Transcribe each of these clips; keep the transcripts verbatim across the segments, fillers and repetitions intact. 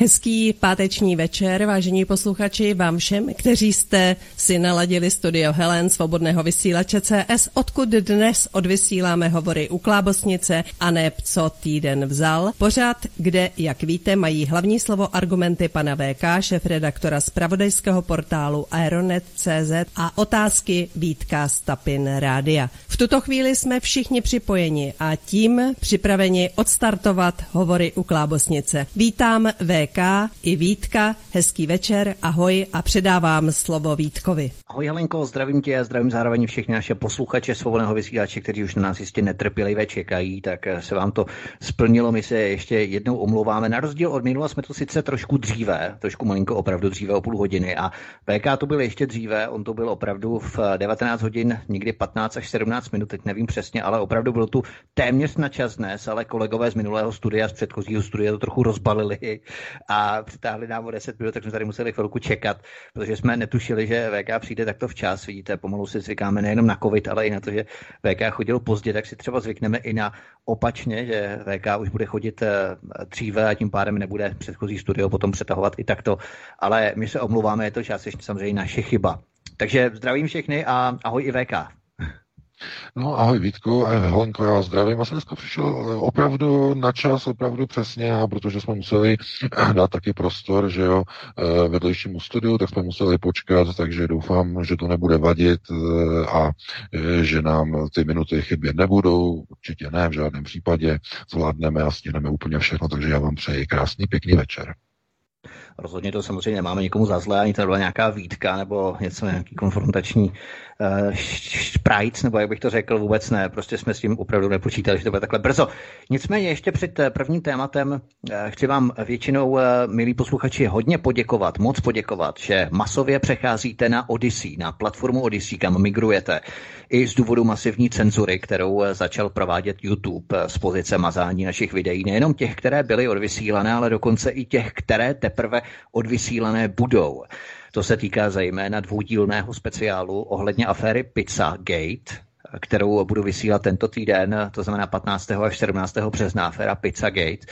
Hezký páteční večer, vážení posluchači, vám všem, kteří jste si naladili studio Helen Svobodného vysílače C S, odkud dnes odvysíláme Hovory u Klábosnice a ne Co týden vzal. Pořad, kde, jak víte, mají hlavní slovo argumenty pana V K, šéfredaktora zpravodajského portálu Aeronet tečka cz a otázky Vítka z Tapin Rádia. V tuto chvíli jsme všichni připojeni a tím připraveni odstartovat Hovory u Klábosnice. Vítám V K i Vítka, hezký večer, ahoj a předávám slovo Vítkovi. Ahoj Helenko, zdravím tě a zdravím zároveň všechny naše posluchače Svobodného vysílače, kteří už na nás jistě netrpělivě čekají, tak se vám to splnilo, my se ještě jednou omlouváme. Na rozdíl od minula jsme to sice trošku dříve, trošku malinko opravdu dříve o půl hodiny a V K to byl ještě dříve, on to byl opravdu v devatenáct hodin, někdy patnáct až sedmnáct minut, teď nevím přesně, ale opravdu bylo tu téměř na čas dnes, ale kolegové z minulého studia, z předchozího studia to trochu rozbalili a přitáhli nám o deset minut, tak jsme tady museli chvilku čekat, protože jsme netušili, že V K přijde takto včas. Vidíte, pomalu si zvykáme nejenom na covid, ale i na to, že V K chodil pozdě, tak si třeba zvykneme i na opačně, že V K už bude chodit dříve a tím pádem nebude předchozí studio potom přetahovat i takto. Ale my se omlouváme, je to částečně samozřejmě naše chyba. Takže zdravím všechny a ahoj i V K. No ahoj Vítku, Helenko, já zdravím. Já jsem dneska přišel opravdu na čas, opravdu přesně, a protože jsme museli dát taky prostor, že jo, vedlejšímu studiu, tak jsme museli počkat, takže doufám, že to nebude vadit a že nám ty minuty chybět nebudou, určitě ne, v žádném případě zvládneme a stihneme úplně všechno, takže já vám přeji krásný, pěkný večer. Rozhodně to samozřejmě nemáme nikomu za zlé, ani to byla nějaká výtka nebo něco, nějaký konfrontační uh, šprajc, nebo jak bych to řekl, vůbec ne. Prostě jsme s tím opravdu nepočítali, že to bude takhle brzo. Nicméně ještě před prvním tématem uh, chci vám většinou, uh, milí posluchači, hodně poděkovat, moc poděkovat, že masově přecházíte na Odyssey, na platformu Odyssey, kam migrujete. I z důvodu masivní cenzury, kterou začal provádět YouTube z pozice mazání našich videí, nejenom těch, které byly odvysílané, ale dokonce i těch, které teprve odvysílané budou. To se týká zejména dvoudílného speciálu ohledně aféry Pizzagate, kterou budu vysílat tento týden, to znamená patnáctého až sedmnáctého března, aféra Pizzagate,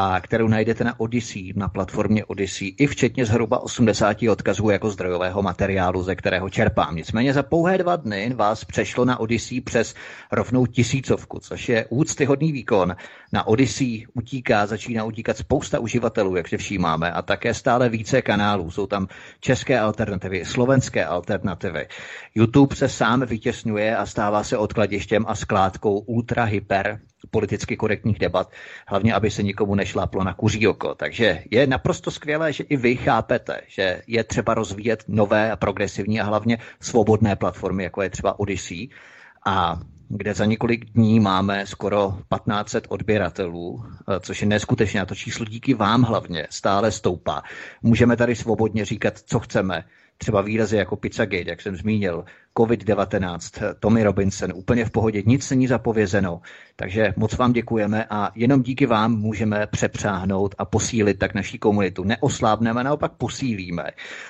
a kterou najdete na Odyssey, na platformě Odyssey, i včetně zhruba osmdesáti odkazů jako zdrojového materiálu, ze kterého čerpám. Nicméně za pouhé dva dny vás přešlo na Odyssey přes rovnou tisícovku, což je úctyhodný výkon. Na Odyssey utíká, začíná utíkat spousta uživatelů, jak si všímáme, a také stále více kanálů. Jsou tam české alternativy, slovenské alternativy. YouTube se sám vytěsňuje a stává se odkladištěm a skládkou ultra hyper politicky korektních debat, hlavně aby se nikomu nešláplo na kuří oko. Takže je naprosto skvělé, že i vy chápete, že je třeba rozvíjet nové a progresivní a hlavně svobodné platformy, jako je třeba Odyssey, a kde za několik dní máme skoro patnáct set odběratelů, což je neskutečné, a to číslo díky vám hlavně stále stoupá. Můžeme tady svobodně říkat, co chceme, třeba výrazy jako Pizzagate, jak jsem zmínil, covid devatenáct, Tommy Robinson, úplně v pohodě, nic není zapovězeno. Takže moc vám děkujeme a jenom díky vám můžeme přepřáhnout a posílit tak naší komunitu. Neoslábneme, naopak posílíme.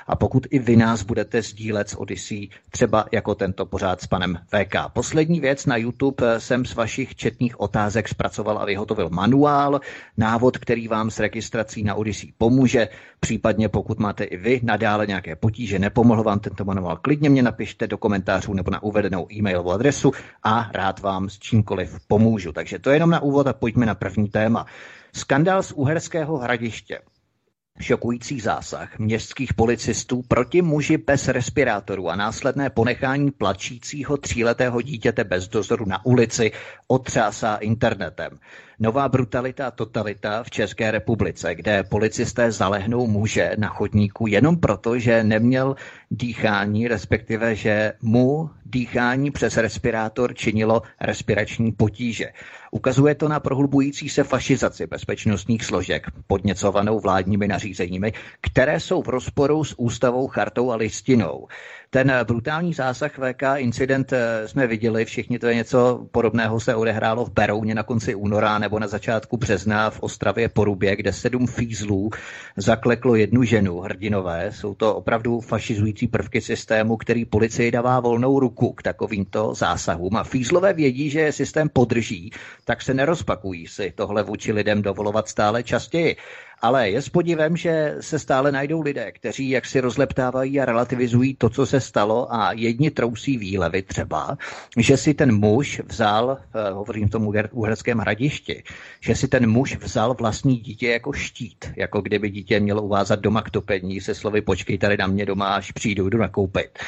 A pokud i vy nás budete sdílet z Odyssey, třeba jako tento pořád s panem V K. Poslední věc, na YouTube jsem z vašich četných otázek zpracoval a vyhotovil manuál, návod, který vám s registrací na Odyssey pomůže, případně pokud máte i vy nadále nějaké potíže, nepomohl vám tento manuál, klidně mě napište do komentářů nebo na uvedenou e-mailovou adresu a rád vám s čímkoliv pomůžu. Takže to je jenom na úvod a pojďme na první téma. Skandál z Uherského Hradiště. Šokující zásah městských policistů proti muži bez respirátoru a následné ponechání plačícího tříletého dítěte bez dozoru na ulici otřásá internetem. Nová brutalita a totalita v České republice, kde policisté zalehnou muže na chodníku jenom proto, že neměl dýchání, respektive že mu dýchání přes respirátor činilo respirační potíže. Ukazuje to na prohlubující se fašizaci bezpečnostních složek, podněcovanou vládními nařízeními, které jsou v rozporu s ústavou, chartou a listinou. Ten brutální zásah V K incident jsme viděli všichni, to je něco podobného se odehrálo v Berouně na konci února nebo na začátku března v Ostravě Porubě, kde sedm fízlů zakleklo jednu ženu, hrdinové. Jsou to opravdu fašizující prvky systému, který policii dává volnou ruku k takovýmto zásahům. A fízlové vědí, že systém podrží, tak se nerozpakují si tohle vůči lidem dovolovat stále častěji. Ale je s podivem, že se stále najdou lidé, kteří jaksi rozleptávají a relativizují to, co se stalo, a jedni trousí výlevy třeba, že si ten muž vzal, hovořím v tom Uherském Hradišti, že si ten muž vzal vlastní dítě jako štít, jako kdyby dítě mělo uvázat doma k topení, se slovy počkej tady na mě doma, až přijdu, jdu nakoupit.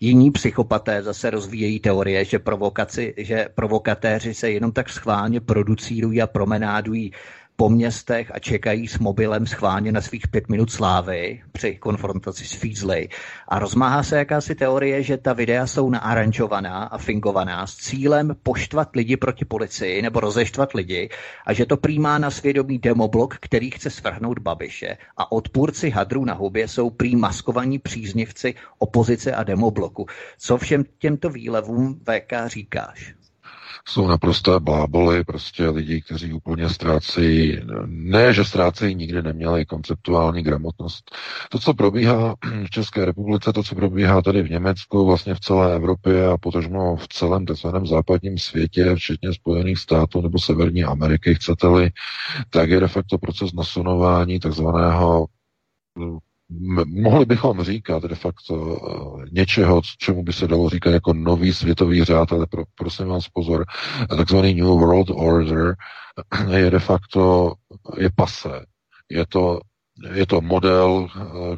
Jiní psychopaté zase rozvíjejí teorie, že, provokaci, že provokatéři se jenom tak schválně producírují a promenádují po městech a čekají s mobilem schválně na svých pět minut slávy při konfrontaci s fízly. A rozmáhá se jakási teorie, že ta videa jsou naaranžovaná a fingovaná s cílem poštvat lidi proti policii nebo rozeštvat lidi a že to prý má na svědomí demoblok, který chce svrhnout Babiše. A odpůrci hadrů na hubě jsou prý maskovaní příznivci opozice a demobloku. Co všem těmto výlevům V K říkáš? Jsou naprosté bláboly, prostě lidi, kteří úplně ztrácejí, ne, že ztrácejí, nikdy neměli konceptuální gramotnost. To, co probíhá v České republice, to, co probíhá tady v Německu, vlastně v celé Evropě a potažmo v celém takzvaném západním světě, včetně Spojených států nebo Severní Ameriky, chcete-li, tak je de facto proces nasunování takzvaného, mohli bychom říkat de facto něčeho, čemu by se dalo říkat jako nový světový řád, ale pro, prosím vás pozor, takzvaný New World Order je de facto, je passé. Je to, je to model,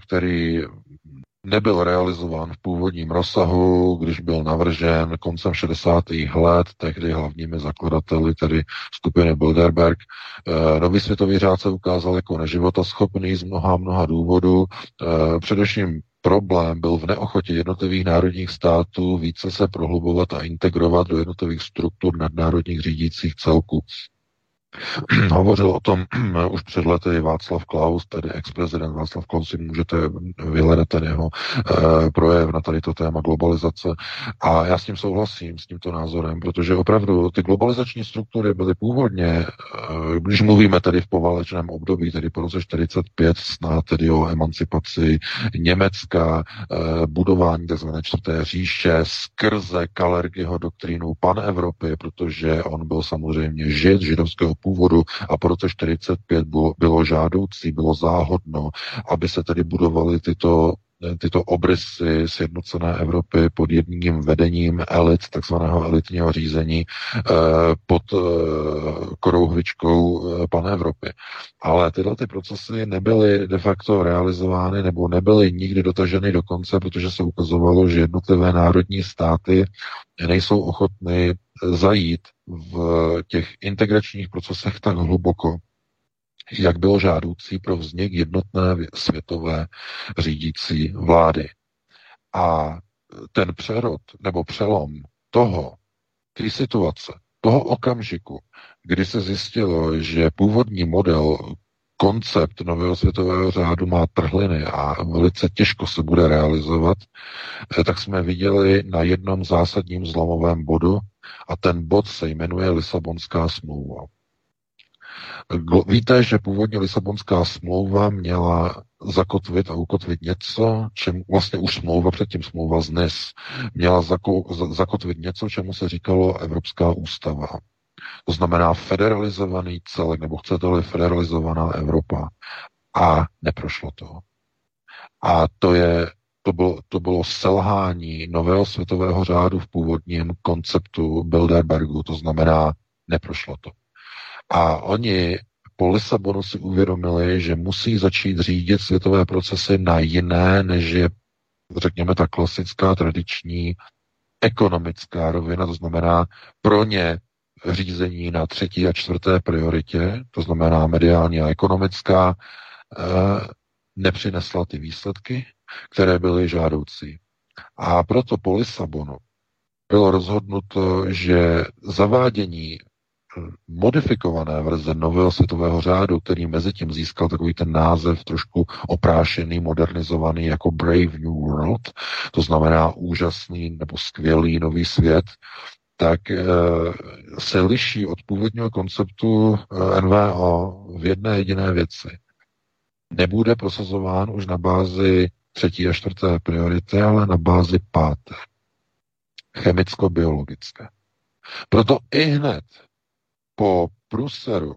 který nebyl realizován v původním rozsahu, když byl navržen koncem šedesátých let, tehdy hlavními zakladateli, tedy skupiny Bilderberg. Nový světový řád se ukázal jako neživotaschopný z mnoha mnoha důvodů. Především problém byl v neochotě jednotlivých národních států více se prohlubovat a integrovat do jednotlivých struktur nadnárodních řídících celků. Hovořil o tom už před lety Václav Klaus, tedy ex-prezident Václav Klaus, si můžete vyhledat ten jeho eh, projev na tady to téma globalizace. A já s tím souhlasím, s tímto názorem, protože opravdu ty globalizační struktury byly původně, eh, když mluvíme tedy v poválečném období, tedy po roce čtyřicet pět, snad tedy o emancipaci Německa, eh, budování tzv. Čtvrté říše skrze Kalergiho doktrínu Pan-Evropy, protože on byl samozřejmě žid, židovského původu a po roce čtyřicet pět bylo, bylo žádoucí, bylo záhodno, aby se tedy budovaly tyto, tyto obrysy sjednocené Evropy pod jedním vedením elit, takzvaného elitního řízení eh, pod eh, korouhvičkou eh, Pan-Evropy. Ale tyhle ty procesy nebyly de facto realizovány nebo nebyly nikdy dotaženy do konce, protože se ukazovalo, že jednotlivé národní státy nejsou ochotny zajít v těch integračních procesech tak hluboko, jak bylo žádoucí pro vznik jednotné světové řídící vlády. A ten přerod nebo přelom toho, té situace, toho okamžiku, kdy se zjistilo, že původní model, koncept nového světového řádu má trhliny a velice těžko se bude realizovat, tak jsme viděli na jednom zásadním zlomovém bodu, a ten bod se jmenuje Lisabonská smlouva. Víte, že původně Lisabonská smlouva měla zakotvit a ukotvit něco, čemu vlastně už smlouva, předtím smlouva z N I S, měla zako- zakotvit něco, čemu se říkalo Evropská ústava. To znamená federalizovaný celek, nebo chcete-li federalizovaná Evropa. A neprošlo to. A to je To bylo, to bylo selhání nového světového řádu v původním konceptu Bilderbergu, to znamená, neprošlo to. A oni po Lisabonu si uvědomili, že musí začít řídit světové procesy na jiné, než je, řekněme, ta klasická, tradiční ekonomická rovina, to znamená pro ně řízení na třetí a čtvrté prioritě, to znamená mediální a ekonomická, eh, nepřinesla ty výsledky, které byly žádoucí. A proto po Lisabonu bylo rozhodnuto, že zavádění modifikované verze nového světového řádu, který mezi tím získal takový ten název trošku oprášený, modernizovaný jako Brave New World, to znamená úžasný nebo skvělý nový svět, tak e, se liší od původního konceptu N V O v jedné jediné věci. Nebude prosazován už na bázi třetí a čtvrté priority, ale na bázi páté. Chemicko-biologické. Proto i hned po průseru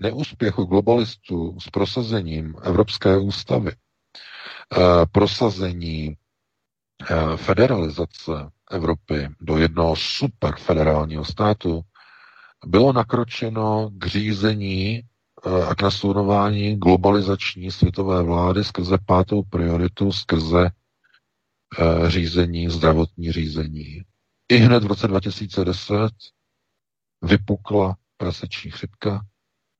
neúspěchu globalistů s prosazením Evropské ústavy, prosazení federalizace Evropy do jednoho superfederálního státu, bylo nakročeno k řízení a k nastudování globalizační světové vlády skrze pátou prioritu, skrze řízení, zdravotní řízení. I hned v roce dva tisíce deset vypukla praseční chřipka.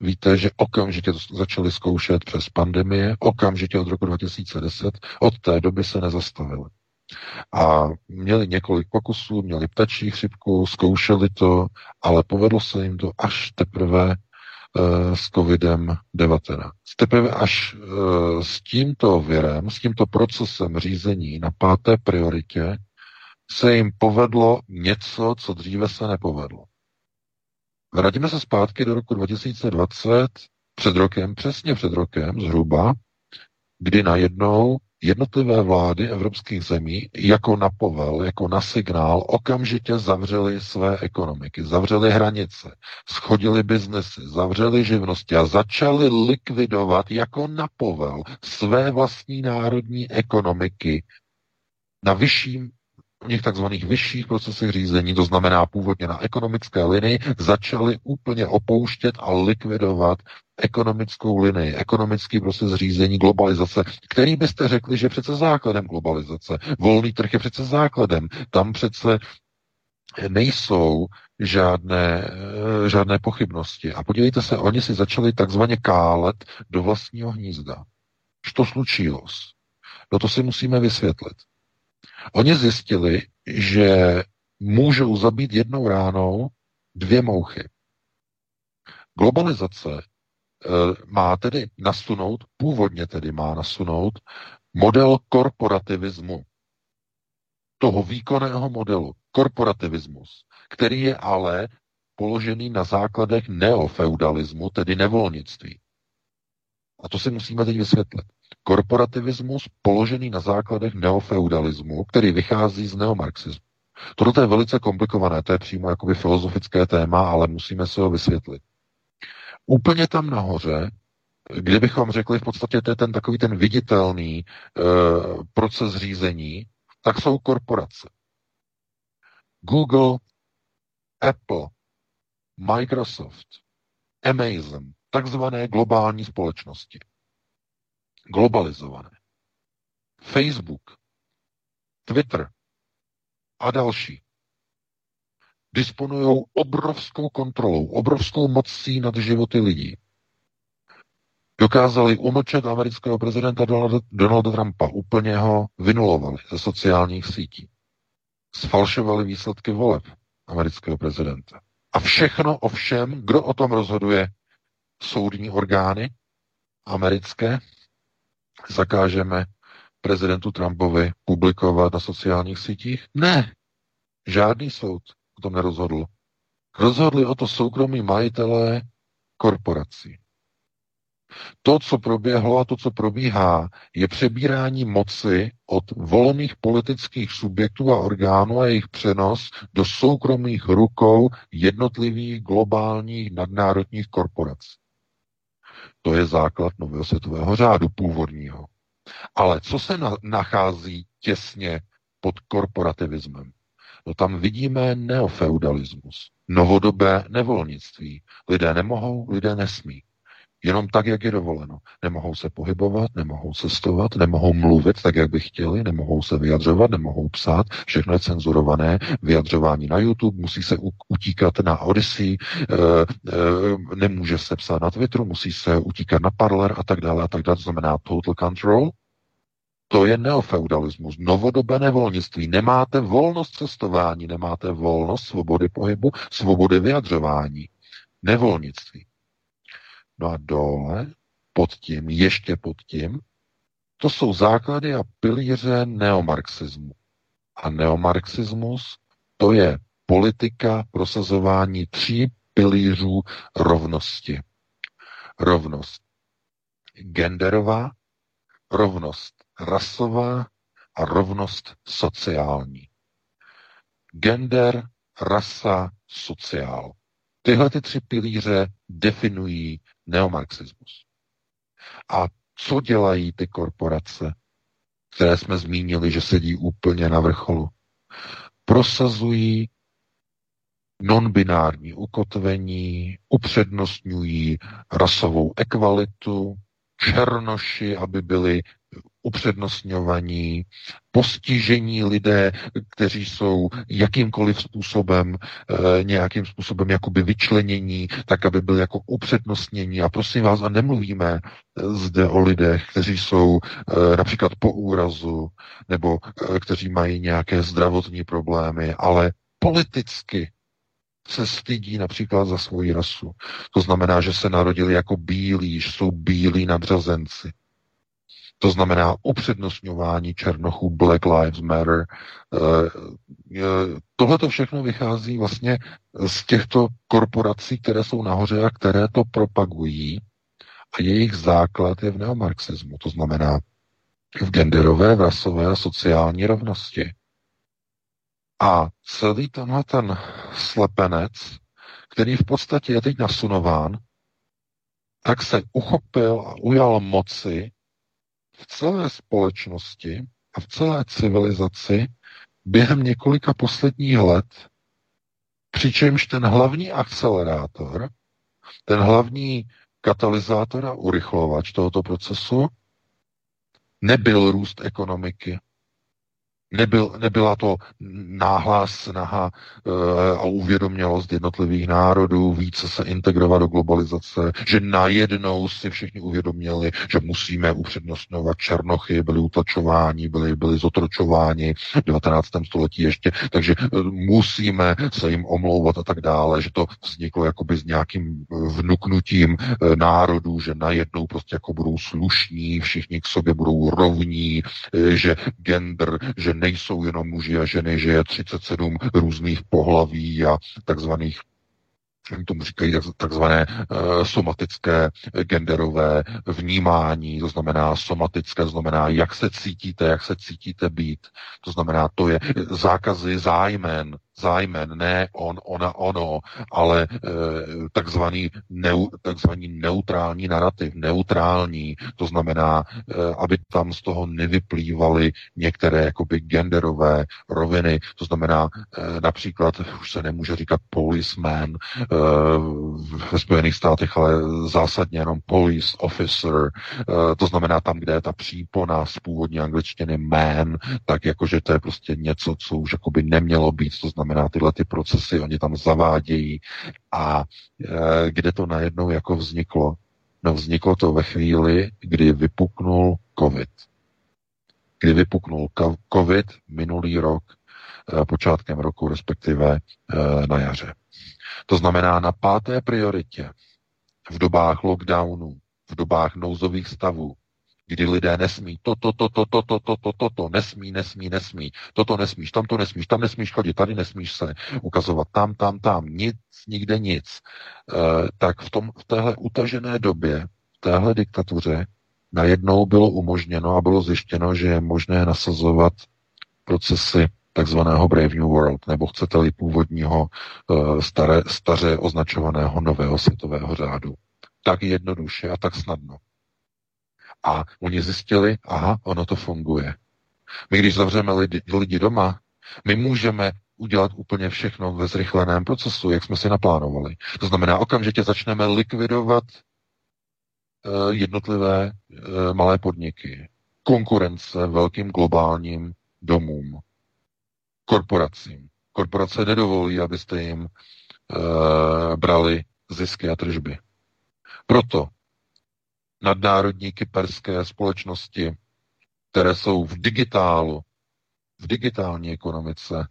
Víte, že okamžitě to začali zkoušet přes pandemie, okamžitě od roku dva tisíce deset, od té doby se nezastavili. A měli několik pokusů, měli ptačí chřipku, zkoušeli to, ale povedlo se jim to až teprve uh, s covidem devatenáct. Teprve až uh, s tímto virem, s tímto procesem řízení na páté prioritě se jim povedlo něco, co dříve se nepovedlo. Vrátíme se zpátky do roku dva tisíce dvacet, před rokem, přesně před rokem zhruba, kdy najednou jednotlivé vlády evropských zemí jako na povel, jako na signál okamžitě zavřely své ekonomiky, zavřely hranice, schodily biznesy, zavřely živnosti a začaly likvidovat jako na povel své vlastní národní ekonomiky na vyšším v těch takzvaných vyšších procesech řízení, to znamená původně na ekonomické linii, začaly úplně opouštět a likvidovat ekonomickou linii, ekonomický proces řízení globalizace, který byste řekli, že přece základem globalizace. Volný trh je přece základem. Tam přece nejsou žádné, žádné pochybnosti. A podívejte se, oni si začali takzvaně kálet do vlastního hnízda. Co slučilo? No to si musíme vysvětlit. Oni zjistili, že můžou zabít jednou ránou dvě mouchy. Globalizace e, má tedy nasunout, původně tedy má nasunout model korporativismu. Toho výkonného modelu. Korporativismus, který je ale položený na základech neofeudalismu, tedy nevolnictví. A to si musíme teď vysvětlit. Korporativismus položený na základech neofeudalismu, který vychází z neomarxismu. Toto je velice komplikované, to je přímo jakoby filozofické téma, ale musíme se ho vysvětlit. Úplně tam nahoře, kdybychom řekli v podstatě, to je ten takový ten viditelný e, proces řízení, tak jsou korporace. Google, Apple, Microsoft, Amazon, takzvané globální společnosti. Globalizované. Facebook, Twitter a další disponují obrovskou kontrolou, obrovskou mocí nad životy lidí. Dokázali umlčet amerického prezidenta Donalda, Donalda Trumpa, úplně ho vynulovali ze sociálních sítí. Sfalšovali výsledky voleb amerického prezidenta. A všechno ovšem, kdo o tom rozhoduje, soudní orgány americké, zakážeme prezidentu Trumpovi publikovat na sociálních sítích? Ne. Žádný soud o tom nerozhodl. Rozhodli o to soukromí majitelé korporací. To, co proběhlo a to, co probíhá, je přebírání moci od volných politických subjektů a orgánů a jejich přenos do soukromých rukou jednotlivých globálních nadnárodních korporací. To je základ nového světového řádu původního. Ale co se na, nachází těsně pod korporativismem? No tam vidíme neofeudalismus, novodobé nevolnictví. Lidé nemohou, lidé nesmí. Jenom tak, jak je dovoleno. Nemohou se pohybovat, nemohou cestovat, nemohou mluvit tak, jak by chtěli, nemohou se vyjadřovat, nemohou psát, všechno je cenzurované, vyjadřování na YouTube, musí se utíkat na Odyssey, nemůže se psát na Twitteru, musí se utíkat na Parler a tak dále a tak dále, to znamená total control. To je neofeudalismus, novodobé nevolnictví. Nemáte volnost cestování, nemáte volnost svobody pohybu, svobody vyjadřování. Nevolnictví. No a dole, pod tím, ještě pod tím, to jsou základy a pilíře neomarxismu. A neomarxismus, to je politika prosazování tří pilířů rovnosti. Rovnost genderová, rovnost rasová a rovnost sociální. Gender, rasa, sociál. Tyhle ty tři pilíře definují neomarxismus. A co dělají ty korporace, které jsme zmínili, že sedí úplně na vrcholu? Prosazují non-binární ukotvení, upřednostňují rasovou ekvalitu, černoši, aby byli upřednostňovaní, postižení lidé, kteří jsou jakýmkoliv způsobem, e, nějakým způsobem jakoby vyčlenění, tak aby byli jako upřednostnění. A prosím vás, a nemluvíme zde o lidech, kteří jsou e, například po úrazu, nebo e, kteří mají nějaké zdravotní problémy, ale politicky se stydí například za svoji rasu. To znamená, že se narodili jako bílí, že jsou bílí nadřazenci. To znamená upřednostňování černochů, Black Lives Matter. Tohle to všechno vychází vlastně z těchto korporací, které jsou nahoře a které to propagují. A jejich základ je v neomarxismu. To znamená v genderové, v rasové a sociální rovnosti. A celý tenhle ten slepenec, který v podstatě je teď nasunován, tak se uchopil a ujal moci v celé společnosti a v celé civilizaci během několika posledních let, přičemž ten hlavní akcelerátor, ten hlavní katalyzátor a urychlovač tohoto procesu nebyl růst ekonomiky. Nebyl, nebyla to náhlá snaha e, a uvědomělost jednotlivých národů více se integrovat do globalizace, že najednou si všichni uvědomili, že musíme upřednostňovat černochy, byli utlačováni, byli, byli zotročováni v devatenáctém století ještě, takže e, musíme se jim omlouvat a tak dále, že to vzniklo jakoby s nějakým vnuknutím e, národů, že najednou prostě jako budou slušní, všichni k sobě budou rovní, e, že gender, že nejsou jenom muži a ženy, že je třicet sedm různých pohlaví a takzvaných, tomu říkají takzvané uh, somatické genderové vnímání, to znamená somatické, znamená, jak se cítíte, jak se cítíte být. To znamená, to je zákazy zájmen, zájmen, ne on, ona, ono, ale uh, takzvaný, neu, takzvaný neutrální narrativ, neutrální, to znamená, uh, aby tam z toho nevyplývaly některé jakoby genderové roviny, to znamená uh, například, už se nemůže říkat policeman, ve Spojených státech, ale zásadně jenom police officer, to znamená tam, kde je ta přípona z původní angličtiny man, tak jakože to je prostě něco, co už jakoby nemělo být, to znamená tyhle ty procesy, oni tam zavádějí a kde to najednou jako vzniklo? No vzniklo to ve chvíli, kdy vypuknul covid. Kdy vypuknul covid minulý rok, počátkem roku, respektive na jaře. To znamená na páté prioritě, v dobách lockdownu, v dobách nouzových stavů, kdy lidé nesmí toto, toto, toto, toto, toto, nesmí, nesmí, nesmí, toto nesmíš, tamto nesmíš, tam nesmíš chodit, tady nesmíš se ukazovat, tam, tam, tam, nic, nikde nic. E, tak v, tom, v téhle utažené době, v téhle diktatuře, najednou bylo umožněno a bylo zjištěno, že je možné nasazovat procesy takzvaného Brave New World, nebo chcete-li původního staré, staře označovaného nového světového řádu. Tak jednoduše a tak snadno. A oni zjistili, aha, ono to funguje. My, když zavřeme lidi, lidi doma, my můžeme udělat úplně všechno ve zrychleném procesu, jak jsme si naplánovali. To znamená, okamžitě začneme likvidovat uh, jednotlivé uh, malé podniky, konkurence velkým globálním domům, korporacím. Korporace nedovolí, abyste jim e, brali zisky a tržby. Proto nadnárodní kyperské společnosti které jsou v digitálu, v digitální ekonomice,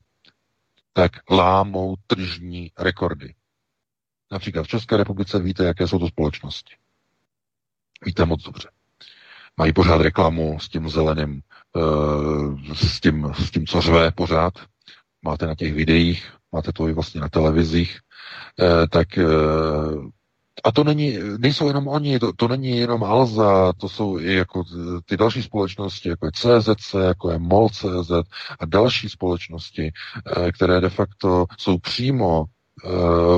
tak lámou tržní rekordy. Například v České republice víte, jaké jsou to společnosti. Víte moc dobře. Mají pořád reklamu s tím zeleným, s tím, s tím co řve pořád. Máte na těch videích, máte to i vlastně na televizích. Tak a to není, nejsou jenom oni, to, to není jenom Alza, to jsou i jako ty další společnosti, jako je C Z C, jako je Mol.cz a další společnosti, které de facto jsou přímo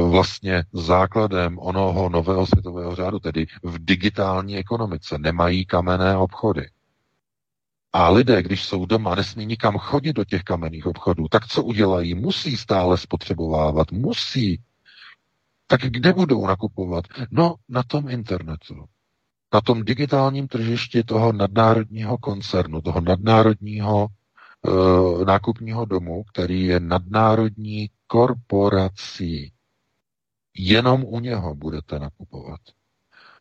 vlastně základem onoho nového světového řádu, tedy v digitální ekonomice. Nemají kamenné obchody. A lidé, když jsou doma, nesmí nikam chodit do těch kamenných obchodů, tak co udělají? Musí stále spotřebovávat, musí. Tak kde budou nakupovat? No, na tom internetu. Na tom digitálním tržišti toho nadnárodního koncernu, toho nadnárodního uh, nákupního domu, který je nadnárodní korporací. Jenom u něho budete nakupovat.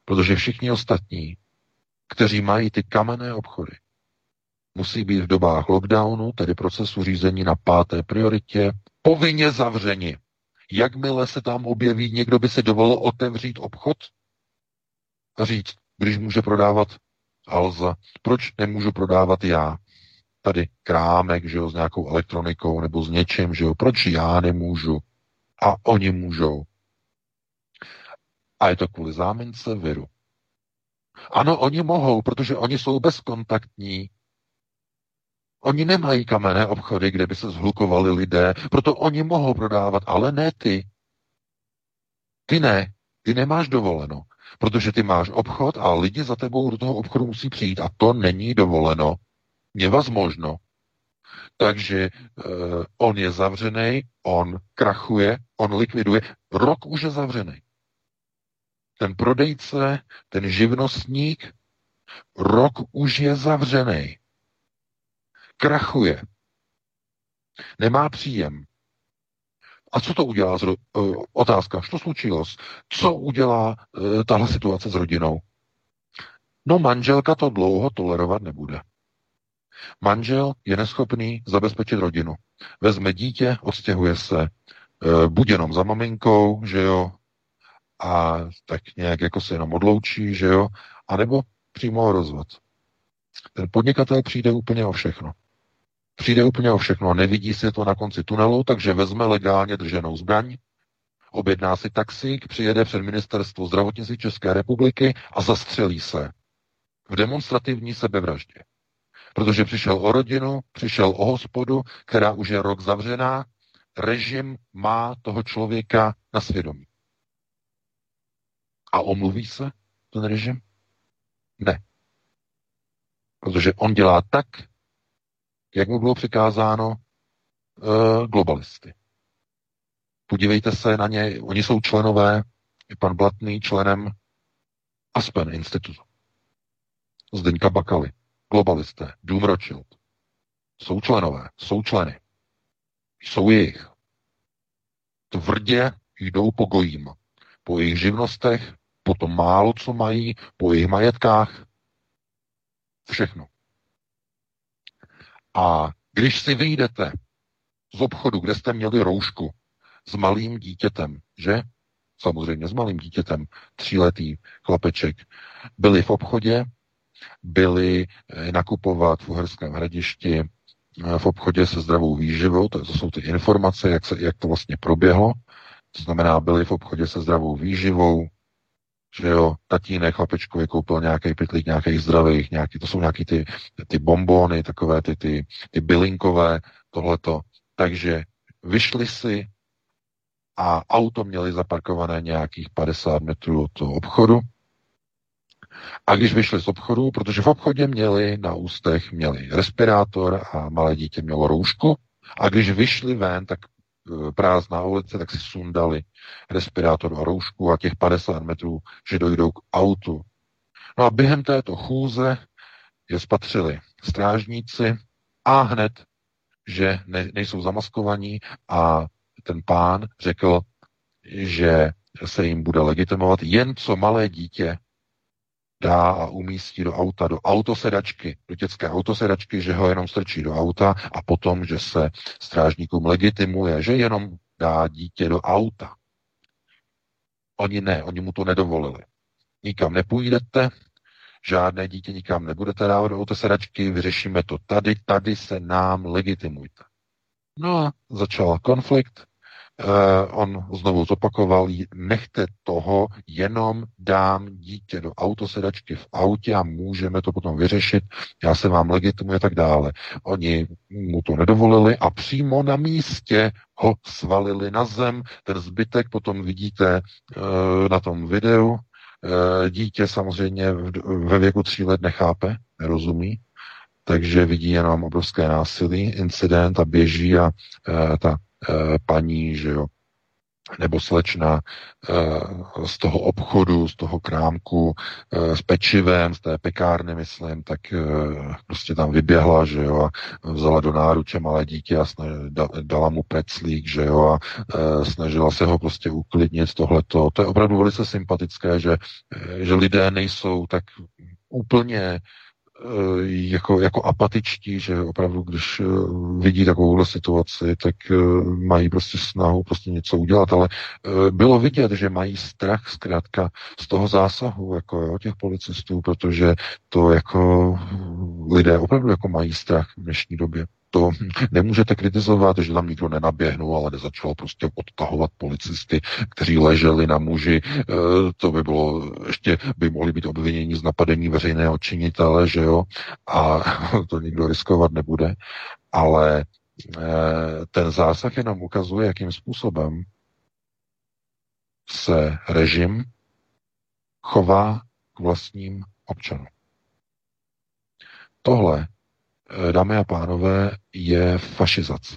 Protože všichni ostatní, kteří mají ty kamenné obchody, musí být v dobách lockdownu, tedy procesu řízení na páté prioritě, povinně zavřeni. Jakmile se tam objeví, někdo by se dovolil otevřít obchod a říct, když může prodávat Alza, proč nemůžu prodávat já? Tady krámek, že jo, s nějakou elektronikou nebo s něčím, že jo, proč já nemůžu? A oni můžou. A je to kvůli zámince viru. Ano, oni mohou, protože oni jsou bezkontaktní. Oni nemají kamenné obchody, kde by se zhlukovali lidé, proto oni mohou prodávat, ale ne ty. Ty ne, ty nemáš dovoleno, protože ty máš obchod a lidi za tebou do toho obchodu musí přijít a to není dovoleno. Nevazmožno. Takže eh, on je zavřený, on krachuje, on likviduje. Rok už je zavřený. Ten prodejce, ten živnostník, rok už je zavřený. Krachuje. Nemá příjem. A co to udělá? S ro- otázka, co slučilo? Co udělá e, tahle situace s rodinou? No, manželka to dlouho tolerovat nebude. Manžel je neschopný zabezpečit rodinu. Vezme dítě, odstěhuje se e, buď jenom za maminkou, že jo, a tak nějak jako se jenom odloučí, že jo, anebo přímo rozvod. Ten podnikatel přijde úplně o všechno. Přijde úplně o všechno, nevidí se to na konci tunelu, takže vezme legálně drženou zbraň, objedná si taxík, přijede před ministerstvo zdravotnictví České republiky a zastřelí se v demonstrativní sebevraždě. Protože přišel o rodinu, přišel o hospodu, která už je rok zavřená, režim má toho člověka na svědomí. A omluví se ten režim? Ne. Protože on dělá tak, jak mu bylo přikázáno globalisty. Podívejte se na ně, oni jsou členové, je pan Blatný členem Aspen institutu. Zdeňka Bakaly, globalisté, Dům Rothschild. Jsou členové, jsou členy. Jsou jejich. Tvrdě jdou po gojím. Po jejich živnostech, po tom málo, co mají, po jejich majetkách. Všechno. A když si vyjdete z obchodu, kde jste měli roušku s malým dítětem, že? Samozřejmě s malým dítětem, tříletý chlapeček, byli v obchodě, byli nakupovat v Uherském Hradišti v obchodě se zdravou výživou, to jsou ty informace, jak, se, jak to vlastně proběhlo, to znamená, byli v obchodě se zdravou výživou, že jo, tatínek chlapečkovi koupil nějaký pytlík, nějakých zdravých, nějaký, to jsou nějaký ty, ty bonbony, takové ty, ty, ty bylinkové, tohleto. Takže vyšli si a auto měli zaparkované nějakých padesát metrů od toho obchodu. A když vyšli z obchodu, protože v obchodě měli na ústech měli respirátor a malé dítě mělo roušku, a když vyšli ven, tak prázdná ulice, tak si sundali respirátor a roušku a těch padesát metrů, že dojdou k autu. No a během této chůze je spatřili strážníci a hned, že ne, nejsou zamaskovaní a ten pán řekl, že se jim bude legitimovat jen co malé dítě dá a umístí do auta, do autosedačky, do dětské autosedačky, že ho jenom strčí do auta a potom, že se strážníkům legitimuje, že jenom dá dítě do auta. Oni ne, oni mu to nedovolili. Nikam nepůjdete, žádné dítě nikam nebudete dávat do autosedačky, vyřešíme to tady, tady se nám legitimujte. No a začal konflikt. Uh, on znovu zopakoval, nechte toho, jenom dám dítě do autosedačky v autě a můžeme to potom vyřešit, já se vám legitimuji a tak dále. Oni mu to nedovolili a přímo na místě ho svalili na zem. Ten zbytek potom vidíte uh, na tom videu. Uh, dítě samozřejmě ve věku tří let nechápe, nerozumí, takže vidí jenom obrovské násilí, incident a běží a uh, ta paní, že jo, nebo slečna z toho obchodu, z toho krámku, s pečivem, z té pekárny, myslím, tak prostě tam vyběhla, že jo, a vzala do náruče malé dítě a snaž, dala mu preclík, že jo, a snažila se ho prostě uklidnit tohleto. To je opravdu velice sympatické, že, že lidé nejsou tak úplně Jako, jako apatičtí, že opravdu, když vidí takovouhle situaci, tak mají prostě snahu prostě něco udělat, ale bylo vidět, že mají strach zkrátka z toho zásahu, jako jo, těch policistů, protože to jako lidé opravdu jako mají strach v dnešní době. To nemůžete kritizovat, že tam nikdo nenaběhnul, ale nezačalo prostě odtahovat policisty, kteří leželi na muži. E, to by bylo, ještě by mohli být obviněni z napadení veřejného činitele, že jo, a to nikdo riskovat nebude. Ale e, ten zásah jenom ukazuje, jakým způsobem se režim chová k vlastním občanům. Tohle, dámy a pánové, je fašizace.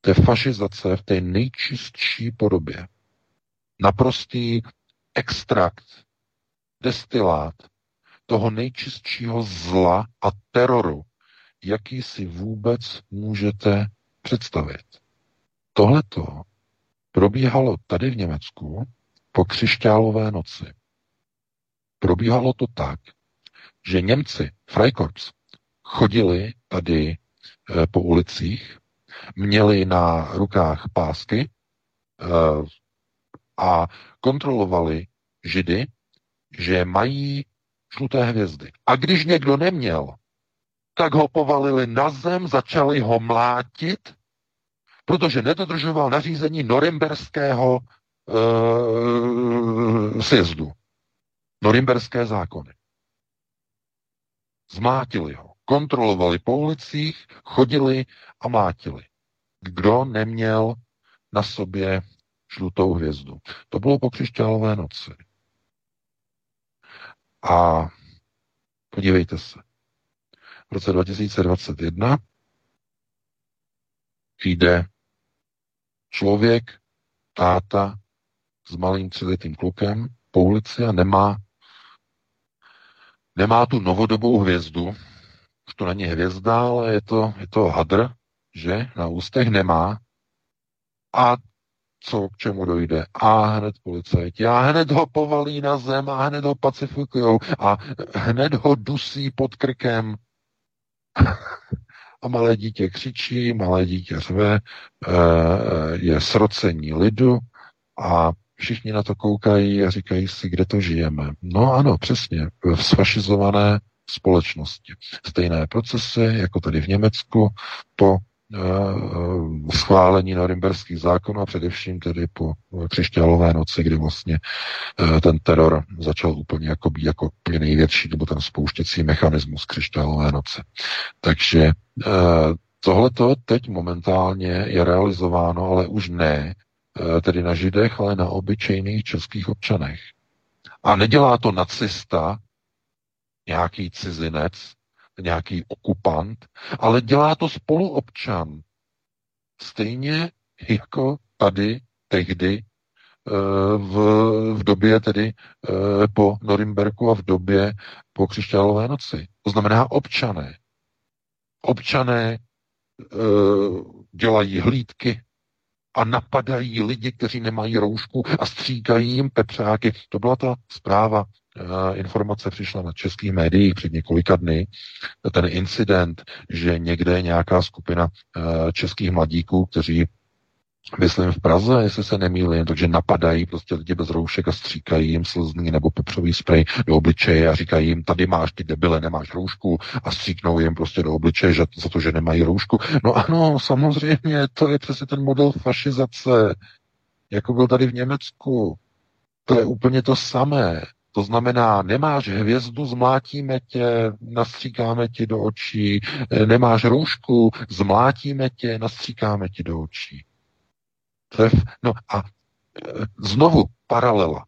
To je fašizace v té nejčistší podobě. Naprostý extrakt, destilát toho nejčistšího zla a teroru, jaký si vůbec můžete představit. Tohleto probíhalo tady v Německu po křišťálové noci. Probíhalo to tak, že Němci, Freikorps, chodili tady po ulicích, měli na rukách pásky a kontrolovali Židy, že mají žluté hvězdy. A když někdo neměl, tak ho povalili na zem, začali ho mlátit, protože nedodržoval nařízení norimberského uh, sjezdu. Norimberské zákony. Zmlátili ho. Kontrolovali po ulicích, chodili a mlátili. Kdo neměl na sobě žlutou hvězdu. To bylo po křišťálové noci. A podívejte se. V roce dva tisíce dvacet jedna jde člověk, táta s malým tříletým klukem po ulici a nemá, nemá tu novodobou hvězdu. Už to není hvězda, ale je to, je to hadr, že na ústech nemá. A co k čemu dojde? A hned policajti. A hned ho povalí na zem. A hned ho pacifikujou. A hned ho dusí pod krkem. A malé dítě křičí, malé dítě řve, je srocení lidu a všichni na to koukají a říkají si, kde to žijeme. No ano, přesně, v sfašizované společnosti. Stejné procesy, jako tady v Německu, po uh, schválení norimberských zákonů a především tedy po křišťálové noci, kdy vlastně uh, ten teror začal úplně jako být jako úplně největší, nebo ten spouštěcí mechanismus křišťálové noci. Takže uh, tohleto teď momentálně je realizováno, ale už ne uh, tedy na Židech, ale na obyčejných českých občanech. A nedělá to nacista, nějaký cizinec, nějaký okupant, ale dělá to spoluobčan. Stejně jako tady, tehdy, v, v době tedy po Norimberku a v době po křišťálové noci. To znamená občané. Občané dělají hlídky a napadají lidi, kteří nemají roušku a stříkají jim pepřáky. To byla ta zpráva informace přišla na českých médiích před několika dny. Ten incident, že někde nějaká skupina českých mladíků, kteří, myslím, v Praze, jestli se nemýlím, takže napadají prostě lidi bez roušek a stříkají jim slzný nebo pepřový sprej do obličeje a říkají jim, tady máš, ty debile, nemáš roušku, a stříknou jim prostě do obličeje že, za to, že nemají roušku. No ano, samozřejmě, to je přesně ten model fašizace, jako byl tady v Německu. To je úplně to samé. To znamená, nemáš hvězdu, zmlátíme tě, nastříkáme ti do očí. Nemáš roušku, zmlátíme tě, nastříkáme ti do očí. No a znovu paralela.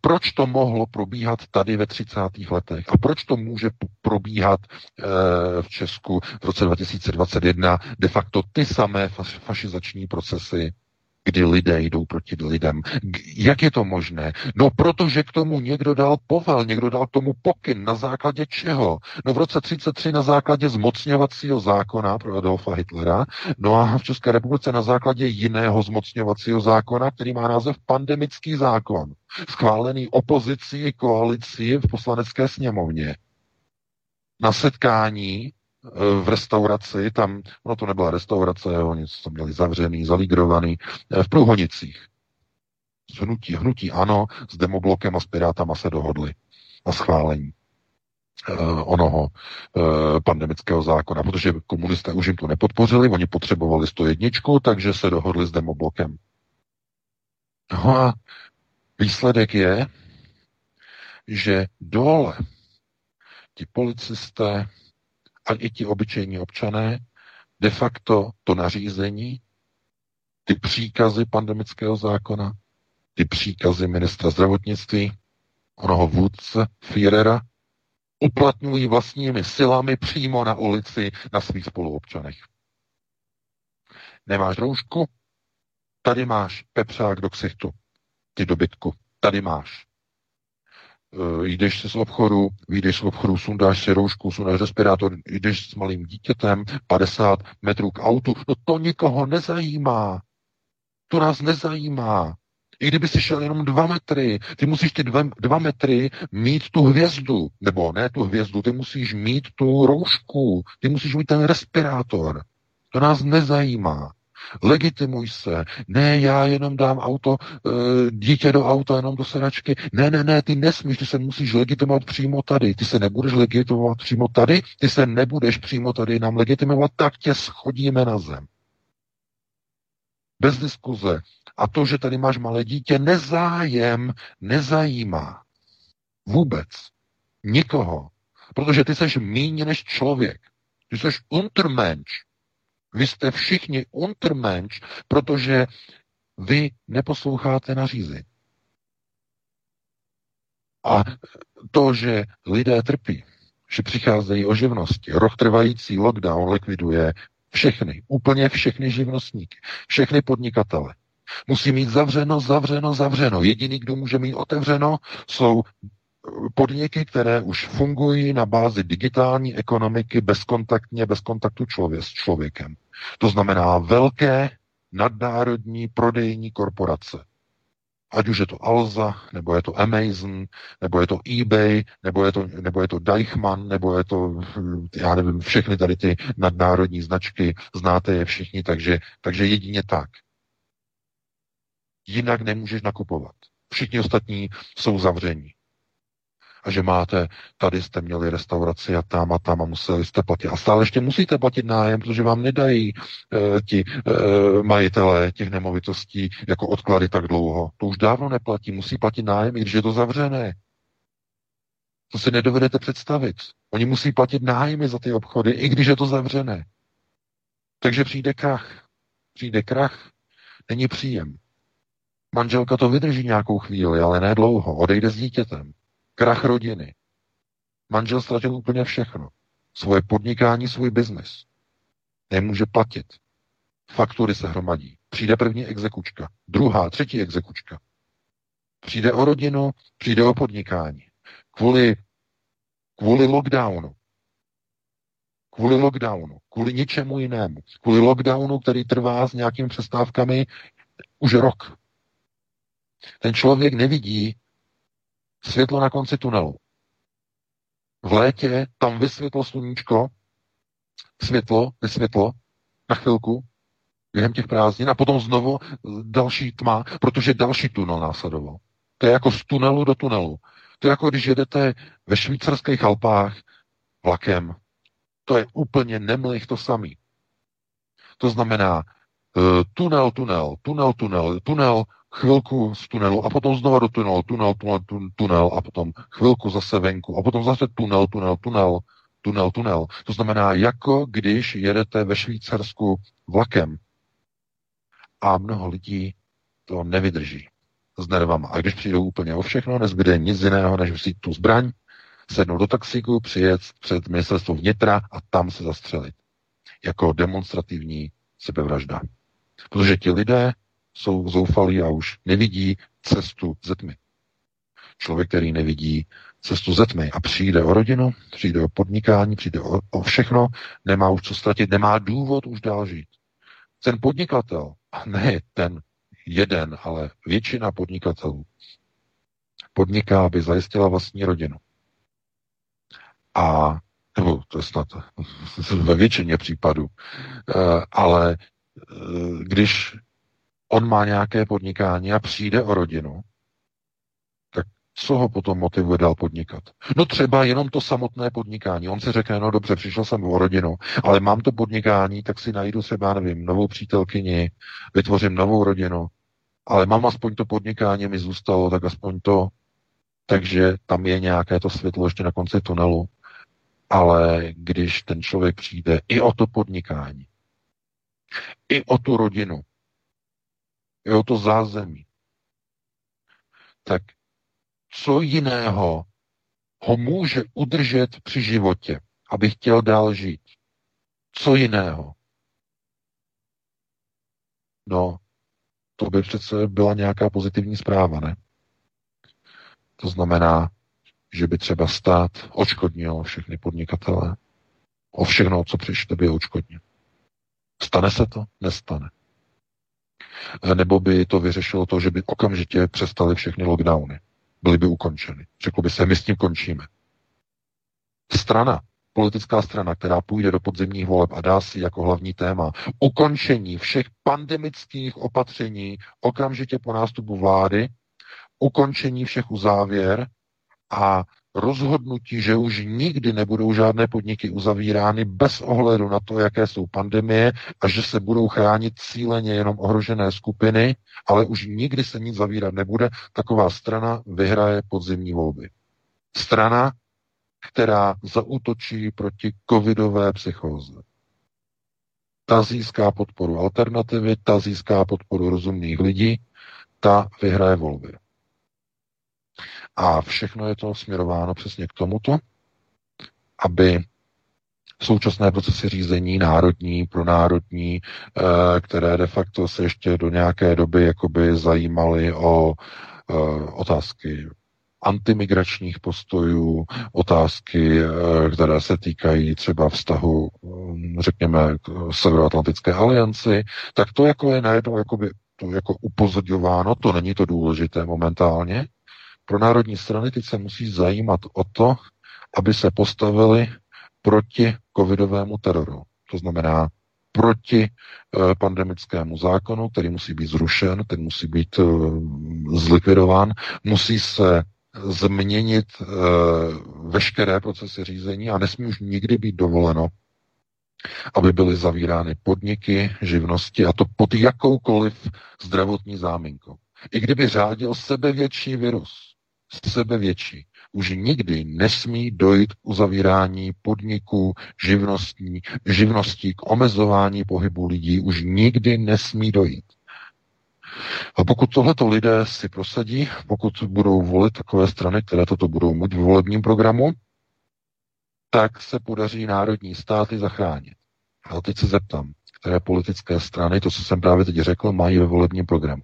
Proč to mohlo probíhat tady ve třicátých letech? A proč to může probíhat v Česku v roce dva tisíce dvacet jedna de facto ty samé fašizační procesy, kdy lidé jdou proti lidem? Jak je to možné? No protože k tomu někdo dal povel, někdo dal k tomu pokyn. Na základě čeho? No v roce třicet tři na základě zmocňovacího zákona pro Adolfa Hitlera, no a v České republice na základě jiného zmocňovacího zákona, který má název pandemický zákon, schválený opozicí i koalicí v Poslanecké sněmovně. Na setkání v restauraci, tam, no to nebyla restaurace, oni to měli zavřený, zaligrovaný, v Průhonicích. Z hnutí, hnutí ANO, s Demoblokem a s Pirátama se dohodli na schválení eh, onoho eh, pandemického zákona, protože komunisté už jim to nepodpořili, oni potřebovali sto jedna, takže se dohodli s Demoblokem. No a výsledek je, že dole ti policisté a i ti obyčejní občané de facto to nařízení, ty příkazy pandemického zákona, ty příkazy ministra zdravotnictví, onoho vůdce Führera, uplatňují vlastními silami přímo na ulici na svých spoluobčanech. Nemáš roušku? Tady máš pepřák do ksichtu, ty dobytku, tady máš. Jdeš si z obchodu, vyjdeš z obchodu, sundáš si roušku, sundáš respirátor, jdeš s malým dítětem padesát metrů k autu. No to nikoho nezajímá. To nás nezajímá. I kdyby si šel jenom dva metry, ty musíš ty dva, dva metry mít tu hvězdu, nebo ne tu hvězdu, ty musíš mít tu roušku, ty musíš mít ten respirátor. To nás nezajímá. Legitimuj se. Ne, já jenom dám auto, dítě do auta, jenom do sedačky. Ne, ne, ne, ty nesmíš, ty se musíš legitimovat přímo tady. Ty se nebudeš legitimovat přímo tady, ty se nebudeš přímo tady nám legitimovat, tak tě schodíme na zem. Bez diskuze. A to, že tady máš malé dítě, nezájem, nezajímá vůbec nikoho. Protože ty seš míň než člověk. Ty seš untermensch. Vy jste všichni untermensch, protože vy neposloucháte nařízení. A to, že lidé trpí, že přicházejí o živnosti, rok trvající lockdown likviduje všechny, úplně všechny živnostníky, všechny podnikatele. Musí mít zavřeno, zavřeno, zavřeno. Jediný, kdo může mít otevřeno, jsou podniky, které už fungují na bázi digitální ekonomiky bezkontaktně, bez kontaktu člověk, s člověkem. To znamená velké nadnárodní prodejní korporace. Ať už je to Alza, nebo je to Amazon, nebo je to eBay, nebo je to, nebo je to Deichmann, nebo je to, já nevím, všechny tady ty nadnárodní značky, znáte je všichni, takže, takže jedině tak. Jinak nemůžeš nakupovat. Všichni ostatní jsou zavření. A že máte, tady jste měli restauraci a tam a tam a museli jste platit. A stále ještě musíte platit nájem, protože vám nedají e, ti e, majitelé těch nemovitostí jako odklady tak dlouho. To už dávno neplatí, musí platit nájem, i když je to zavřené. To si nedovedete představit. Oni musí platit nájmy za ty obchody, i když je to zavřené. Takže přijde krach. Přijde krach, není příjem. Manželka to vydrží nějakou chvíli, ale ne dlouho. Odejde s dítětem. Krach rodiny. Manžel ztratil úplně všechno. Svoje podnikání, svůj biznis. Nemůže platit. Faktury se hromadí. Přijde první exekučka, druhá, třetí exekučka. Přijde o rodinu, přijde o podnikání. Kvůli, kvůli lockdownu. Kvůli lockdownu. Kvůli ničemu jinému. Kvůli lockdownu, který trvá s nějakými přestávkami už rok. Ten člověk nevidí, světlo na konci tunelu. V létě tam vysvětlo sluníčko, světlo, nesvětlo, na chvilku, během těch prázdnin a potom znovu další tma, protože další tunel následoval. To je jako z tunelu do tunelu. To je jako když jedete ve švýcarských Alpách vlakem. To je úplně nemlich to samý. To znamená tunel, tunel, tunel, tunel, tunel, chvilku z tunelu a potom znova do tunelu, tunel, tunel, tunel a potom chvilku zase venku a potom zase tunel, tunel, tunel, tunel, tunel. To znamená, jako když jedete ve Švýcarsku vlakem a mnoho lidí to nevydrží s nervama. A když přijdou úplně o všechno, nezbyde nic jiného, než vzít tu zbraň, sednout do taxíku, přijet před ministerstvo vnitra a tam se zastřelit. Jako demonstrativní sebevražda. Protože ti lidé jsou zoufalí a už nevidí cestu ze tmy. Člověk, který nevidí cestu ze tmy a přijde o rodinu, přijde o podnikání, přijde o, o všechno, nemá už co ztratit, nemá důvod už dál žít. Ten podnikatel, a ne ten jeden, ale většina podnikatelů podniká, aby zajistila vlastní rodinu. A nebo to je snad ve většině případů, ale když on má nějaké podnikání a přijde o rodinu, tak co ho potom motivuje dál podnikat? No třeba jenom to samotné podnikání. On si řekne, no dobře, přišel jsem o rodinu, ale mám to podnikání, tak si najdu třeba, nevím, novou přítelkyni, vytvořím novou rodinu, ale mám aspoň to podnikání, mi zůstalo, tak aspoň to, takže tam je nějaké to světlo ještě na konci tunelu. Ale když ten člověk přijde i o to podnikání, i o tu rodinu, i o to zázemí, tak co jiného ho může udržet při životě, aby chtěl dál žít? Co jiného? No, to by přece byla nějaká pozitivní zpráva, ne? To znamená, že by třeba stát odškodnil všechny podnikatele. O všechno, co přišlo, by je odškodnil. Stane se to? Nestane. Nebo by to vyřešilo to, že by okamžitě přestaly všechny lockdowny. Byly by ukončeny. Řeklo by se, my s tím končíme. Strana, politická strana, která půjde do podzimních voleb a dá si jako hlavní téma ukončení všech pandemických opatření okamžitě po nástupu vlády, ukončení všech uzávěr, a rozhodnutí, že už nikdy nebudou žádné podniky uzavírány bez ohledu na to, jaké jsou pandemie a že se budou chránit cíleně jenom ohrožené skupiny, ale už nikdy se nic zavírat nebude, taková strana vyhraje podzimní volby. Strana, která zaútočí proti covidové psychóze. Ta získá podporu alternativy, ta získá podporu rozumných lidí, ta vyhraje volby. A všechno je to směrováno přesně k tomuto, aby současné procesy řízení národní, pronárodní, které de facto se ještě do nějaké doby jakoby zajímaly o otázky antimigračních postojů, otázky, které se týkají třeba vztahu, řekněme, k Severoatlantické alianci, tak to jako je najednou jakoby, to jako upozorňováno, to není to důležité momentálně. Pro národní strany teď se musí zajímat o to, aby se postavili proti covidovému teroru. To znamená proti pandemickému zákonu, který musí být zrušen, ten musí být zlikvidován, musí se změnit veškeré procesy řízení a nesmí už nikdy být dovoleno, aby byly zavírány podniky, živnosti a to pod jakoukoliv zdravotní záminkou. I kdyby řádil sebevětší virus, sebevětší, už nikdy nesmí dojít k uzavírání podniků, živností, živností, k omezování pohybu lidí, už nikdy nesmí dojít. A pokud tohleto lidé si prosadí, pokud budou volit takové strany, které toto budou mít v volebním programu, tak se podaří národní státy zachránit. A teď se zeptám, které politické strany, to, co jsem právě teď řekl, mají ve volebním programu.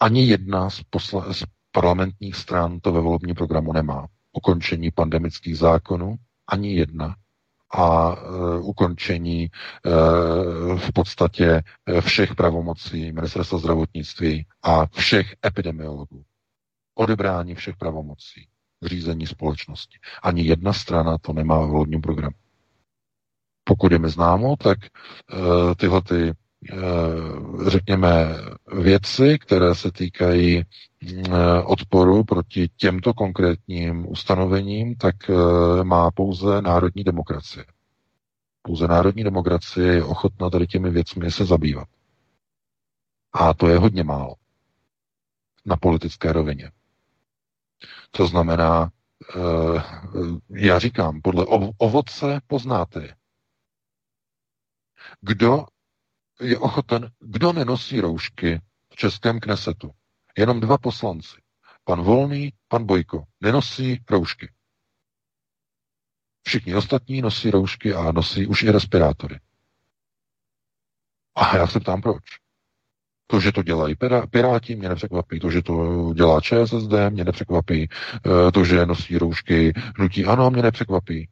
Ani jedna z, posla- z parlamentních stran to ve volebním programu nemá. Ukončení pandemických zákonů, ani jedna. A e, ukončení e, v podstatě všech pravomocí ministerstva zdravotnictví a všech epidemiologů. odebrání všech pravomocí v řízení společnosti. Ani jedna strana to nemá v volebním programu. Pokud je mi známo, tak uh, tyhle ty, uh, řekněme, věci, které se týkají uh, odporu proti těmto konkrétním ustanovením, tak uh, má pouze národní demokracie. Pouze národní demokracie je ochotna tady těmi věcmi se zabývat. A to je hodně málo na politické rovině. To znamená, já říkám, podle ovoce poznáte je. Kdo je ochoten, kdo nenosí roušky v českém knesetu? Jenom dva poslanci. Pan Volný, pan Bojko. Nenosí roušky. Všichni ostatní nosí roušky a nosí už i respirátory. A já se ptám, proč? To, že to dělají Piráti, mě nepřekvapí. To, že to dělá Č S S D, mě nepřekvapí. To, že nosí roušky hnutí ANO, mě nepřekvapí.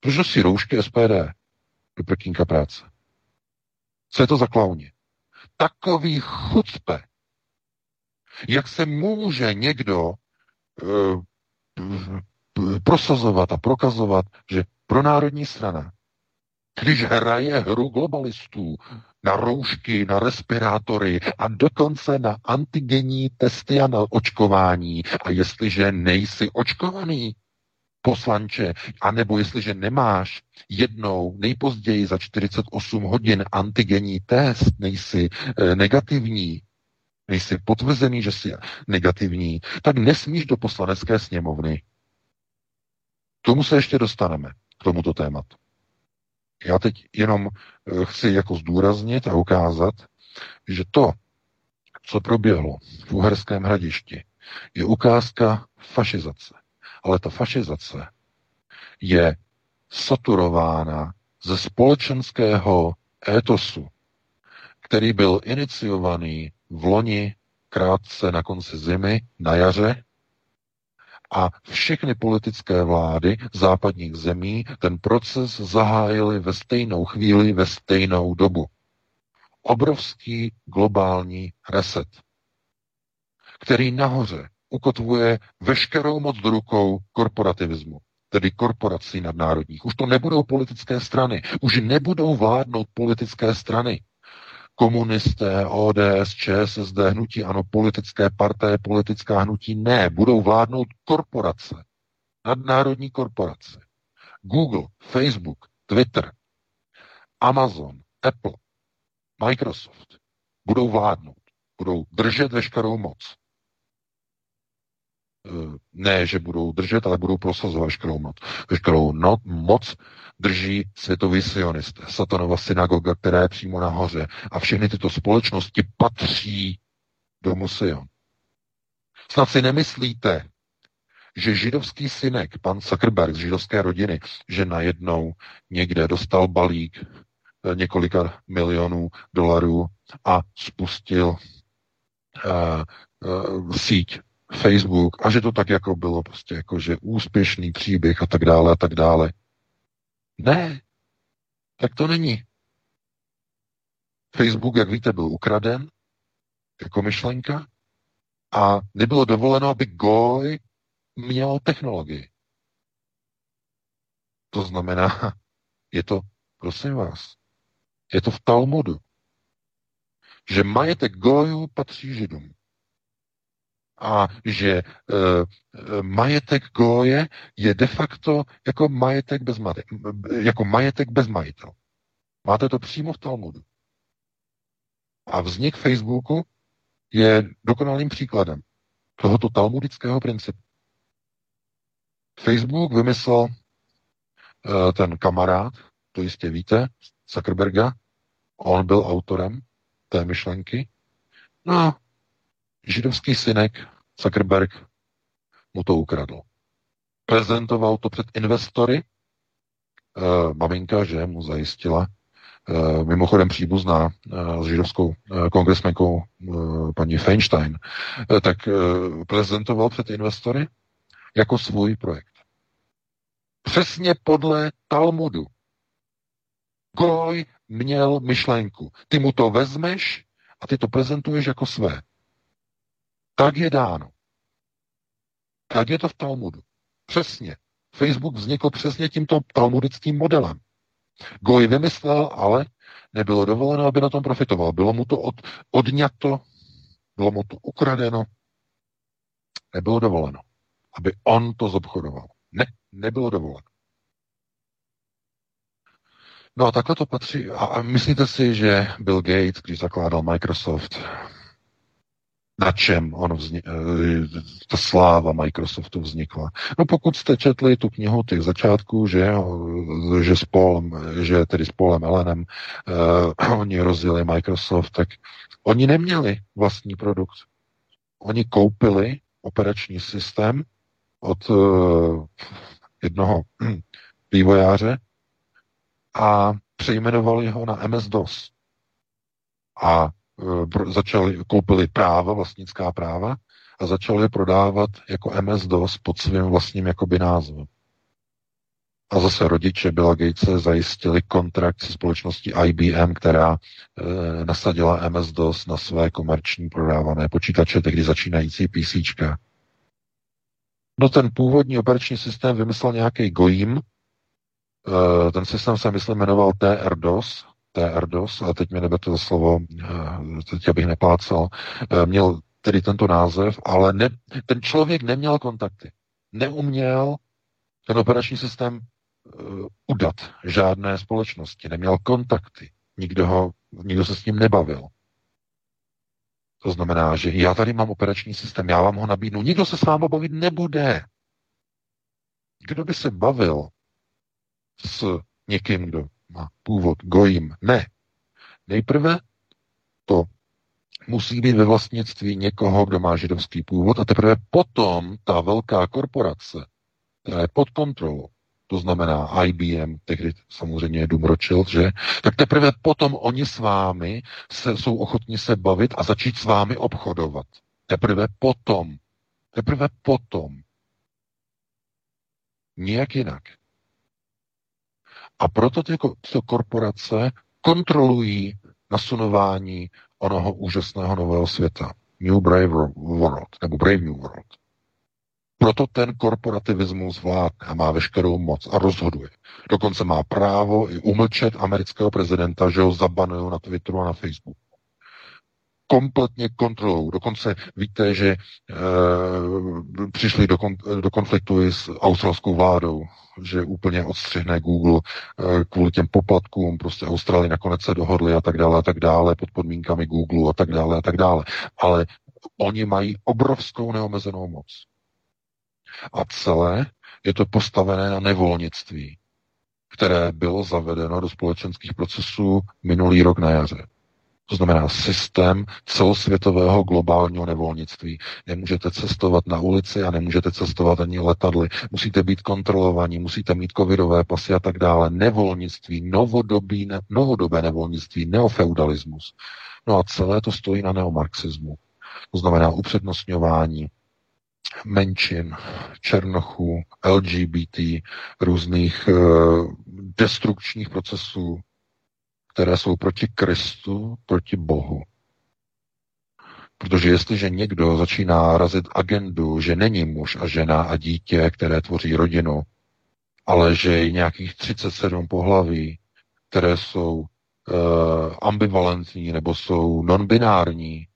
Proč nosí roušky S P D? Do prkínka práce. Co je to za klauni? Takový chucpe. Jak se může někdo uh, prosazovat a prokazovat, že pro národní strana, když hraje hru globalistů na roušky, na respirátory a dokonce na antigenní testy a na očkování. A jestliže nejsi očkovaný, poslanče, anebo jestliže nemáš jednou nejpozději za čtyřicet osm hodin antigenní test, nejsi e, negativní, nejsi potvrzený, že jsi negativní, tak nesmíš do poslanecké sněmovny. K tomu se ještě dostaneme, k tomuto tématu. Já teď jenom chci jako zdůraznit a ukázat, že to, co proběhlo v Uherském Hradišti, je ukázka fašizace. Ale ta fašizace je saturována ze společenského étosu, který byl iniciovaný v loni krátce na konci zimy, na jaře, a všechny politické vlády západních zemí ten proces zahájily ve stejnou chvíli, ve stejnou dobu. Obrovský globální reset, který nahoře ukotvuje veškerou moc do rukou korporativismu, tedy korporací nadnárodních. Už to nebudou politické strany, už nebudou vládnout politické strany. Komunisté, O D S, Č S S D, hnutí ANO, politické partaje, politická hnutí, ne, budou vládnout korporace, nadnárodní korporace. Google, Facebook, Twitter, Amazon, Apple, Microsoft budou vládnout, budou držet veškerou moc. Ne, že budou držet, ale budou prosazovat veškerou moc. Veškerou no, moc drží světoví sionisté, Satanova synagoga, která je přímo nahoře. A všechny tyto společnosti patří domu Sion. Snad si nemyslíte, že židovský synek, pan Zuckerberg z židovské rodiny, že najednou někde dostal balík několika milionů dolarů a spustil uh, uh, síť Facebook a že to tak jako bylo prostě jako, že úspěšný příběh a tak dále a tak dále. Ne, tak to není. Facebook, jak víte, byl ukraden jako myšlenka a nebylo dovoleno, aby Goj měl technologii. To znamená, je to, prosím vás, je to v Talmudu, že majetek Gojů patří Židům. A že e, majetek Goje je de facto jako majetek bez, mate, jako majetek bez majitele. Máte to přímo v Talmudu. A vznik Facebooku je dokonalým příkladem tohoto talmudického principu. Facebook vymyslel e, ten kamarád, to jistě víte, Zuckerberga, on byl autorem té myšlenky. No židovský synek Zuckerberg mu to ukradl. Prezentoval to před investory. E, maminka, že mu zajistila. E, mimochodem příbuzná e, s židovskou e, kongresmenkou e, paní Feinstein. E, tak e, prezentoval před investory jako svůj projekt. Přesně podle Talmudu. Goj měl myšlenku. Ty mu to vezmeš a ty to prezentuješ jako své. Tak je dáno. Tak je to v Talmudu. Přesně. Facebook vznikl přesně tímto talmudickým modelem. Goj vymyslel, ale nebylo dovoleno, aby na tom profitoval. Bylo mu to od, odňato, bylo mu to ukradeno. Nebylo dovoleno, aby on to zobchodoval. Ne, nebylo dovoleno. No a takhle to patří. A myslíte si, že Bill Gates, když zakládal Microsoft, na čem on vznik, ta sláva Microsoftu vznikla? No pokud jste četli tu knihu těch začátků, že, že, s, Paulem, že tedy s Paulem Allenem eh, oni rozjeli Microsoft, tak oni neměli vlastní produkt. Oni koupili operační systém od eh, jednoho vývojáře a přejmenovali ho na em es dos. A začali, koupili práva, vlastnická práva a začali je prodávat jako em es dos pod svým vlastním jakoby názvem. A zase rodiče Billa Gatese zajistili kontrakt se společností í bé em, která e, nasadila em es dos na své komerční prodávané počítače, tehdy začínající PCčka. No ten původní operační systém vymyslel nějaký gojím. E, ten systém se myslím jmenoval té er dos, té er dos, a teď mi neberte za slovo, teď abych neplácal, měl tedy tento název, ale ne, ten člověk neměl kontakty. Neuměl ten operační systém udat žádné společnosti, neměl kontakty, nikdo, ho, nikdo se s ním nebavil. To znamená, že já tady mám operační systém, já vám ho nabídnu, nikdo se s váma bavit nebude. Kdo by se bavil s někým, kdo má původ gojím? Ne. Nejprve to musí být ve vlastnictví někoho, kdo má židovský původ, a teprve potom ta velká korporace, která je pod kontrolou, to znamená í bé em, tehdy samozřejmě Dům Rothschild, že? Tak teprve potom oni s vámi se, jsou ochotni se bavit a začít s vámi obchodovat. Teprve potom. Teprve potom. Nijak jinak. A proto tyto korporace kontrolují nasunování onoho úžasného nového světa. New Brave World, nebo Brave New World. Proto ten korporativismus vládne a má veškerou moc a rozhoduje. Dokonce má právo i umlčet amerického prezidenta, že ho zabanují na Twitteru a na Facebooku. Kompletně kontrolou. Dokonce víte, že e, přišli do, kon, do konfliktu i s australskou vládou, že úplně odstřihne Google e, kvůli těm poplatkům, prostě Australii nakonec se dohodli a tak dále a tak dále, pod podmínkami Google a tak dále a tak dále. Ale oni mají obrovskou neomezenou moc. A celé je to postavené na nevolnictví, které bylo zavedeno do společenských procesů minulý rok na jaře. To znamená systém celosvětového globálního nevolnictví. Nemůžete cestovat na ulici a nemůžete cestovat ani letadly. Musíte být kontrolovaní, musíte mít covidové pasy a tak dále. Nevolnictví, novodobí, ne, novodobé nevolnictví, neofeudalismus. No a celé to stojí na neomarxismu. To znamená upřednostňování menšin, černochů, el gé bé té, různých e, destrukčních procesů, které jsou proti Kristu, proti Bohu. Protože jestliže někdo začíná razit agendu, že není muž a žena a dítě, které tvoří rodinu, ale že je nějakých třicet sedm pohlaví, které jsou e, ambivalentní nebo jsou non-binární,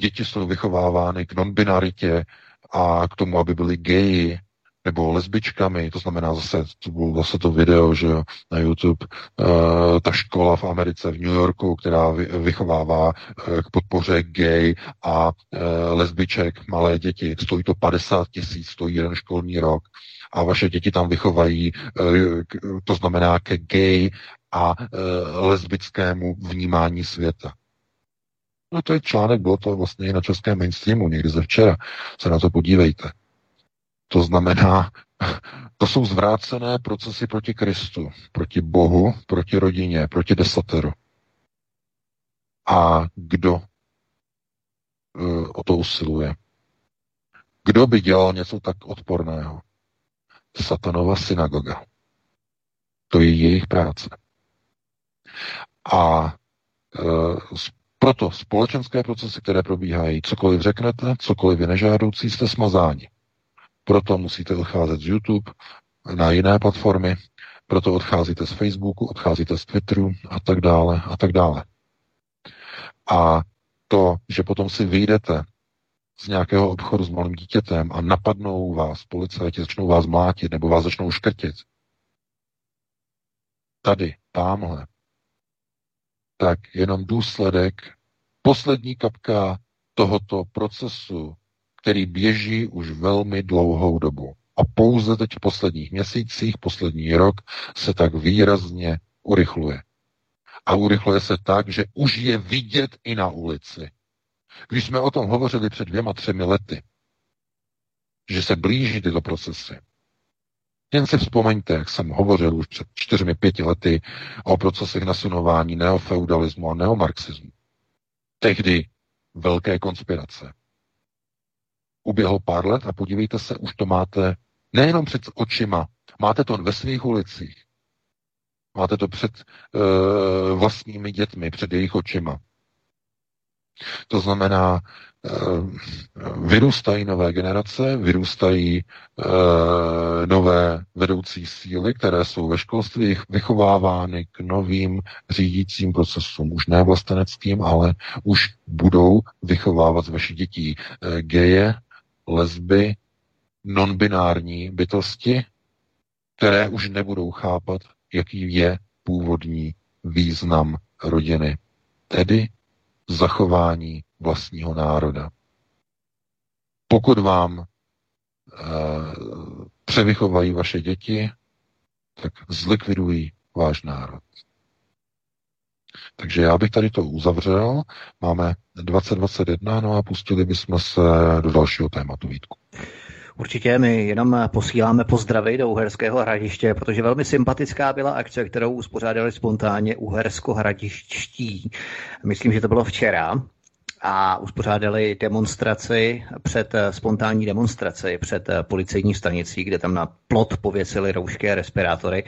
děti jsou vychovávány k non-binaritě a k tomu, aby byli geji, nebo lesbičkami, to znamená zase, to bylo zase to video, že na YouTube, e, ta škola v Americe, v New Yorku, která vy, vychovává e, k podpoře gay a e, lesbiček, malé děti, stojí to padesát tisíc, stojí jeden školní rok a vaše děti tam vychovají, e, k, to znamená ke gay a e, lesbickému vnímání světa. No to je článek, bylo to vlastně i na českém mainstreamu, někdy ze včera, se na to podívejte. To znamená, to jsou zvrácené procesy proti Kristu, proti Bohu, proti rodině, proti desateru. A kdo o to usiluje? Kdo by dělal něco tak odporného? Satanova synagoga. To je jejich práce. A proto společenské procesy, které probíhají, cokoliv řeknete, cokoliv je nežádoucí, jste smazáni. Proto musíte odcházet z YouTube na jiné platformy, proto odcházíte z Facebooku, odcházíte z Twitteru a tak dále a tak dále. A to, že potom si vyjdete z nějakého obchodu s malým dítětem a napadnou vás policajti, začnou vás mlátit nebo vás začnou škrtit. Tady, támhle. Tak jenom důsledek, poslední kapka tohoto procesu, který běží už velmi dlouhou dobu. A pouze teď v posledních měsících, poslední rok se tak výrazně urychluje. A urychluje se tak, že už je vidět i na ulici. Když jsme o tom hovořili před dvěma, třemi lety, že se blíží tyto procesy. Jen si vzpomeňte, jak jsem hovořil už před čtyřmi, pěti lety o procesech nasunování neofeudalismu a neomarxismu. Tehdy velké konspirace. Uběhlo pár let a podívejte se, už to máte nejenom před očima, máte to ve svých ulicích. Máte to před e, vlastními dětmi, před jejich očima. To znamená, e, vyrůstají nové generace, vyrůstají e, nové vedoucí síly, které jsou ve školství vychovávány k novým řídícím procesům. Už ne vlasteneckým, ale už budou vychovávat z vašich dětí e, geje, lesby, nonbinární bytosti, které už nebudou chápat, jaký je původní význam rodiny, tedy zachování vlastního národa. Pokud vám e, převychovají vaše děti, tak zlikvidují váš národ. Takže já bych tady to uzavřel. Máme dvacet dvacet jedna, no a pustili bychom se do dalšího tématu, Vítku. Určitě my jenom posíláme pozdravy do Uherského Hradiště, protože velmi sympatická byla akce, kterou uspořádali spontánně uhersko-hradiští. Myslím, že to bylo včera. A uspořádali demonstraci před spontánní demonstraci před policejní stanicí, kde tam na plot pověsili roušky a respirátory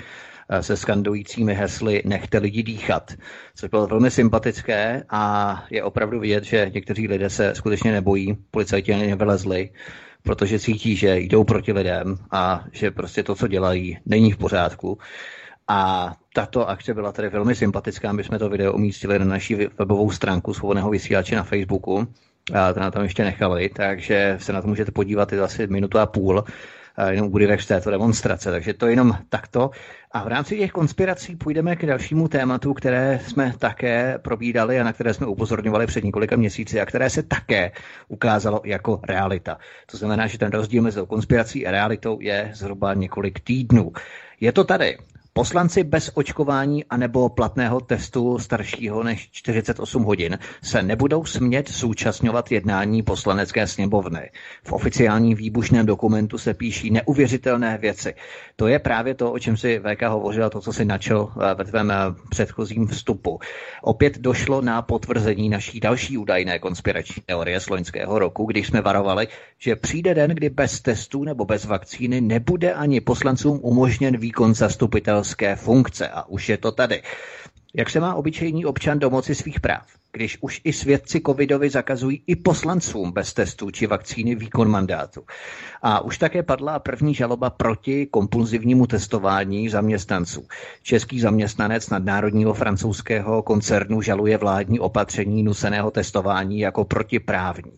se skandujícími hesly nechte lidi dýchat, což bylo velmi sympatické a je opravdu vidět, že někteří lidé se skutečně nebojí, policajti nevylezli, protože cítí, že jdou proti lidem a že prostě to, co dělají, není v pořádku. A tato akce byla tady velmi sympatická, my jsme to video umístili na naší webovou stránku Svobodného vysílače na Facebooku, a to na tam ještě nechali, takže se na to můžete podívat, je to asi minutu a půl, jenom úryvek z této demonstrace, takže to jenom takto. A v rámci těch konspirací půjdeme k dalšímu tématu, které jsme také probídali a na které jsme upozorňovali před několika měsíci a které se také ukázalo jako realita. To znamená, že ten rozdíl mezi konspirací a realitou je zhruba několik týdnů. Je to tady. Poslanci bez očkování anebo platného testu staršího než čtyřicet osm hodin se nebudou smět zúčastňovat jednání Poslanecké sněmovny. V oficiálním výbušném dokumentu se píší neuvěřitelné věci. To je právě to, o čem si V K hovořila, to, co si načal ve tvém předchozím vstupu. Opět došlo na potvrzení naší další údajné konspirační teorie z loňského roku, když jsme varovali, že přijde den, kdy bez testů nebo bez vakcíny nebude ani poslancům umožněn výkon zastupitelství funkce a už je to tady. Jak se má obyčejný občan domoci svých práv, když už i svědci covidovi zakazují i poslancům bez testů či vakcíny výkon mandátu? A už také padla první žaloba proti kompulzivnímu testování zaměstnanců. Český zaměstnanec nadnárodního francouzského koncernu žaluje vládní opatření nuceného testování jako protiprávní.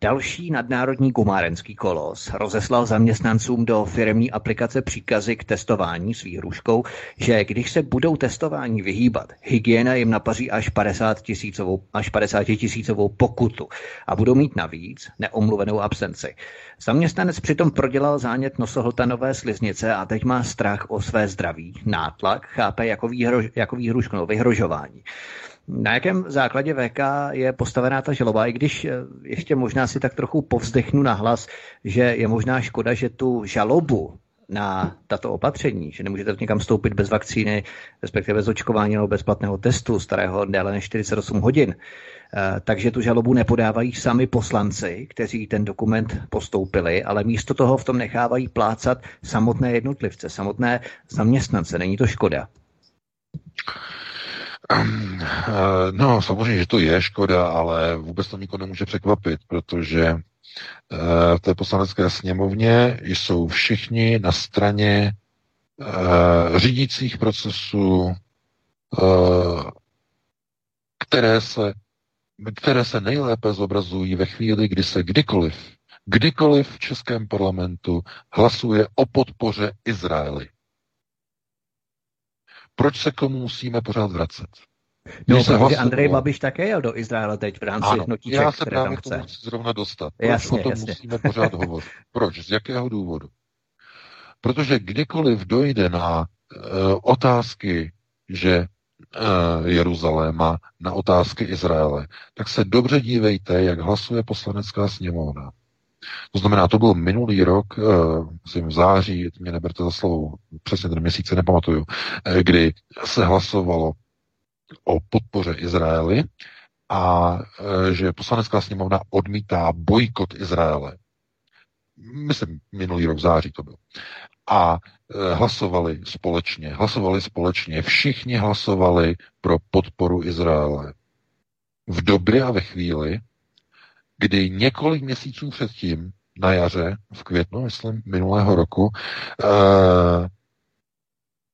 Další nadnárodní gumárenský kolos rozeslal zaměstnancům do firemní aplikace příkazy k testování s výhrůžkou, že když se budou testování vyhýbat, hygiena jim napaří až padesát tisícovou pokutu a budou mít navíc neomluvenou absenci. Zaměstnanec přitom prodělal zánět nosohltanové sliznice a teď má strach o své zdraví. Nátlak chápe jako, výhrož, jako výhrůžku, vyhrožování. Na jakém základě V K je postavená ta žaloba, i když ještě možná si tak trochu povzdechnu nahlas, že je možná škoda, že tu žalobu na tato opatření, že nemůžete někam vstoupit bez vakcíny, respektive bez očkování nebo bezplatného testu starého déle než čtyřicet osm hodin, takže tu žalobu nepodávají sami poslanci, kteří ten dokument postoupili, ale místo toho v tom nechávají plácat samotné jednotlivce, samotné zaměstnance. Není to škoda? No, samozřejmě, že to je škoda, ale vůbec to nikoho nemůže překvapit, protože v té poslanecké sněmovně jsou všichni na straně řídících procesů, které se, které se nejlépe zobrazují ve chvíli, kdy se kdykoliv, kdykoliv v českém parlamentu hlasuje o podpoře Izraeli. Proč se k tomu musíme pořád vracet? No, protože Andrej Babiš také jel do Izraele teď v rámci ano, notíček, já se které právě tam chce. Musí zrovna dostat. Proč jasně, o tom jasně. musíme pořád hovořit? Proč? Z jakého důvodu? Protože kdykoliv dojde na uh, otázky, že uh, Jeruzaléma, na otázky Izraele, tak se dobře dívejte, jak hlasuje poslanecká sněmovna. To znamená, to byl minulý rok, myslím v září, mě neberte za slovo, přesně ten měsíc nepamatuju, kdy se hlasovalo o podpoře Izraeli a že poslanecká sněmovna odmítá bojkot Izraele. Myslím, minulý rok v září to bylo. A hlasovali společně, hlasovali společně, všichni hlasovali pro podporu Izraele. V době a ve chvíli, kdy několik měsíců předtím, na jaře, v květnu, myslím, minulého roku, eh,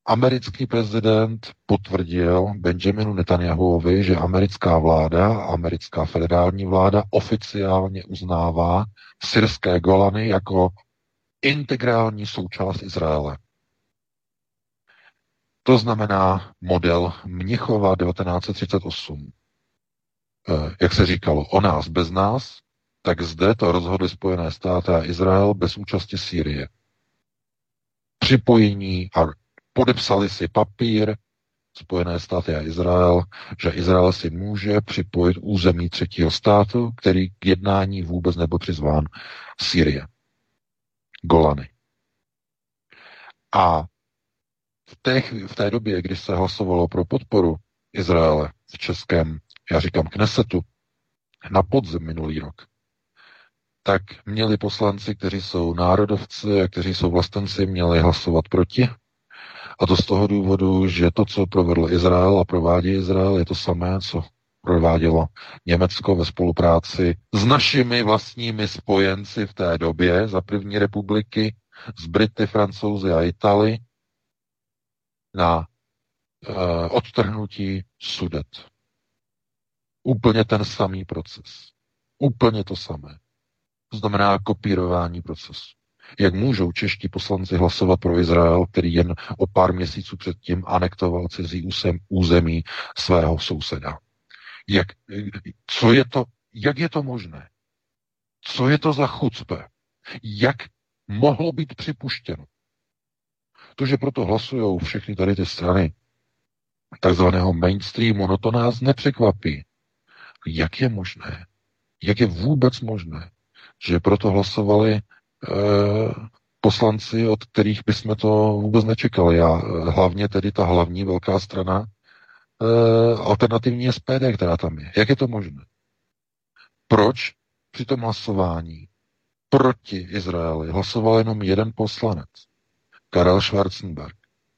americký prezident potvrdil Benjaminu Netanjahuovi, že americká vláda, americká federální vláda oficiálně uznává syrské Golany jako integrální součást Izraele. To znamená model Mnichova devatenáct set třicet osm. Jak se říkalo, o nás bez nás, tak zde to rozhodly Spojené státy a Izrael bez účasti Sýrie. Připojení a podepsali si papír Spojené státy a Izrael, že Izrael si může připojit území třetího státu, který k jednání vůbec nebyl přizván Sýrie. Golany. A v té, v té době, kdy se hlasovalo pro podporu Izraele v českém, já říkám Knesetu, na podzim minulý rok, tak měli poslanci, kteří jsou národovci a kteří jsou vlastenci, měli hlasovat proti. A to z toho důvodu, že to, co provedl Izrael a provádí Izrael, je to samé, co provádělo Německo ve spolupráci s našimi vlastními spojenci v té době za první republiky, s Brity, Francouzi a Itali, na eh, odtrhnutí Sudet. Úplně ten samý proces. Úplně to samé. To znamená kopírování procesu. Jak můžou čeští poslanci hlasovat pro Izrael, který jen o pár měsíců předtím anektoval cizí území svého souseda? Jak, co je to, jak je to možné? Co je to za chucpe? Jak mohlo být připuštěno? To, že proto hlasují všechny tady ty strany takzvaného mainstreamu, no to nás nepřekvapí. Jak je možné, jak je vůbec možné, že proto hlasovali e, poslanci, od kterých bychom to vůbec nečekali. A hlavně tedy ta hlavní velká strana e, alternativní S P D, která tam je. Jak je to možné? Proč při tom hlasování proti Izraeli hlasoval jenom jeden poslanec? Karel Schwarzenberg.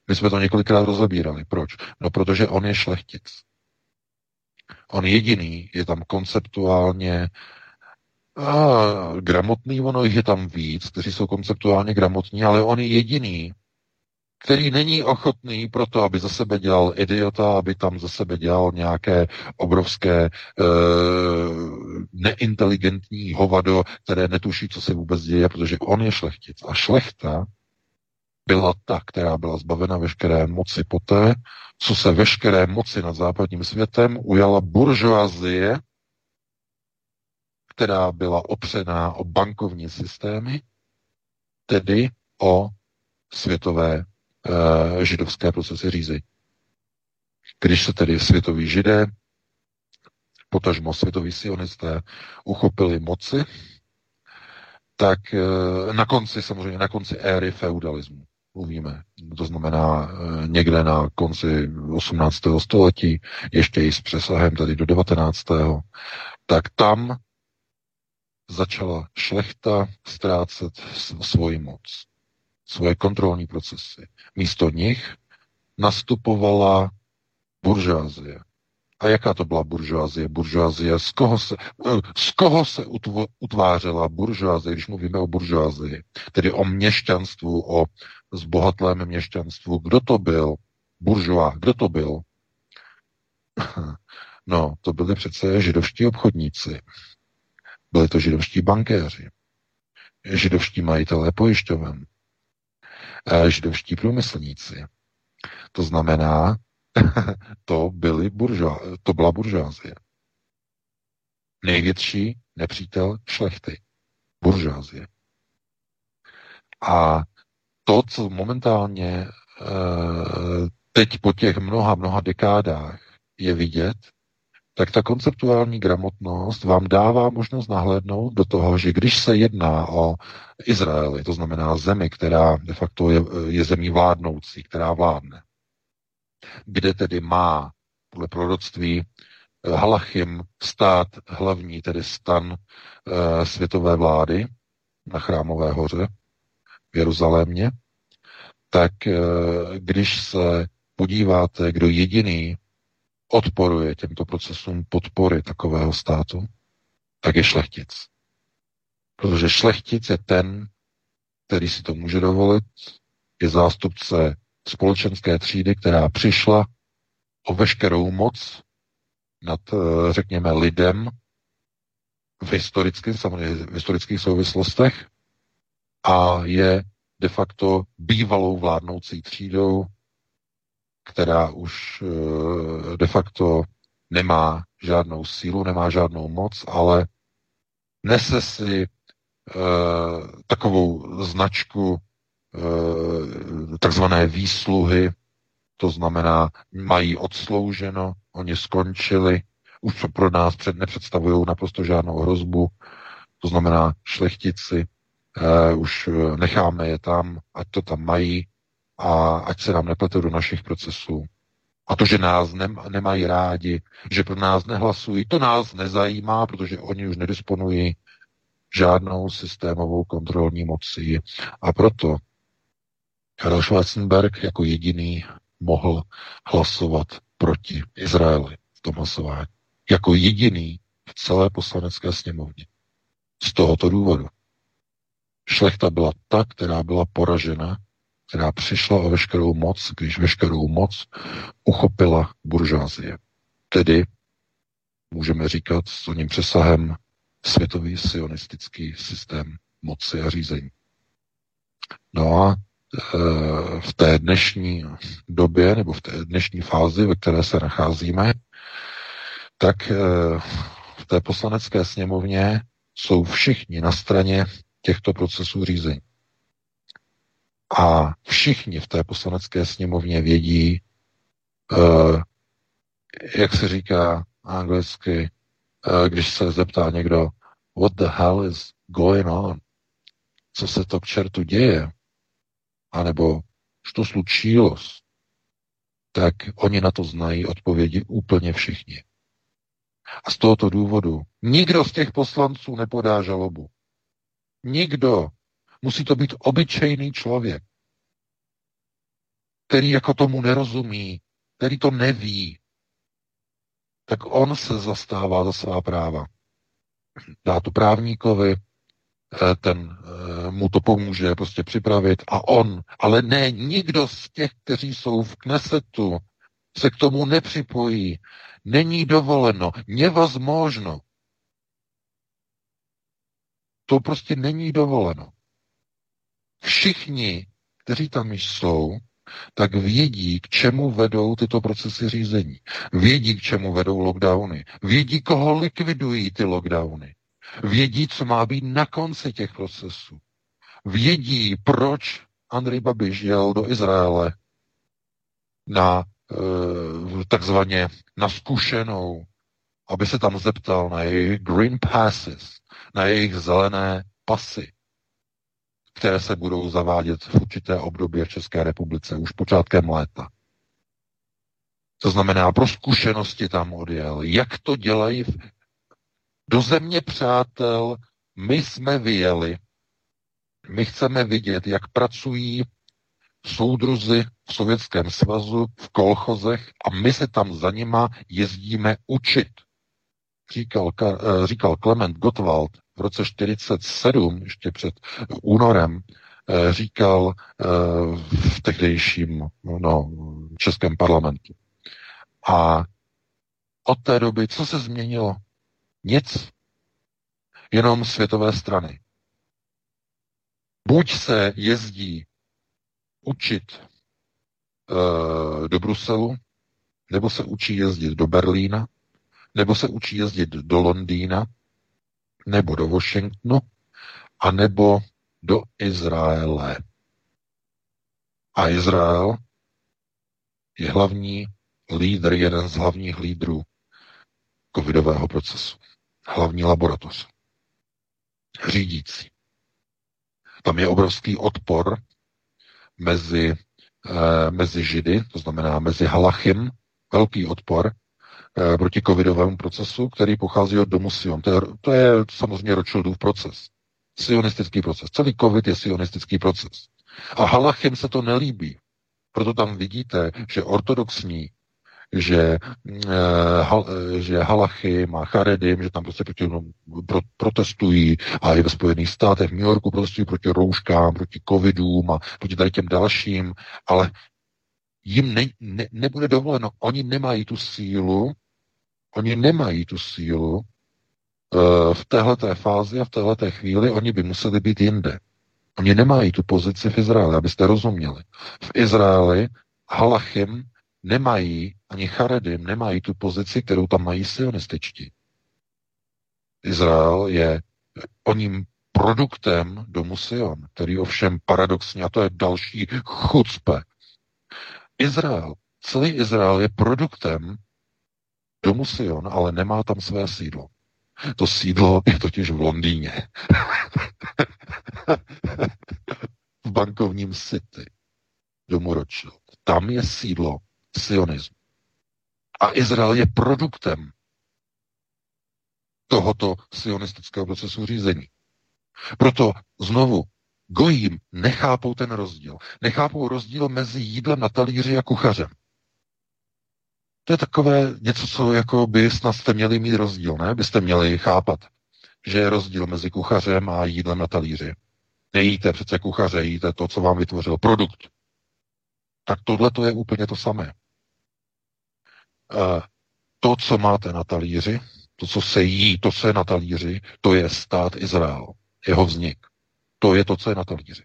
My jsme to několikrát rozebírali. Proč? No, protože on je šlechtic. On jediný je tam konceptuálně a, gramotný, ono jich je tam víc, kteří jsou konceptuálně gramotní, ale on je jediný, který není ochotný pro to, aby za sebe dělal idiota, aby tam za sebe dělal nějaké obrovské e, neinteligentní hovado, které netuší, co se vůbec děje, protože on je šlechtic. A šlechta byla ta, která byla zbavena veškeré moci poté, co se veškeré moci nad západním světem ujala buržoazie, která byla opřená o bankovní systémy, tedy o světové e, židovské procesy řízení. Když se tedy světoví židé, potažmo světoví sionisté, uchopili moci, tak e, na konci, samozřejmě na konci éry feudalismu. Mluvíme. To znamená někde na konci osmnáctého století, ještě i s přesahem tady do devatenáctého tak tam začala šlechta ztrácet svoji moc, svoje kontrolní procesy. Místo nich nastupovala buržoazie, A jaká to byla buržoazie? Buržoazie, z koho se, z koho se utvo, utvářela buržoazie, když mluvíme o buržoazii, tedy o měšťanstvu, o zbohatlém měšťanstvu. Kdo to byl? Buržoá, kdo to byl? No, to byli přece židovští obchodníci. Byli to židovští bankéři, židovští majitelé pojišťoven, židovští průmyslníci. To znamená, to, byli buržoá, to byla buržoazie. Největší nepřítel šlechty. Buržoazie. A to, co momentálně teď po těch mnoha, mnoha dekádách je vidět, tak ta konceptuální gramotnost vám dává možnost nahlédnout do toho, že když se jedná o Izraeli, to znamená zemi, která de facto je, je zemí vládnoucí, která vládne, kde tedy má podle proroctví Halachim stát hlavní, tedy stan e, světové vlády na Chrámové hoře v Jeruzalémě, tak e, když se podíváte, kdo jediný odporuje těmto procesům podpory takového státu, tak je šlechtic. Protože šlechtic je ten, který si to může dovolit, je zástupce společenské třídy, která přišla o veškerou moc nad, řekněme, lidem v historických, samozřejmě v historických souvislostech a je de facto bývalou vládnoucí třídou, která už de facto nemá žádnou sílu, nemá žádnou moc, ale nese si e, takovou značku e, takzvané výsluhy, to znamená, mají odslouženo, oni skončili, už pro nás před, nepředstavují naprosto žádnou hrozbu, to znamená šlechtici, e, už necháme je tam, ať to tam mají, a ať se nám nepletou do našich procesů. A to, že nás nemají rádi, že pro nás nehlasují, to nás nezajímá, protože oni už nedisponují žádnou systémovou kontrolní mocí. A proto Karel Schwarzenberg jako jediný mohl hlasovat proti Izraeli v tom hlasování. Jako jediný v celé Poslanecké sněmovně. Z tohoto důvodu. Šlechta byla ta, která byla poražena, která přišla o veškerou moc, když veškerou moc uchopila buržoazie. Tedy můžeme říkat s oním přesahem světový sionistický systém moci a řízení. No a e, v té dnešní době, nebo v té dnešní fázi, ve které se nacházíme, tak e, v té Poslanecké sněmovně jsou všichni na straně těchto procesů řízení. A všichni v té Poslanecké sněmovně vědí, eh, jak se říká anglicky, eh, když se zeptá někdo, what the hell is going on? Co se to k čertu děje? A nebo, co slučilo? Tak oni na to znají odpovědi úplně všichni. A z tohoto důvodu nikdo z těch poslanců nepodá žalobu. Nikdo. Musí to být obyčejný člověk, který jako tomu nerozumí, který to neví, tak on se zastává za svá práva. Dá to právníkovi, ten mu to pomůže prostě připravit a on, ale ne, nikdo z těch, kteří jsou v Knesetu, se k tomu nepřipojí. Není dovoleno, nevazmožno. To prostě není dovoleno. Všichni, kteří tam jsou, tak vědí, k čemu vedou tyto procesy řízení. Vědí, k čemu vedou lockdowny. Vědí, koho likvidují ty lockdowny. Vědí, co má být na konci těch procesů. Vědí, proč Andrej Babiš jel do Izraele na e, takzvaně na zkušenou, aby se tam zeptal na jejich green passes, na jejich zelené pasy, které se budou zavádět v určité období v České republice, už počátkem léta. To znamená, pro zkušenosti tam odjel. Jak to dělají do země přátel? My jsme vyjeli. My chceme vidět, jak pracují soudruzi v Sovětském svazu, v kolchozech a my se tam za nima jezdíme učit. Říkal, říkal Klement Gottwald v roce čtyřicet sedm, ještě před únorem, říkal v tehdejším no, českém parlamentu. A od té doby, co se změnilo? Nic. Jenom světové strany. Buď se jezdí učit e, do Bruselu, nebo se učí jezdit do Berlína, nebo se učí jezdit do Londýna, nebo do Washingtonu, a nebo do Izraele. A Izrael je hlavní lídr, jeden z hlavních lídrů covidového procesu. Hlavní laboratoř. Řídící. Tam je obrovský odpor mezi, eh, mezi Židy, to znamená mezi halachim, velký odpor eh, proti covidovému procesu, který pochází od domu Sion. To je, to je samozřejmě Rothschildův proces. Sionistický proces. Celý covid je sionistický proces. A halachim se to nelíbí. Proto tam vidíte, že ortodoxní, že, eh, hal, eh, že halachim a charedim, že tam prostě proti, no, pro, protestují a i ve Spojených státech, v New Yorku protestují proti rouškám, proti covidům a proti tady těm dalším, ale jim ne, ne, nebude dovoleno. Oni nemají tu sílu, oni nemají tu sílu eh, v téhleté fázi a v téhleté chvíli oni by museli být jinde. Oni nemají tu pozici v Izraeli, abyste rozuměli. V Izraeli halachim nemají, ani charedim nemají tu pozici, kterou tam mají sionističtí. Izrael je oním produktem domu Sion, který ovšem paradoxně, a to je další chucpe. Izrael, celý Izrael je produktem domu Sion, ale nemá tam své sídlo. To sídlo je totiž v Londýně. V bankovním city domu Rothschild. Tam je sídlo sionismu. A Izrael je produktem tohoto sionistického procesu řízení. Proto znovu gojím nechápou ten rozdíl. Nechápou rozdíl mezi jídlem na talíři a kuchařem. To je takové něco, co jako by snad jste měli mít rozdíl, ne? Byste měli chápat, že je rozdíl mezi kuchařem a jídlem na talíři. Nejíte přece kuchaře, jíte to, co vám vytvořil produkt. Tak tohle to je úplně to samé. To, co máte na talíři, to, co se jí, to, co je na talíři, to je stát Izrael, jeho vznik. To je to, co je na talíři.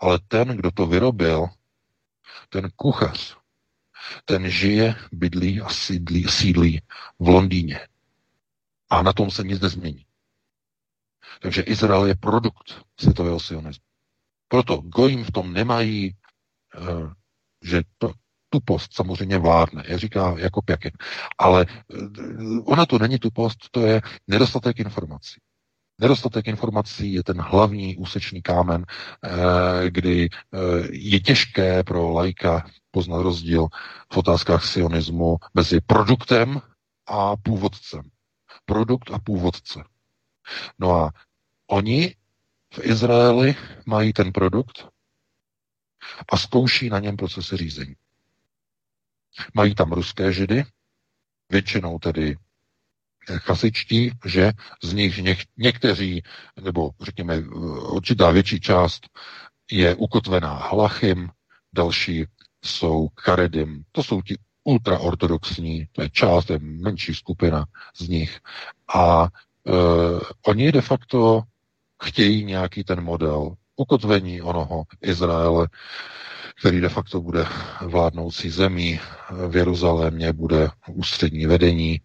Ale ten, kdo to vyrobil, ten kuchař, ten žije, bydlí a sídlí, sídlí v Londýně. A na tom se nic nezmění. Takže Izrael je produkt světového sionismu. Proto gojím v tom nemají, že to, tupost samozřejmě vládne, je říká jako pěkin. Ale ona to není tupost, to je nedostatek informací. Nedostatek informací je ten hlavní úsečný kámen, kdy je těžké pro laika poznat rozdíl v otázkách sionismu mezi produktem a původcem. Produkt a původce. No a oni v Izraeli mají ten produkt a zkouší na něm procesy řízení. Mají tam ruské židy, většinou tedy chasičtí, že z nich něk- někteří, nebo řekněme určitá větší část je ukotvená halachim, další jsou charedim, to jsou ti ultraortodoxní, to je část, to je menší skupina z nich a e, oni de facto chtějí nějaký ten model ukotvení onoho Izraele, který de facto bude vládnoucí zemí. V Jeruzalémě bude ústřední vedení,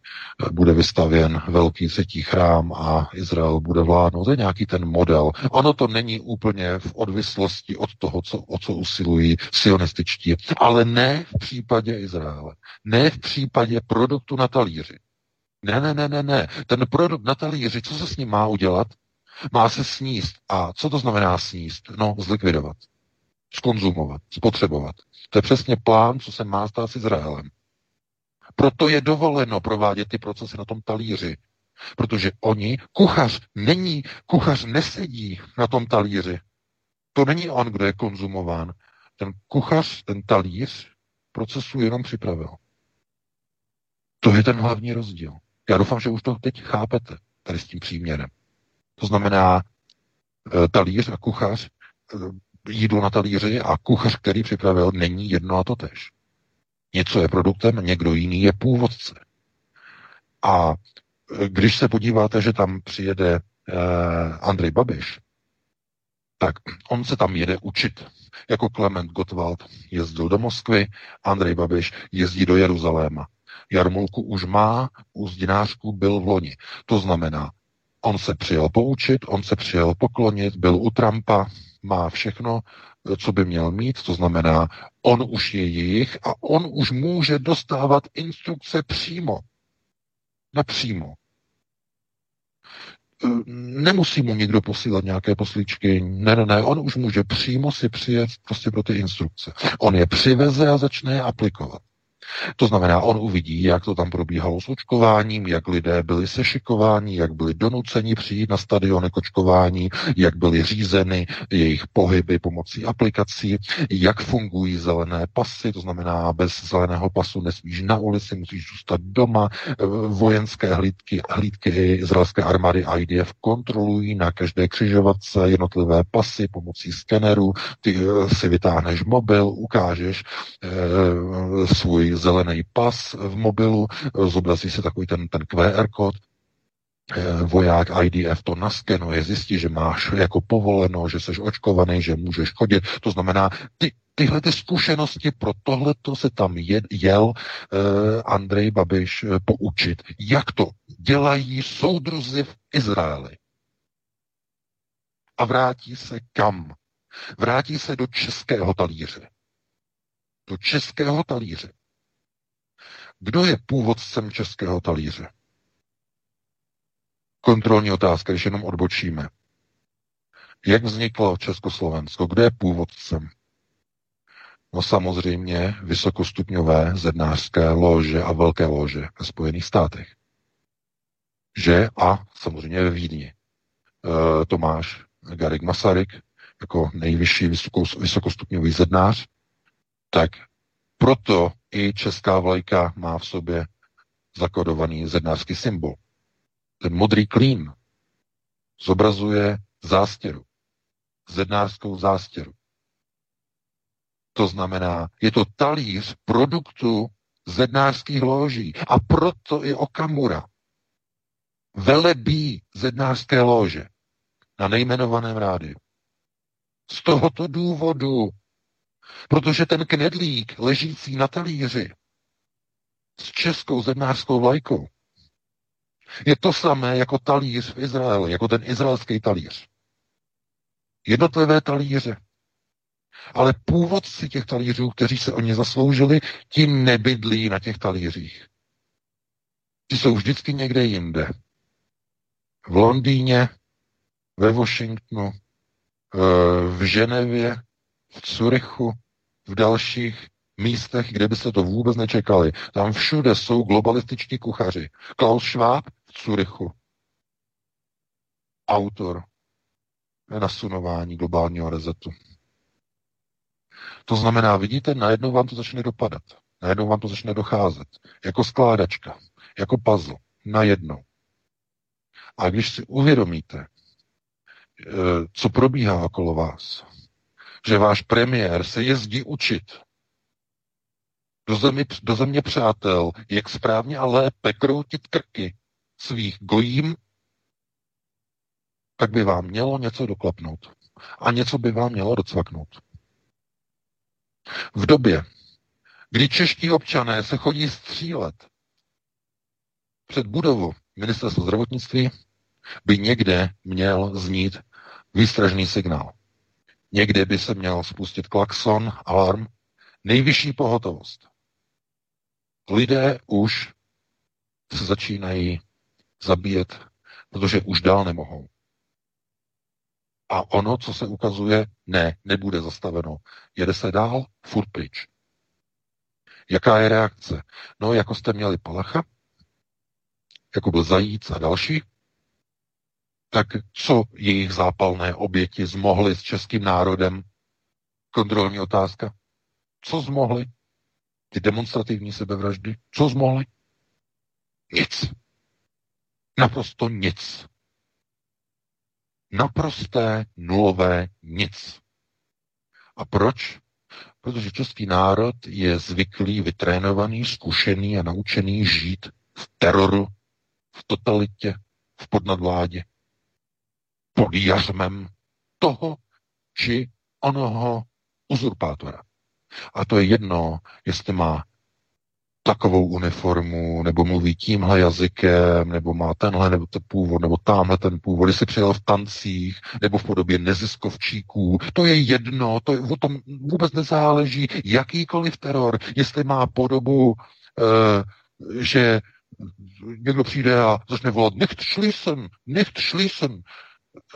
bude vystavěn velký třetí chrám a Izrael bude vládnout. To je nějaký ten model. Ono to není úplně v odvislosti od toho, co, o co usilují sionističtí, ale ne v případě Izraele. Ne v případě produktu na talíři. Ne, ne, ne, ne, ne. Ten produkt na talíři, co se s ním má udělat? Má se sníst. A co to znamená sníst? No, zlikvidovat. Zkonzumovat, spotřebovat. To je přesně plán, co se má stát s Izraelem. Proto je dovoleno provádět ty procesy na tom talíři. Protože oni, kuchař není, kuchař nesedí na tom talíři. To není on, kdo je konzumován. ten kuchař, ten talíř procesu jenom připravil. To je ten hlavní rozdíl. Já doufám, že už to teď chápete tady s tím příměrem. To znamená talíř a kuchař, jídlo na talíři a kuchař, který připravil, není jedno a to tež. Něco je produktem, někdo jiný je původce. A když se podíváte, že tam přijede Andrej Babiš, tak on se tam jede učit. Jako Klement Gottwald jezdil do Moskvy, Andrej Babiš jezdí do Jeruzaléma. Jarmulku už má, u zdinářku byl v loni. To znamená, on se přijel poučit, on se přijel poklonit, byl u Trumpa, má všechno, co by měl mít, to znamená, on už je jejich a on už může dostávat instrukce přímo. Napřímo. Nemusí mu někdo posílat nějaké poslíčky, ne, ne, ne, on už může přímo si přijet prostě pro ty instrukce. On je přiveze a začne je aplikovat. To znamená, on uvidí, jak to tam probíhalo s očkováním, jak lidé byli sešikováni, jak byli donuceni přijít na stadiony k očkování, jak byly řízeny jejich pohyby pomocí aplikací, jak fungují zelené pasy, to znamená, bez zeleného pasu nesmíš na ulici, musíš zůstat doma, vojenské hlídky, hlídky izraelské armády I D F kontrolují na každé křižovatce jednotlivé pasy pomocí skenerů, ty si vytáhneš mobil, ukážeš e, svůj zelený pas v mobilu, zobrazí se takový ten, ten Q R kód, voják I D F to naskenuje, zjistí, že máš jako povoleno, že jsi očkovaný, že můžeš chodit. To znamená, ty, tyhle ty zkušenosti, pro tohleto se tam jel, jel uh, Andrej Babiš poučit, jak to dělají soudruzi v Izraeli. A vrátí se kam? Vrátí se do českého talíře. Do českého talíře. Kdo je původcem českého talíře? Kontrolní otázka, když jenom odbočíme. Jak vzniklo Československo? Kdo je původcem? No samozřejmě vysokostupňové zednářské lóže a velké lóže ve Spojených státech. Že a samozřejmě ve Vídni. E, Tomáš Garrigue Masaryk jako nejvyšší vysoko, vysokostupňový zednář, tak proto i česká vlajka má v sobě zakodovaný zednářský symbol. Ten modrý klín zobrazuje zástěru. Zednářskou zástěru. To znamená, je to talíř produktu zednářských lóží. A proto i Okamura velebí zednářské lóže na nejmenovaném rádiu. Z tohoto důvodu, protože ten knedlík ležící na talíři s českou zednářskou vlajkou je to samé jako talíř v Izraeli, jako ten izraelský talíř. Jednotlivé talíře. Ale původci těch talířů, kteří se o ně zasloužili, ti nebydlí na těch talířích. Ti jsou vždycky někde jinde. V Londýně, ve Washingtonu, v Ženevě, v Curychu, v dalších místech, kde by se to vůbec nečekali. Tam všude jsou globalističtí kuchaři. Klaus Schwab v Curychu. Autor nasunování globálního resetu. To znamená, vidíte, najednou vám to začne dopadat. Najednou vám to začne docházet. Jako skládačka, jako puzzle. Najednou. A když si uvědomíte, co probíhá okolo vás, že váš premiér se jezdí učit do, zemi, do země přátel, jak správně a lépe kroutit krky svých gojím, tak by vám mělo něco doklapnout. A něco by vám mělo docvaknout. V době, kdy čeští občané se chodí střílet před budovu ministerstva zdravotnictví, by někde měl znít výstražný signál. Někde by se měl spustit klakson, alarm, nejvyšší pohotovost. Lidé už se začínají zabíjet, protože už dál nemohou. A ono, co se ukazuje, ne, nebude zastaveno. Jede se dál, furt pryč. Jaká je reakce? No, jako jste měli Palacha, jako byl Zajíc a další, tak co jejich zápalné oběti zmohly s českým národem kontrolní otázka. Co zmohli? Ty demonstrativní sebevraždy. Co zmohli? Nic. Naprosto nic. Naprosté, nulové nic. A proč? Protože český národ je zvyklý, vytrénovaný, zkušený a naučený žít v teroru, v totalitě, v podnadvládě, pod jařmem toho či onoho uzurpátora. A to je jedno, jestli má takovou uniformu, nebo mluví tímhle jazykem, nebo má tenhle, nebo ten původ, nebo támhle ten původ, jestli přijel v tancích, nebo v podobě neziskovčíků. To je jedno, to je, o tom vůbec nezáleží. Jakýkoliv teror, jestli má podobu, e, že někdo přijde a začne volat nicht schließen, nicht schließen,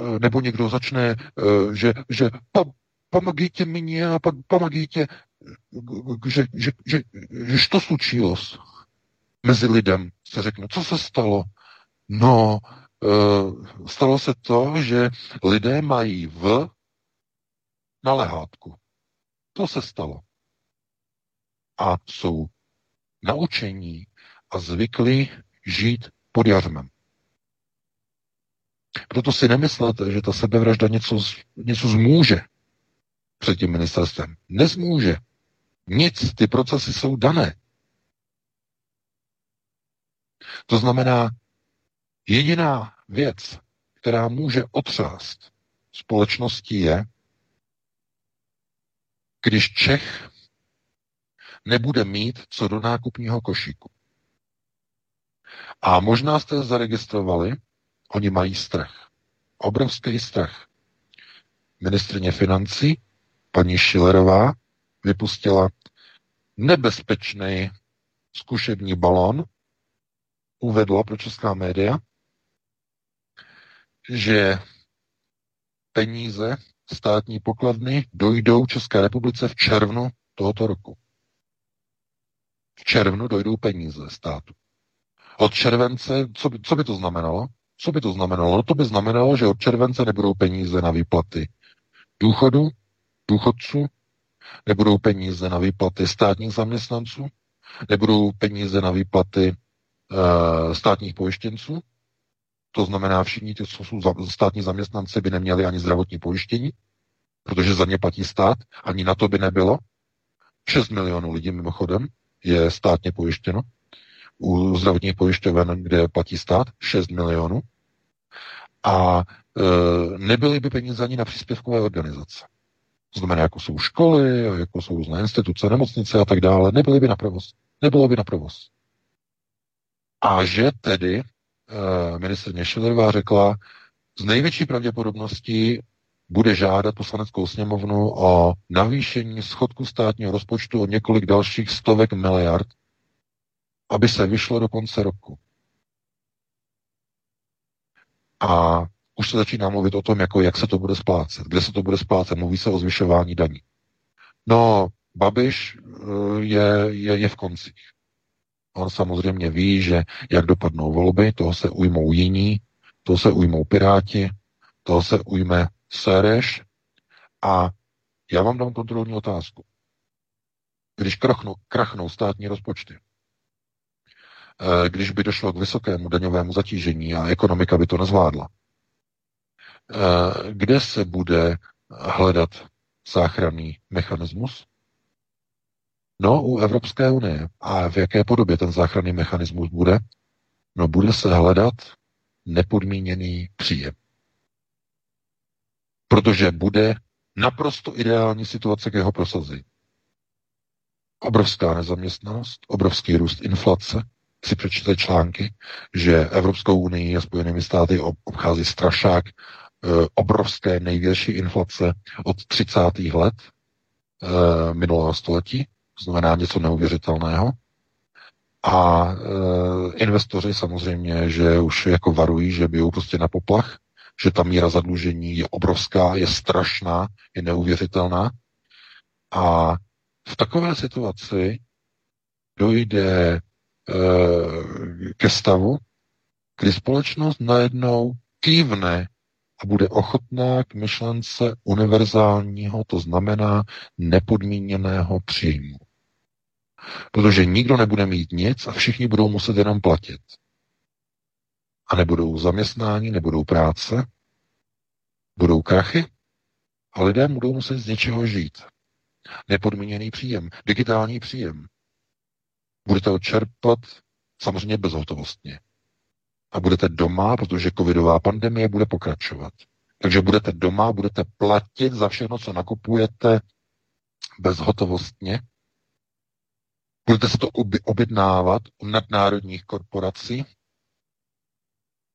e, nebo někdo začne, e, že, že pa, pomagíte mě a pa, pomagíte, že, že, že, že, že to slučilo mezi lidem, se řekne, co se stalo? No, e, stalo se to, že lidé mají v na lehátku. To se stalo. A jsou naučení a zvykli žít pod jařmem. Proto si nemyslete, že ta sebevražda něco, něco zmůže před tím ministerstvem. Nezmůže. Nic, ty procesy jsou dané. To znamená, jediná věc, která může otřást společností je, když Čech nebude mít co do nákupního košíku. A možná jste zaregistrovali, oni mají strach. Obrovský strach. Ministryně financí, paní Schillerová, vypustila nebezpečný zkušební balón, uvedla pro česká média, že peníze státní pokladny dojdou České republice v červnu tohoto roku. V červnu dojdou peníze státu. Od července, co by, co by to znamenalo? Co by to znamenalo? No to by znamenalo, že od července nebudou peníze na výplaty důchodu, důchodců, nebudou peníze na výplaty státních zaměstnanců, nebudou peníze na výplaty e, státních pojištěnců. To znamená, všichni ti, co jsou státní zaměstnanci, by neměli ani zdravotní pojištění, protože za ně platí stát, ani na to by nebylo. šest milionů lidí mimochodem je státně pojištěno. U zdravotních pojišťoven, kde platí stát, šest milionů. A e, nebyly by peníze ani na příspěvkové organizace. To znamená, jako jsou školy, jako jsou různé instituce, nemocnice a tak dále. Nebyly by na provoz. Nebylo by na provoz. A že tedy e, ministryně Schillerová řekla, s největší pravděpodobností bude žádat Poslaneckou sněmovnu o navýšení schodku státního rozpočtu o několik dalších stovek miliard, aby se vyšlo do konce roku. A už se začíná mluvit o tom, jako jak se to bude splácet. Kde se to bude splácet? Mluví se o zvyšování daní. No, Babiš je, je, je v koncích. On samozřejmě ví, že jak dopadnou volby, toho se ujmou jiní, toho se ujmou Piráti, toho se ujme Sereš. A já vám dám kontrolní otázku. Když krachnou, krachnou státní rozpočty, když by došlo k vysokému daňovému zatížení a ekonomika by to nezvládla. Kde se bude hledat záchranný mechanismus? No, u Evropské unie. A v jaké podobě ten záchranný mechanismus bude? No, bude se hledat nepodmíněný příjem. Protože bude naprosto ideální situace k jeho prosazení. Obrovská nezaměstnanost, obrovský růst inflace, si přečtete články, že Evropskou unii a Spojenými státy obchází strašák e, obrovské největší inflace od třicátých let e, minulého století, znamená něco neuvěřitelného. A e, investoři samozřejmě, že už jako varují, že bijou prostě na poplach, že ta míra zadlužení je obrovská, je strašná, je neuvěřitelná. A v takové situaci dojde ke stavu, kdy společnost najednou kývne a bude ochotná k myšlence univerzálního, to znamená nepodmíněného příjmu. Protože nikdo nebude mít nic a všichni budou muset jenom platit. A nebudou zaměstnání, nebudou práce, budou krachy a lidé budou muset z něčeho žít. Nepodmíněný příjem, digitální příjem. Budete ho čerpat samozřejmě bezhotovostně. A budete doma, protože covidová pandemie bude pokračovat. Takže budete doma, budete platit za všechno, co nakupujete bezhotovostně. Budete se to objednávat u nadnárodních korporací.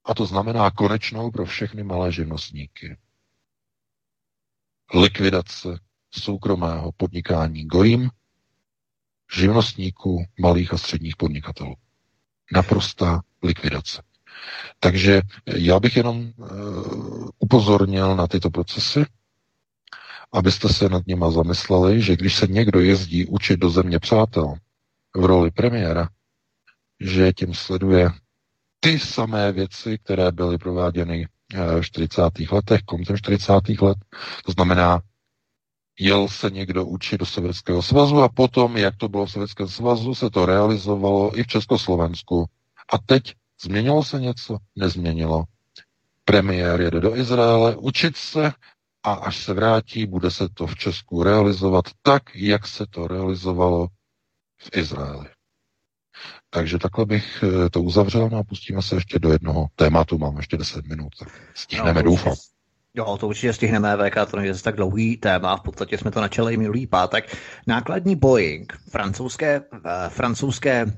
A to znamená konečnou pro všechny malé živnostníky. Likvidace soukromého podnikání gojím, živnostníků, malých a středních podnikatelů. Naprostá likvidace. Takže já bych jenom uh, upozornil na tyto procesy, abyste se nad nima zamysleli, že když se někdo jezdí učit do země přátel v roli premiéra, že tím sleduje ty samé věci, které byly prováděny v čtyřicátých letech, koncem čtyřicátých let. To znamená, jel se někdo učit do Sovětského svazu a potom, jak to bylo v Sovětském svazu, se to realizovalo i v Československu. A teď změnilo se něco? Nezměnilo. Premiér jede do Izraele učit se a až se vrátí, bude se to v Česku realizovat tak, jak se to realizovalo v Izraeli. Takže takhle bych to uzavřel a pustíme se ještě do jednoho tématu. Mám ještě deset minut. Stihneme, no, doufám. Jo, to určitě stihneme, V K, to je tak dlouhý téma. V podstatě jsme to načali minulý pátek. Nákladní Boeing, francouzské, francouzské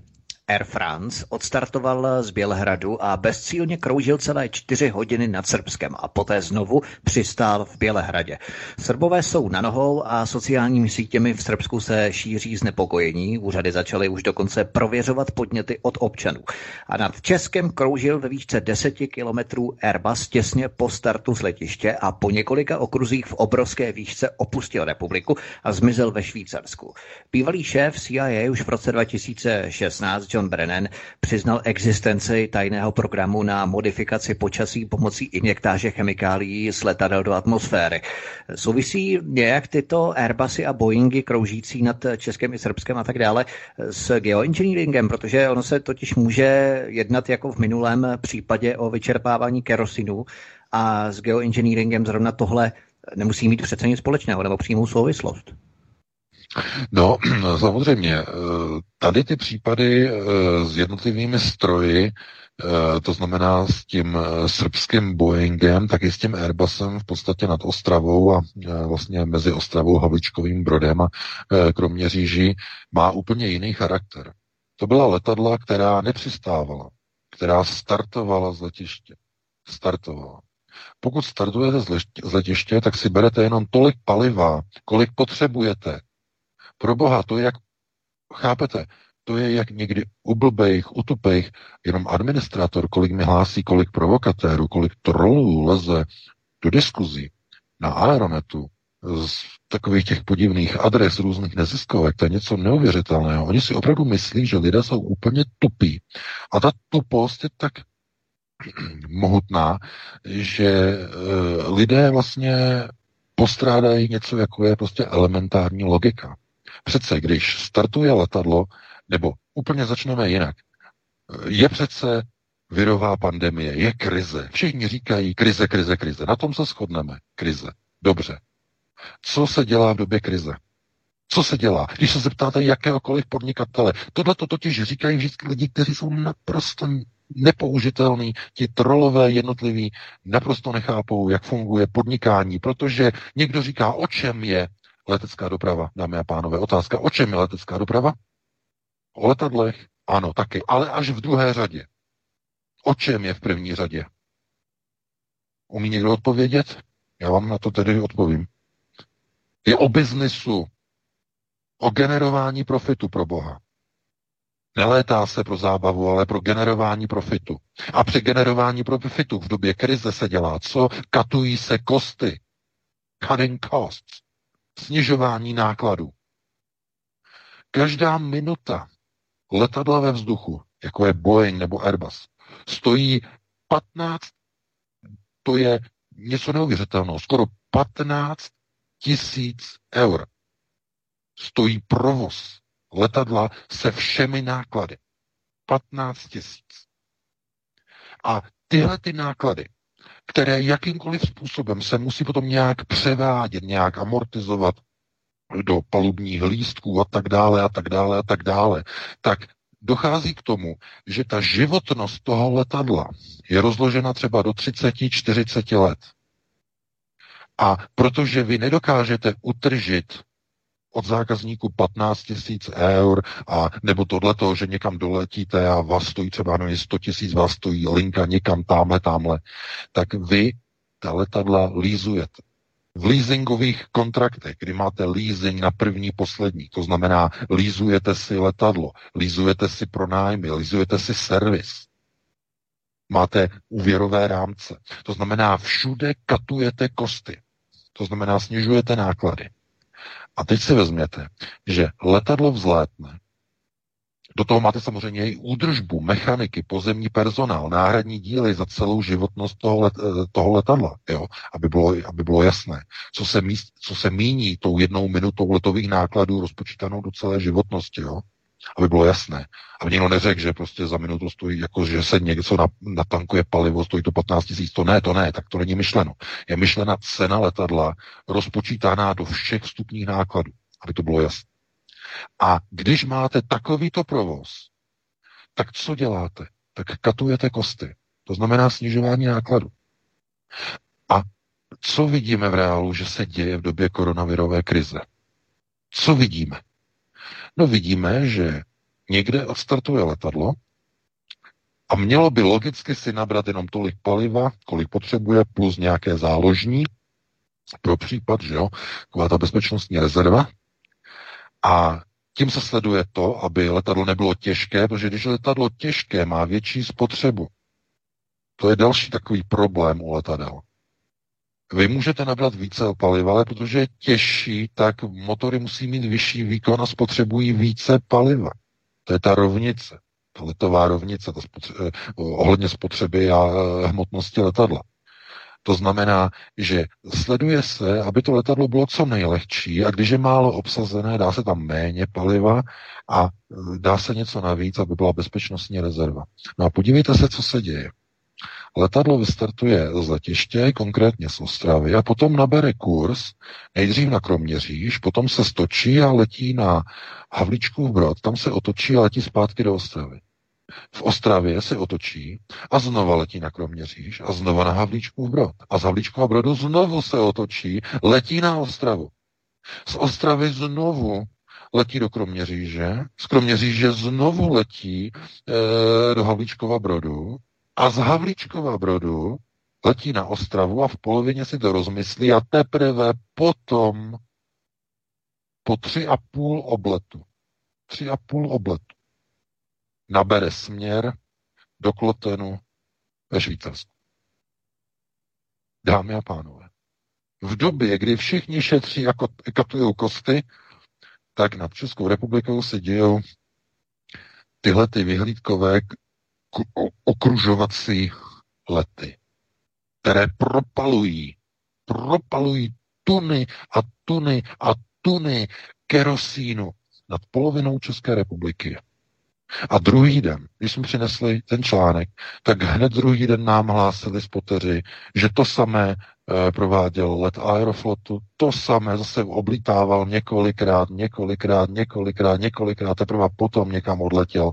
Air France, odstartoval z Bělehradu a bezcílně kroužil celé čtyři hodiny nad Srbskem a poté znovu přistál v Bělehradě. Srbové jsou na nohou a sociálními sítěmi v Srbsku se šíří znepokojení. Úřady začaly už dokonce prověřovat podněty od občanů. A nad Českem kroužil ve výšce deset kilometrů Airbus těsně po startu z letiště a po několika okruzích v obrovské výšce opustil republiku a zmizel ve Švýcarsku. Bývalý šéf C I A už v roce dva tisíce šestnáct John Brennan přiznal existenci tajného programu na modifikaci počasí pomocí injektáže chemikálií z letadel do atmosféry. Souvisí nějak tyto Airbusy a Boeingy kroužící nad Českem i Srbskem a tak dále s geoengineeringem, protože ono se totiž může jednat jako v minulém případě o vyčerpávání kerosinu a s geoengineeringem zrovna tohle nemusí mít přece nic společného nebo přímou souvislost. No, samozřejmě. Tady ty případy s jednotlivými stroji, to znamená s tím srbským Boeingem, tak i s tím Airbusem v podstatě nad Ostravou a vlastně mezi Ostravou, Havličkovým Brodem a Kroměříží, má úplně jiný charakter. To byla letadla, která nepřistávala, která startovala z letiště. Startovala. Pokud startujete z letiště, tak si berete jenom tolik paliva, kolik potřebujete. Pro boha, to je jak, chápete, to je jak někdy u blbejch, u tupejch, jenom administrátor, kolik mi hlásí, kolik provokatérů, kolik trolů leze do diskuzí na Aeronetu z takových těch podivných adres různých neziskovek, to je něco neuvěřitelného. Oni si opravdu myslí, že lidé jsou úplně tupí. A ta tupost je tak mohutná, že uh, lidé vlastně postrádají něco, jako je prostě elementární logika. Přece, když startuje letadlo, nebo úplně začneme jinak, je přece virová pandemie, je krize. Všichni říkají krize, krize, krize. Na tom se shodneme. Krize. Dobře. Co se dělá v době krize? Co se dělá? Když se zeptáte jakéhokoliv podnikatele, tohle to totiž říkají vždycky lidi, kteří jsou naprosto nepoužitelní, ti trolové jednotliví naprosto nechápou, jak funguje podnikání, protože někdo říká, o čem je letecká doprava, dámy a pánové. Otázka, o čem je letecká doprava? O letadlech? Ano, taky, ale až v druhé řadě. O čem je v první řadě? Umí někdo odpovědět? Já vám na to tedy odpovím. Je o biznisu, o generování profitu, pro boha. Nelétá se pro zábavu, ale pro generování profitu. A při generování profitu v době krize se dělá co? Katují se kosty. Cutting costs. Snižování nákladů. Každá minuta letadla ve vzduchu, jako je Boeing nebo Airbus, stojí patnáct, to je něco neuvěřitelného. Skoro patnáct tisíc eur stojí provoz letadla se všemi náklady. patnáct tisíc. A tyhle ty náklady, které jakýmkoliv způsobem se musí potom nějak převádět, nějak amortizovat do palubních lístků a tak dále a tak dále a tak dále, tak dochází k tomu, že ta životnost toho letadla je rozložena třeba do třicet až čtyřicet let. A protože vy nedokážete utržit od zákazníků patnáct tisíc eur a nebo tohleto, že někam doletíte a vás stojí třeba no, sto tisíc, vás stojí linka někam támhle, támhle, tak vy ta letadla lízujete. V leasingových kontraktech, kdy máte leasing na první, poslední, to znamená, lízujete si letadlo, lízujete si pronájmy, lízujete si servis. Máte úvěrové rámce. To znamená, všude katujete kosty. To znamená, snižujete náklady. A teď si vezměte, že letadlo vzlétne. Do toho máte samozřejmě i údržbu, mechaniky, pozemní personál, náhradní díly za celou životnost toho, let, toho letadla, jo? Aby bylo, aby bylo jasné, co se, míst, co se míní tou jednou minutou letových nákladů rozpočítanou do celé životnosti, jo? Aby bylo jasné. Aby někdo neřekl, že prostě za minutu stojí, jako že se něco natankuje palivo, stojí to patnáct tisíc, to ne, to ne, tak to není myšleno. Je myšlena cena letadla rozpočítaná do všech vstupních nákladů, aby to bylo jasné. A když máte takovýto provoz, tak co děláte? Tak katujete kosty. To znamená snižování nákladů. A co vidíme v reálu, že se děje v době koronavirové krize? Co vidíme? No vidíme, že někde odstartuje letadlo a mělo by logicky si nabrat jenom tolik paliva, kolik potřebuje, plus nějaké záložní, pro případ, že jo, taková ta bezpečnostní rezerva. A tím se sleduje to, aby letadlo nebylo těžké, protože když letadlo těžké má větší spotřebu, to je další takový problém u letadel. Vy můžete nabrat více paliva, ale protože je těžší, tak motory musí mít vyšší výkon a spotřebují více paliva. To je ta rovnice, ta letová rovnice ta spotře- ohledně spotřeby a hmotnosti letadla. To znamená, že sleduje se, aby to letadlo bylo co nejlehčí a když je málo obsazené, dá se tam méně paliva a dá se něco navíc, aby byla bezpečnostní rezerva. No a podívejte se, co se děje. Letadlo vystartuje z letiště, konkrétně z Ostravy, a potom nabere kurz, nejdřív na Kroměříž, potom se stočí a letí na Havlíčkův Brod, tam se otočí a letí zpátky do Ostravy. V Ostravě se otočí a znova letí na Kroměříž a znova na Havlíčkův Brod. A z Havlíčkova Brodu znovu se otočí, letí na Ostravu. Z Ostravy znovu letí do Kroměříže, z Kroměříže znovu letí e, do Havlíčkova Brodu a z Havlíčkova Brodu letí na Ostravu a v polovině si to rozmyslí a teprve potom po tři a půl obletu, tři a půl obletu nabere směr do Klottenu ve Švýcarsku. Dámy a pánové, v době, kdy všichni šetří a katují kosty, tak nad Českou republikou se dějou tyhle ty vyhlídkové okružovací lety, které propalují, propalují tuny a tuny a tuny kerosínu nad polovinou České republiky. A druhý den, když jsme přinesli ten článek, tak hned druhý den nám hlásili spoteři, že to samé e, prováděl let Aeroflotu, to samé zase oblítával několikrát, několikrát, několikrát, několikrát, teprve potom někam odletěl.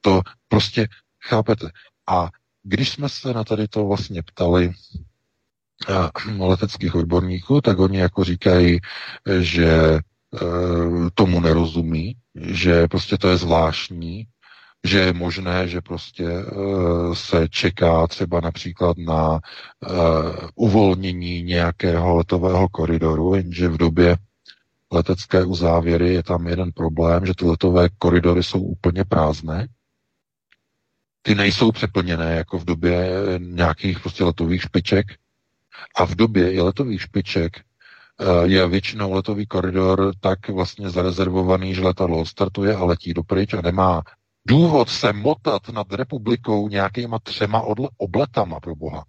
To prostě, chápete. A když jsme se na tady to vlastně ptali e, leteckých odborníků, tak oni jako říkají, že e, tomu nerozumí, že prostě to je zvláštní, že je možné, že prostě uh, se čeká třeba například na uh, uvolnění nějakého letového koridoru, jenže v době letecké uzávěry je tam jeden problém, že ty letové koridory jsou úplně prázdné. Ty nejsou přeplněné jako v době nějakých prostě letových špiček a v době i letových špiček je většinou letový koridor tak vlastně zarezervovaný, že letadlo odstartuje a letí dopryč a nemá důvod se motat nad republikou nějakýma třema odle- obletama pro boha.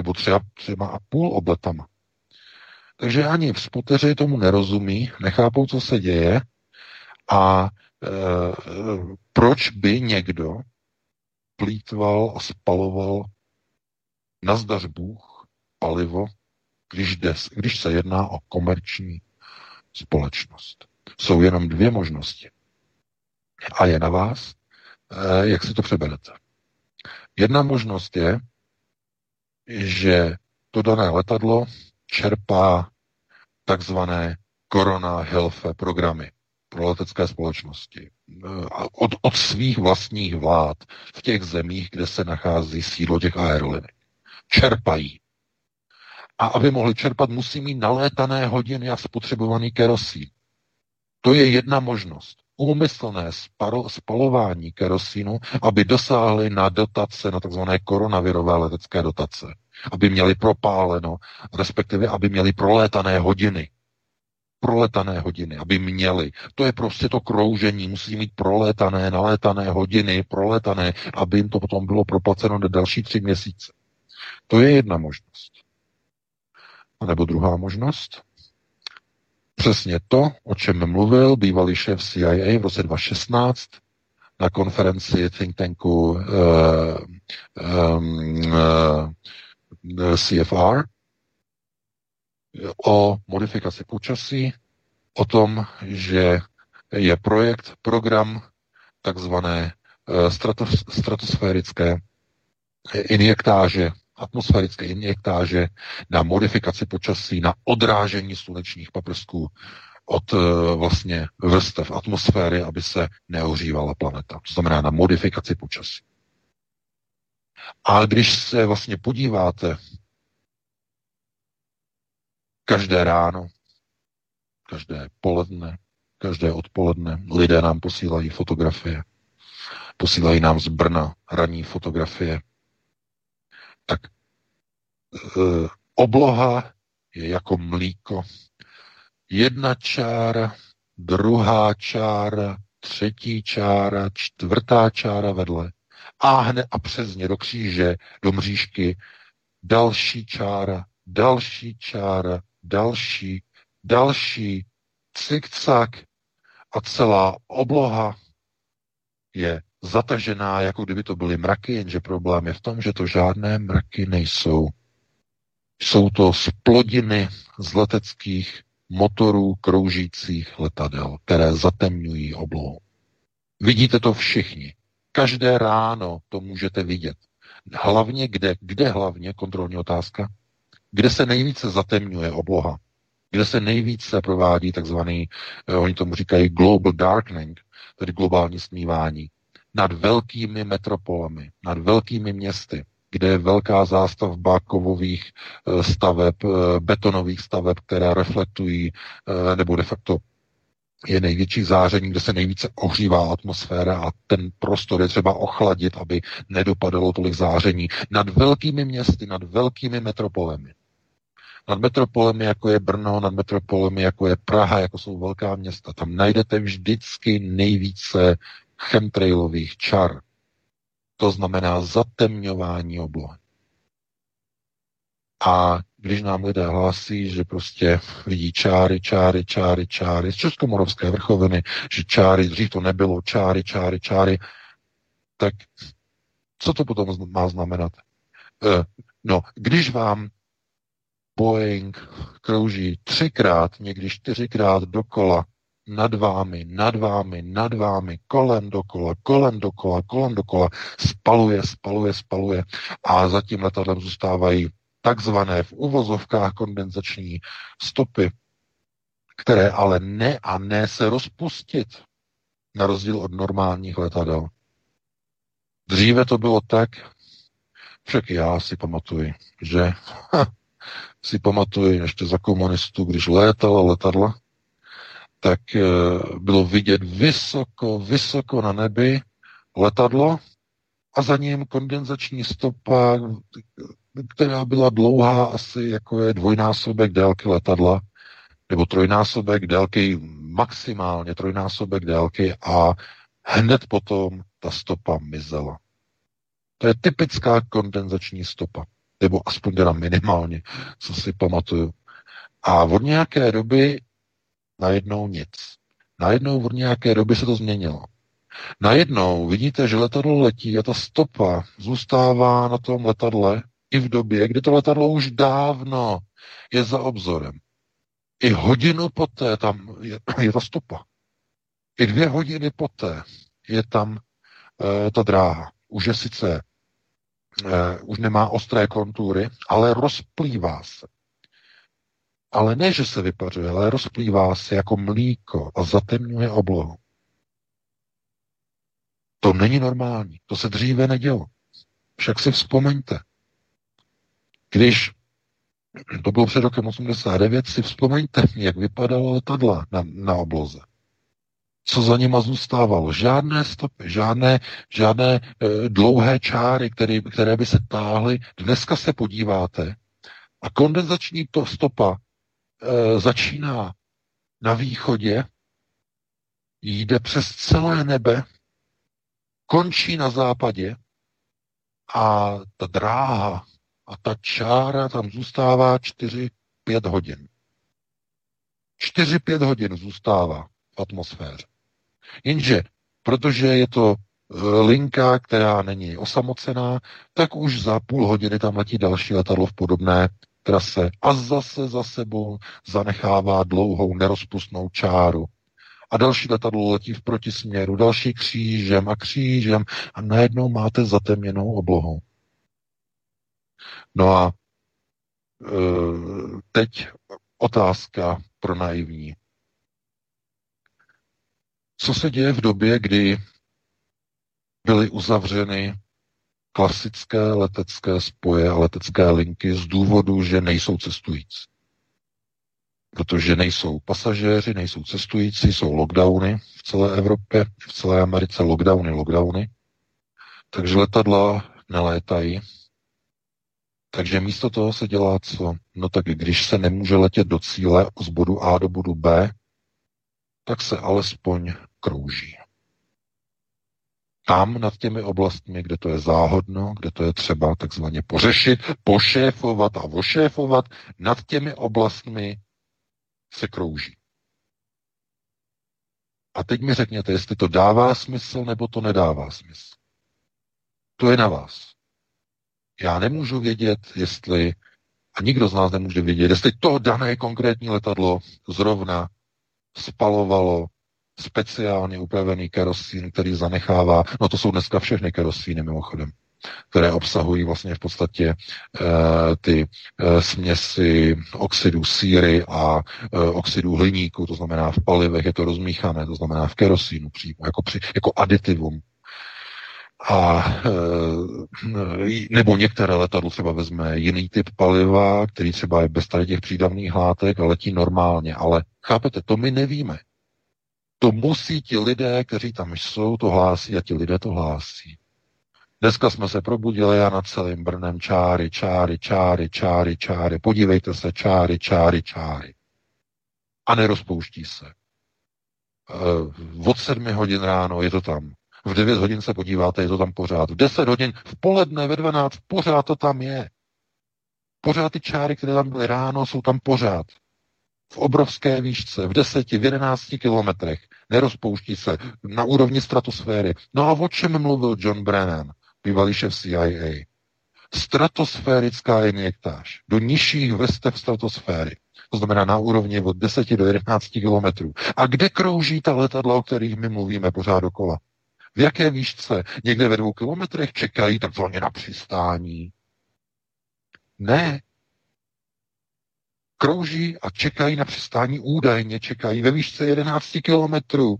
nebo třeba, třeba a půl obletama. Takže ani vzputeři tomu nerozumí, nechápou, co se děje a e, proč by někdo plýtval a spaloval nazdař Bůh palivo, když, jde, když se jedná o komerční společnost. Jsou jenom dvě možnosti. A je na vás, e, jak si to přeberete. Jedna možnost je, že to dané letadlo čerpá takzvané Corona Helfe programy pro letecké společnosti od, od svých vlastních vlád v těch zemích, kde se nachází sídlo těch aerolinek. Čerpají. A aby mohli čerpat, musí mít nalétané hodiny a spotřebovaný kerosín. To je jedna možnost. Úmyslné spalování kerosínu, aby dosáhli na dotace, na takzvané koronavirové letecké dotace. Aby měli propáleno, respektive aby měli prolétané hodiny. Prolétané hodiny, aby měli. To je prostě to kroužení, musí mít prolétané, nalétané hodiny, prolétané, aby jim to potom bylo proplaceno na další tři měsíce. To je jedna možnost. A nebo druhá možnost. Přesně to, o čem mluvil bývalý šéf C I A v roce dva tisíce šestnáct na konferenci think tanku uh, um, uh, C F R o modifikaci počasí, o tom, že je projekt, program takzvané stratos, stratosférické injektáže, atmosférické injektáže na modifikaci počasí, na odrážení slunečních paprsků od vlastně vrstev atmosféry, aby se neohřívala planeta. To znamená na modifikaci počasí. A když se vlastně podíváte každé ráno, každé poledne, každé odpoledne, lidé nám posílají fotografie, posílají nám z Brna ranní fotografie, tak e, obloha je jako mlíko. Jedna čára, druhá čára, třetí čára, čtvrtá čára vedle. A hned a přesně do kříže, do mřížky, další čára, další čára, další, další, cik-cak a celá obloha je zatažená, jako kdyby to byly mraky, jenže problém je v tom, že to žádné mraky nejsou. Jsou to splodiny z leteckých motorů kroužících letadel, které zatemňují oblohu. Vidíte to všichni. Každé ráno to můžete vidět. Hlavně kde? Kde hlavně? Kontrolní otázka. Kde se nejvíce zatemňuje obloha? Kde se nejvíce provádí takzvaný, oni tomu říkají global darkening, tedy globální stmívání, nad velkými metropolemi, nad velkými městy, kde je velká zástavba kovových staveb, betonových staveb, které reflektují, nebo de facto je největší záření, kde se nejvíce ohřívá atmosféra a ten prostor je třeba ochladit, aby nedopadalo tolik záření. Nad velkými městy, nad velkými metropolemi. Nad metropolemi, jako je Brno, nad metropolemi, jako je Praha, jako jsou velká města. Tam najdete vždycky nejvíce chemtrailových čar. To znamená zatemňování oblohy. A když nám lidé hlásí, že prostě vidí čáry, čáry, čáry, čáry z Českomoravské vrchoviny, že čáry, dřív to nebylo, čáry, čáry, čáry, tak co to potom má znamenat? No, když vám Boeing krouží třikrát, někdy čtyřikrát dokola, nad vámi, nad vámi, nad vámi, kolem dokola, kolem dokola, kolem dokola, spaluje, spaluje, spaluje a za tím letadlem zůstávají takzvané v uvozovkách kondenzační stopy, které ale ne a ne se rozpustit, na rozdíl od normálních letadel. Dříve to bylo tak, však já si pamatuju, že ha, si pamatuju ještě za komunistů, když létala letadla, tak bylo vidět vysoko, vysoko na nebi letadlo a za ním kondenzační stopa, která byla dlouhá asi jako je dvojnásobek délky letadla, nebo trojnásobek délky, maximálně trojnásobek délky a hned potom ta stopa mizela. To je typická kondenzační stopa. nebo aspoň teda minimálně, co si pamatuju. A od nějaké doby najednou nic. Najednou od nějaké doby se to změnilo. Najednou vidíte, že letadlo letí a ta stopa zůstává na tom letadle i v době, kdy to letadlo už dávno je za obzorem. I hodinu poté tam je, je ta stopa. I dvě hodiny poté je tam e, ta dráha. Už je sice, e, už nemá ostré kontury, ale rozplývá se. Ale ne, že se vypařuje, ale rozplývá se jako mlíko a zatemňuje oblohu. To není normální. To se dříve nedělo. Však si vzpomeňte. Když to bylo před rokem osmdesát devět, si vzpomeňte, jak vypadalo letadla na, na obloze. Co za nima zůstávalo? Žádné stopy, žádné, žádné e, dlouhé čáry, které, které by se táhly. Dneska se podíváte a kondenzační to stopa e, začíná na východě, jde přes celé nebe, končí na západě a ta dráha a ta čára tam zůstává čtyři pět hodin. čtyři pět hodin zůstává v atmosféře. Jenže, protože je to linka, která není osamocená, tak už za půl hodiny tam letí další letadlo v podobné trase a zase za sebou zanechává dlouhou nerozpustnou čáru. A další letadlo letí v protisměru, další křížem a křížem a najednou máte zatemněnou oblohu. No a e, teď otázka pro naivní. Co se děje v době, kdy byly uzavřeny klasické letecké spoje a letecké linky z důvodu, že nejsou cestující? Protože nejsou pasažéři, nejsou cestující, jsou lockdowny v celé Evropě, v celé Americe lockdowny, lockdowny. Takže letadla nelétají. Takže místo toho se dělá co? No tak když se nemůže letět do cíle z bodu A do bodu B, tak se alespoň krouží. Tam nad těmi oblastmi, kde to je záhodno, kde to je třeba takzvaně pořešit, pošéfovat a vošéfovat, nad těmi oblastmi se krouží. A teď mi řekněte, jestli to dává smysl, nebo to nedává smysl. To je na vás. Já nemůžu vědět, jestli, a nikdo z nás nemůže vědět, jestli to dané konkrétní letadlo zrovna spalovalo speciálně upravený kerosín, který zanechává, no to jsou dneska všechny kerosíny mimochodem, které obsahují vlastně v podstatě e, ty e, směsi oxidu síry a e, oxidu hliníku, to znamená v palivech je to rozmíchané, to znamená v kerosínu přímo, jako, při, jako aditivum. A e, nebo některé letadlo třeba vezme jiný typ paliva, který třeba je bez tady těch přídavných látek a letí normálně, ale chápete, to my nevíme. To musí ti lidé, kteří tam jsou, to hlásí a ti lidé to hlásí. Dneska jsme se probudili a nad celým Brnem čáry, čáry, čáry, čáry, čáry. Podívejte se, čáry, čáry, čáry. A nerozpouští se. E, od sedmi hodin ráno je to tam. V devět hodin se podíváte, je to tam pořád. V deset hodin, v poledne, ve dvanáct, pořád to tam je. Pořád ty čáry, které tam byly ráno, jsou tam pořád. V obrovské výšce, v deseti, v jedenácti kilometrech. Nerozpouští se na úrovni stratosféry. No a o čem mluvil John Brennan, bývalý šéf C I A? Stratosférická injektáž do nižších vrstev stratosféry. To znamená na úrovni od deseti do jedenácti kilometrů. A kde krouží ta letadla, o kterých my mluvíme pořád dokola? V jaké výšce? Někde ve dvou kilometrech čekají takzvaně na přistání? Ne. Krouží a čekají na přistání, údajně čekají ve výšce jedenácti kilometrů.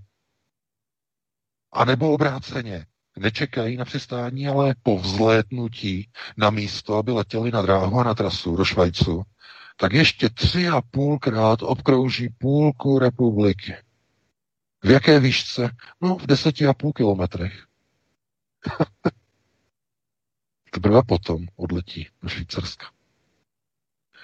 A nebo obráceně. Nečekají na přistání, ale po vzlétnutí na místo, aby letěli na dráhu a na trasu do Švajcu, tak ještě tři a půlkrát obkrouží půlku republiky. V jaké výšce? No, v deseti a půl kilometrech. Teprve potom odletí do Švýcarska.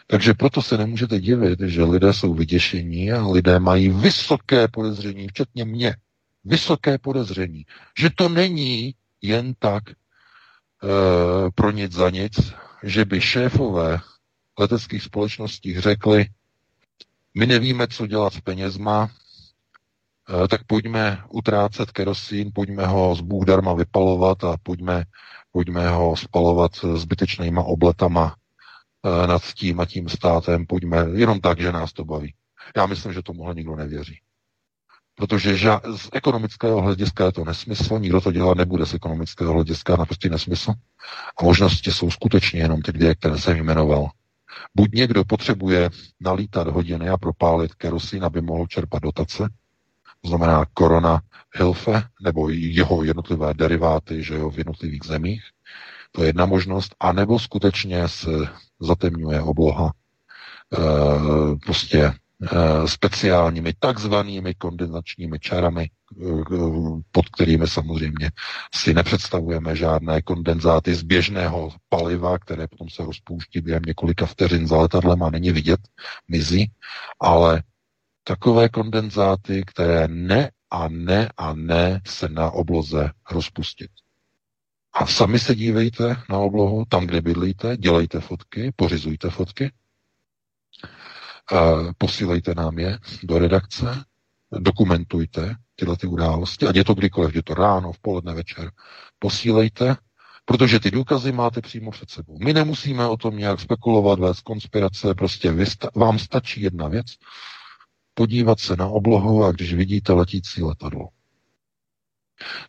Takže proto se nemůžete divit, že lidé jsou vyděšení a lidé mají vysoké podezření, včetně mě. Vysoké podezření, že to není jen tak e, pro nic za nic, že by šéfové leteckých společností řekli, my nevíme, co dělat s penězma, tak pojďme utrácet kerosín, pojďme ho z bůh darma vypalovat a pojďme, pojďme ho spalovat zbytečnýma obletama nad tím a tím státem, pojďme jenom tak, že nás to baví. Já myslím, že tomuhle nikdo nevěří. Protože z ekonomického hlediska je to nesmysl, nikdo to dělat nebude z ekonomického hlediska, naprostý nesmysl. A možnosti jsou skutečně jenom ty dvě, které jsem jmenoval. Buď někdo potřebuje nalítat hodiny a propálit kerosin, aby mohl čerpat dotace, to znamená korona hilfe, nebo jeho jednotlivé deriváty, že jo, v jednotlivých zemích, to je jedna možnost, a nebo skutečně se zatemňuje obloha e, prostě speciálními takzvanými kondenzačními čarami, pod kterými samozřejmě si nepředstavujeme žádné kondenzáty z běžného paliva, které potom se rozpouští během několika vteřin za letadlem a není vidět, mizí, ale takové kondenzáty, které ne a ne a ne se na obloze rozpustit. A sami se dívejte na oblohu, tam, kde bydlíte, dělejte fotky, pořizujte fotky, posílejte nám je do redakce, dokumentujte tyhle ty události, ať je to kdykoliv, je to ráno, v poledne, večer, posílejte, protože ty důkazy máte přímo před sebou. My nemusíme o tom nějak spekulovat, vést konspirace, prostě vysta- vám stačí jedna věc, podívat se na oblohu a když vidíte letící letadlo.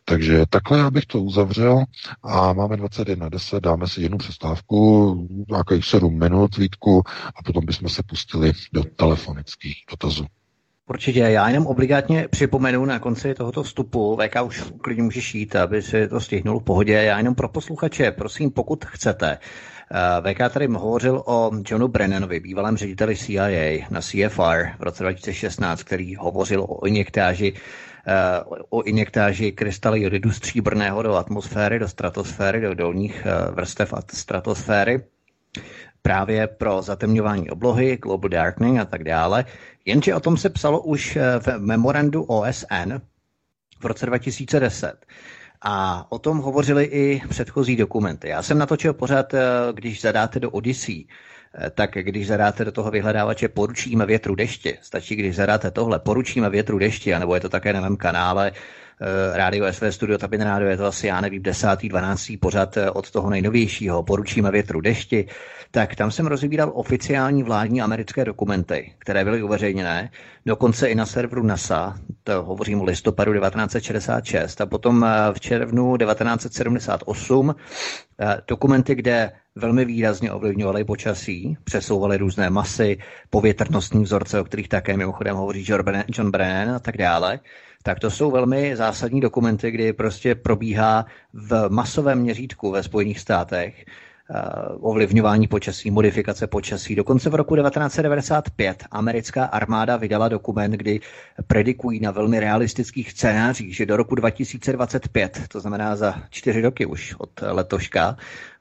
Takže takhle já bych to uzavřel a máme dvacet jedna deset, dáme si jednu přestávku, nějakých sedm minut, Vítku, a potom bychom se pustili do telefonických dotazů. Určitě, já jenom obligátně připomenu na konci tohoto vstupu, V K už klidně můžeš jít, aby si to stihnul v pohodě, já jenom pro posluchače, prosím, pokud chcete, V K tady hovořil o Johnu Brennanovi, bývalém řediteli C I A na C F R v roce dva tisíce šestnáct, který hovořil o injektáži o injektáži krystalu jodidu stříbrného do atmosféry, do stratosféry, do dolních vrstev stratosféry, právě pro zatemňování oblohy, global darkening a tak dále. Jenže o tom se psalo už v memorandu O S N v roce dva tisíce deset. A o tom hovořili i předchozí dokumenty. Já jsem natočil pořád, když zadáte do Odyssey, tak když zadáte do toho vyhledávače poručíme větru dešti, stačí, když zadáte tohle, poručíme větru dešti, anebo je to také na mém kanále Rádio S V Studio Tapin Rádio, je to asi, já nevím, desátý dvanáctý pořad od toho nejnovějšího, poručíme větru dešti, tak tam jsem rozvídal oficiální vládní americké dokumenty, které byly uveřejněné, dokonce i na serveru NASA, to hovořím o listopadu devatenáct set šedesát šest, a potom v červnu devatenáct set sedmdesát osm dokumenty, kde velmi výrazně ovlivňovaly počasí, přesouvaly různé masy, povětrnostní vzorce, o kterých také mimochodem hovoří John Brennan a tak dále. Tak to jsou velmi zásadní dokumenty, kdy prostě probíhá v masovém měřítku ve Spojených státech ovlivňování počasí, modifikace počasí. Dokonce v roku devatenáct set devadesát pět americká armáda vydala dokument, kdy predikují na velmi realistických scénářích, že do roku dva tisíce dvacet pět, to znamená za čtyři roky už od letoška,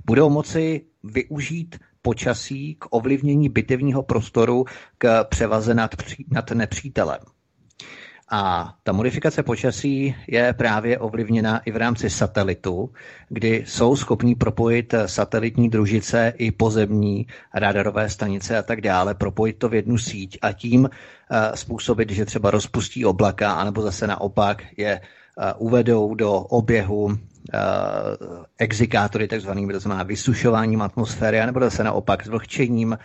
budou moci využít počasí k ovlivnění bitevního prostoru k převaze nad, pří, nad nepřítelem. A ta modifikace počasí je právě ovlivněna i v rámci satelitu, kdy jsou schopní propojit satelitní družice i pozemní radarové stanice a tak dále, propojit to v jednu síť a tím uh, způsobit, že třeba rozpustí oblaka, anebo zase naopak je uh, uvedou do oběhu uh, exikátory, takzvanými, to znamená vysušováním atmosféry, anebo zase naopak zvlhčením,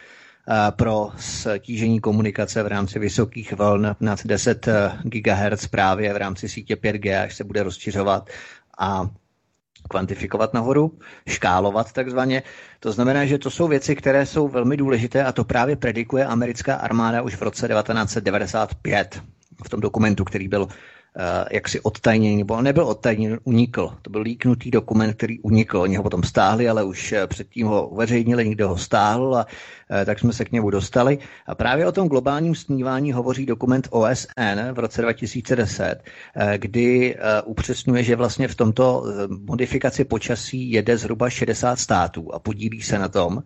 pro stížení komunikace v rámci vysokých vln nad deset gigahertzů právě v rámci sítě pět G, až se bude rozšiřovat a kvantifikovat nahoru, škálovat takzvaně. To znamená, že to jsou věci, které jsou velmi důležité a to právě predikuje americká armáda už v roce devatenáct set devadesát pět v tom dokumentu, který byl jaksi odtajněný, nebo nebyl odtajněný, unikl. To byl líknutý dokument, který unikl. Oni ho potom stáhli, ale už předtím ho uveřejnili, někdo ho stáhl a tak jsme se k němu dostali. A právě o tom globálním snívání hovoří dokument O S N v roce dva tisíce deset, kdy upřesňuje, že vlastně v tomto modifikaci počasí jede zhruba šedesát států a podílí se na tom.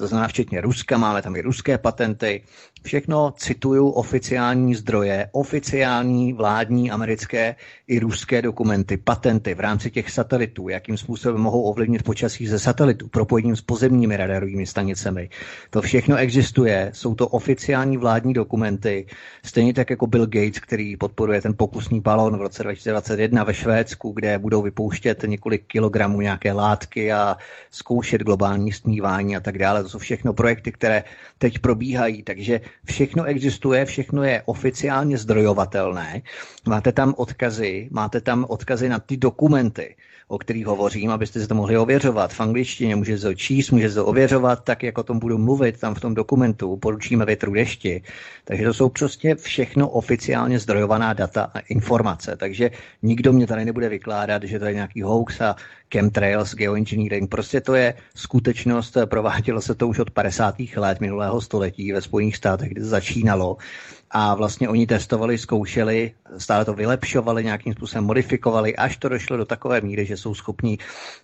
to znamená včetně Ruska, máme tam i ruské patenty. Všechno cituju oficiální zdroje, oficiální vládní americké i ruské dokumenty, patenty v rámci těch satelitů, jakým způsobem mohou ovlivnit počasí ze satelitů, propojením s pozemními radarovými stanicemi. To všechno existuje, jsou to oficiální vládní dokumenty, stejně tak jako Bill Gates, který podporuje ten pokusný balón v roce dva tisíce dvacet jedna ve Švédsku, kde budou vypouštět několik kilogramů nějaké látky a zkoušet globální stmívání a tak dále. To jsou všechno projekty, které teď probíhají, takže všechno existuje, všechno je oficiálně zdrojovatelné. Máte tam odkazy, máte tam odkazy na ty dokumenty, o kterých hovořím, abyste si to mohli ověřovat. V angličtině můžete to číst, můžete to ověřovat, tak jak o tom budu mluvit tam v tom dokumentu, poručíme větru dešti. Takže to jsou prostě všechno oficiálně zdrojovaná data a informace. Takže nikdo mě tady nebude vykládat, že to je nějaký hoax a chemtrails, geoengineering. Prostě to je skutečnost, provádělo se to už od padesátých let minulého století ve Spojených státech, kde to začínalo. A vlastně oni testovali, zkoušeli, stále to vylepšovali, nějakým způsobem modifikovali, až to došlo do takové míry, že jsou schopni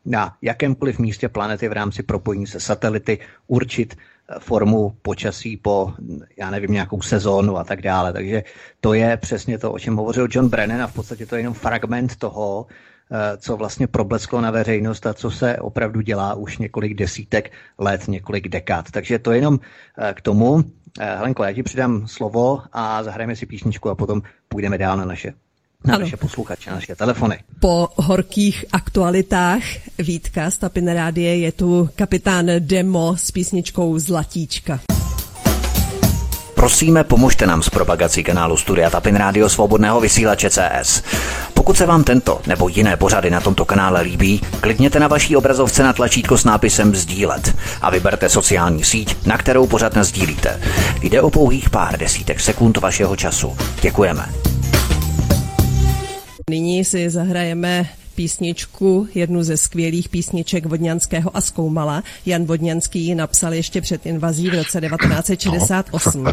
na jakémkoliv místě planety v rámci propojení se satelity určit formu počasí po, já nevím, nějakou sezónu a tak dále. Takže to je přesně to, o čem hovořil John Brennan a v podstatě to je jenom fragment toho, co vlastně problesklo na veřejnost a co se opravdu dělá už několik desítek let, několik dekád. Takže to jenom k tomu. Helenko, já ti přidám slovo a zahrajeme si písničku a potom půjdeme dál na naše, na naše posluchače, na naše telefony. Po horkých aktualitách Vítka z Tapin Rádie je tu kapitán Demo s písničkou Zlatíčka. Prosíme, pomožte nám s propagací kanálu Studia Tapin Rádio Svobodného vysílače C S. Pokud se vám tento nebo jiné pořady na tomto kanále líbí, klikněte na vaší obrazovce na tlačítko s nápisem sdílet a vyberte sociální síť, na kterou pořad nasdílíte. Jde o pouhých pár desítek sekund vašeho času. Děkujeme. Nyní si zahrajeme písničku, jednu ze skvělých písniček Vodňanského a Zkoumala. Jan Vodňanský ji napsal ještě před invazí v roce devatenáct šedesát osm.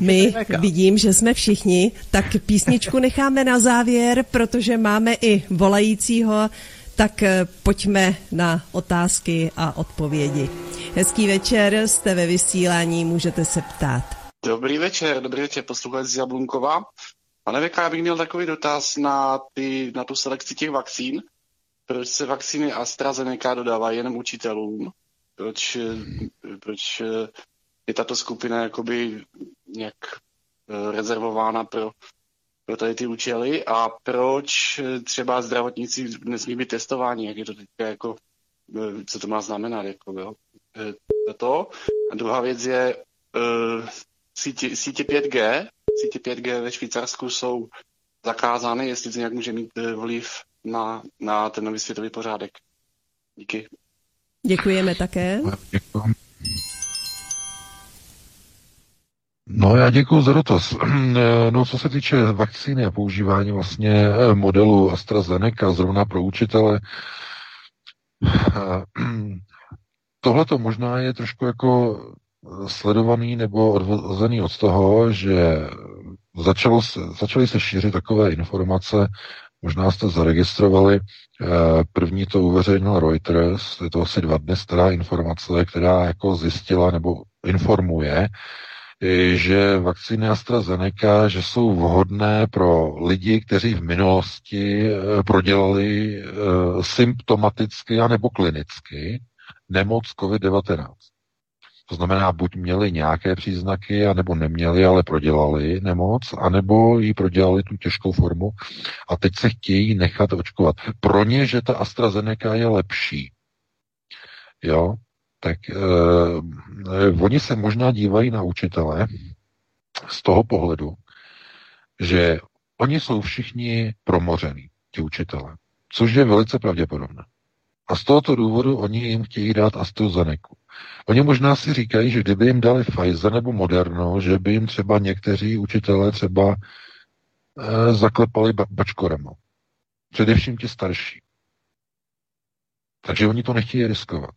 My vidím, že jsme všichni, tak písničku necháme na závěr, protože máme i volajícího, tak pojďme na otázky a odpovědi. Hezký večer, jste ve vysílání, můžete se ptát. Dobrý večer, dobrý večer, posluchač z Jablunkova. Pane Věka, já bych měl takový dotaz na, ty, na tu selekci těch vakcín. Proč se vakcíny AstraZeneca dodávají jenom učitelům? Proč, proč je tato skupina jakoby nějak rezervována pro, pro tady ty účely? A proč třeba zdravotníci nesmí být testováni? Jak je to teďka jako, co to má znamenat? Jako, jo? To. A druhá věc je uh, sítě, sítě pět G. Sítě pět G ve Švýcarsku jsou zakázány, jestli to nějak může mít vliv na, na ten nový světový pořádek. Díky. Děkujeme také. Děkuji. No, já děkuji za dotaz. No, co se týče vakcíny a používání vlastně modelu AstraZeneca zrovna pro učitele, tohle to možná je trošku jako sledovaný nebo odvozený od toho, že začalo se, začaly se šířit takové informace, možná jste zaregistrovali, první to uveřejnil Reuters, je to asi dva dny stará informace, která jako zjistila nebo informuje, že vakcíny AstraZeneca, že jsou vhodné pro lidi, kteří v minulosti prodělali symptomaticky anebo klinicky nemoc covid devatenáct. To znamená, buď měli nějaké příznaky, anebo neměli, ale prodělali nemoc, anebo ji prodělali tu těžkou formu a teď se chtějí nechat očkovat. Pro ně, že ta AstraZeneca je lepší. Jo, tak eh, oni se možná dívají na učitele z toho pohledu, že oni jsou všichni promoření, ti učitele, což je velice pravděpodobné. A z tohoto důvodu oni jim chtějí dát AstraZeneca. Oni možná si říkají, že kdyby jim dali Pfizer nebo Moderno, že by jim třeba někteří učitelé třeba e, zaklepali ba- bačkorem. Především ti starší. Takže oni to nechtějí riskovat.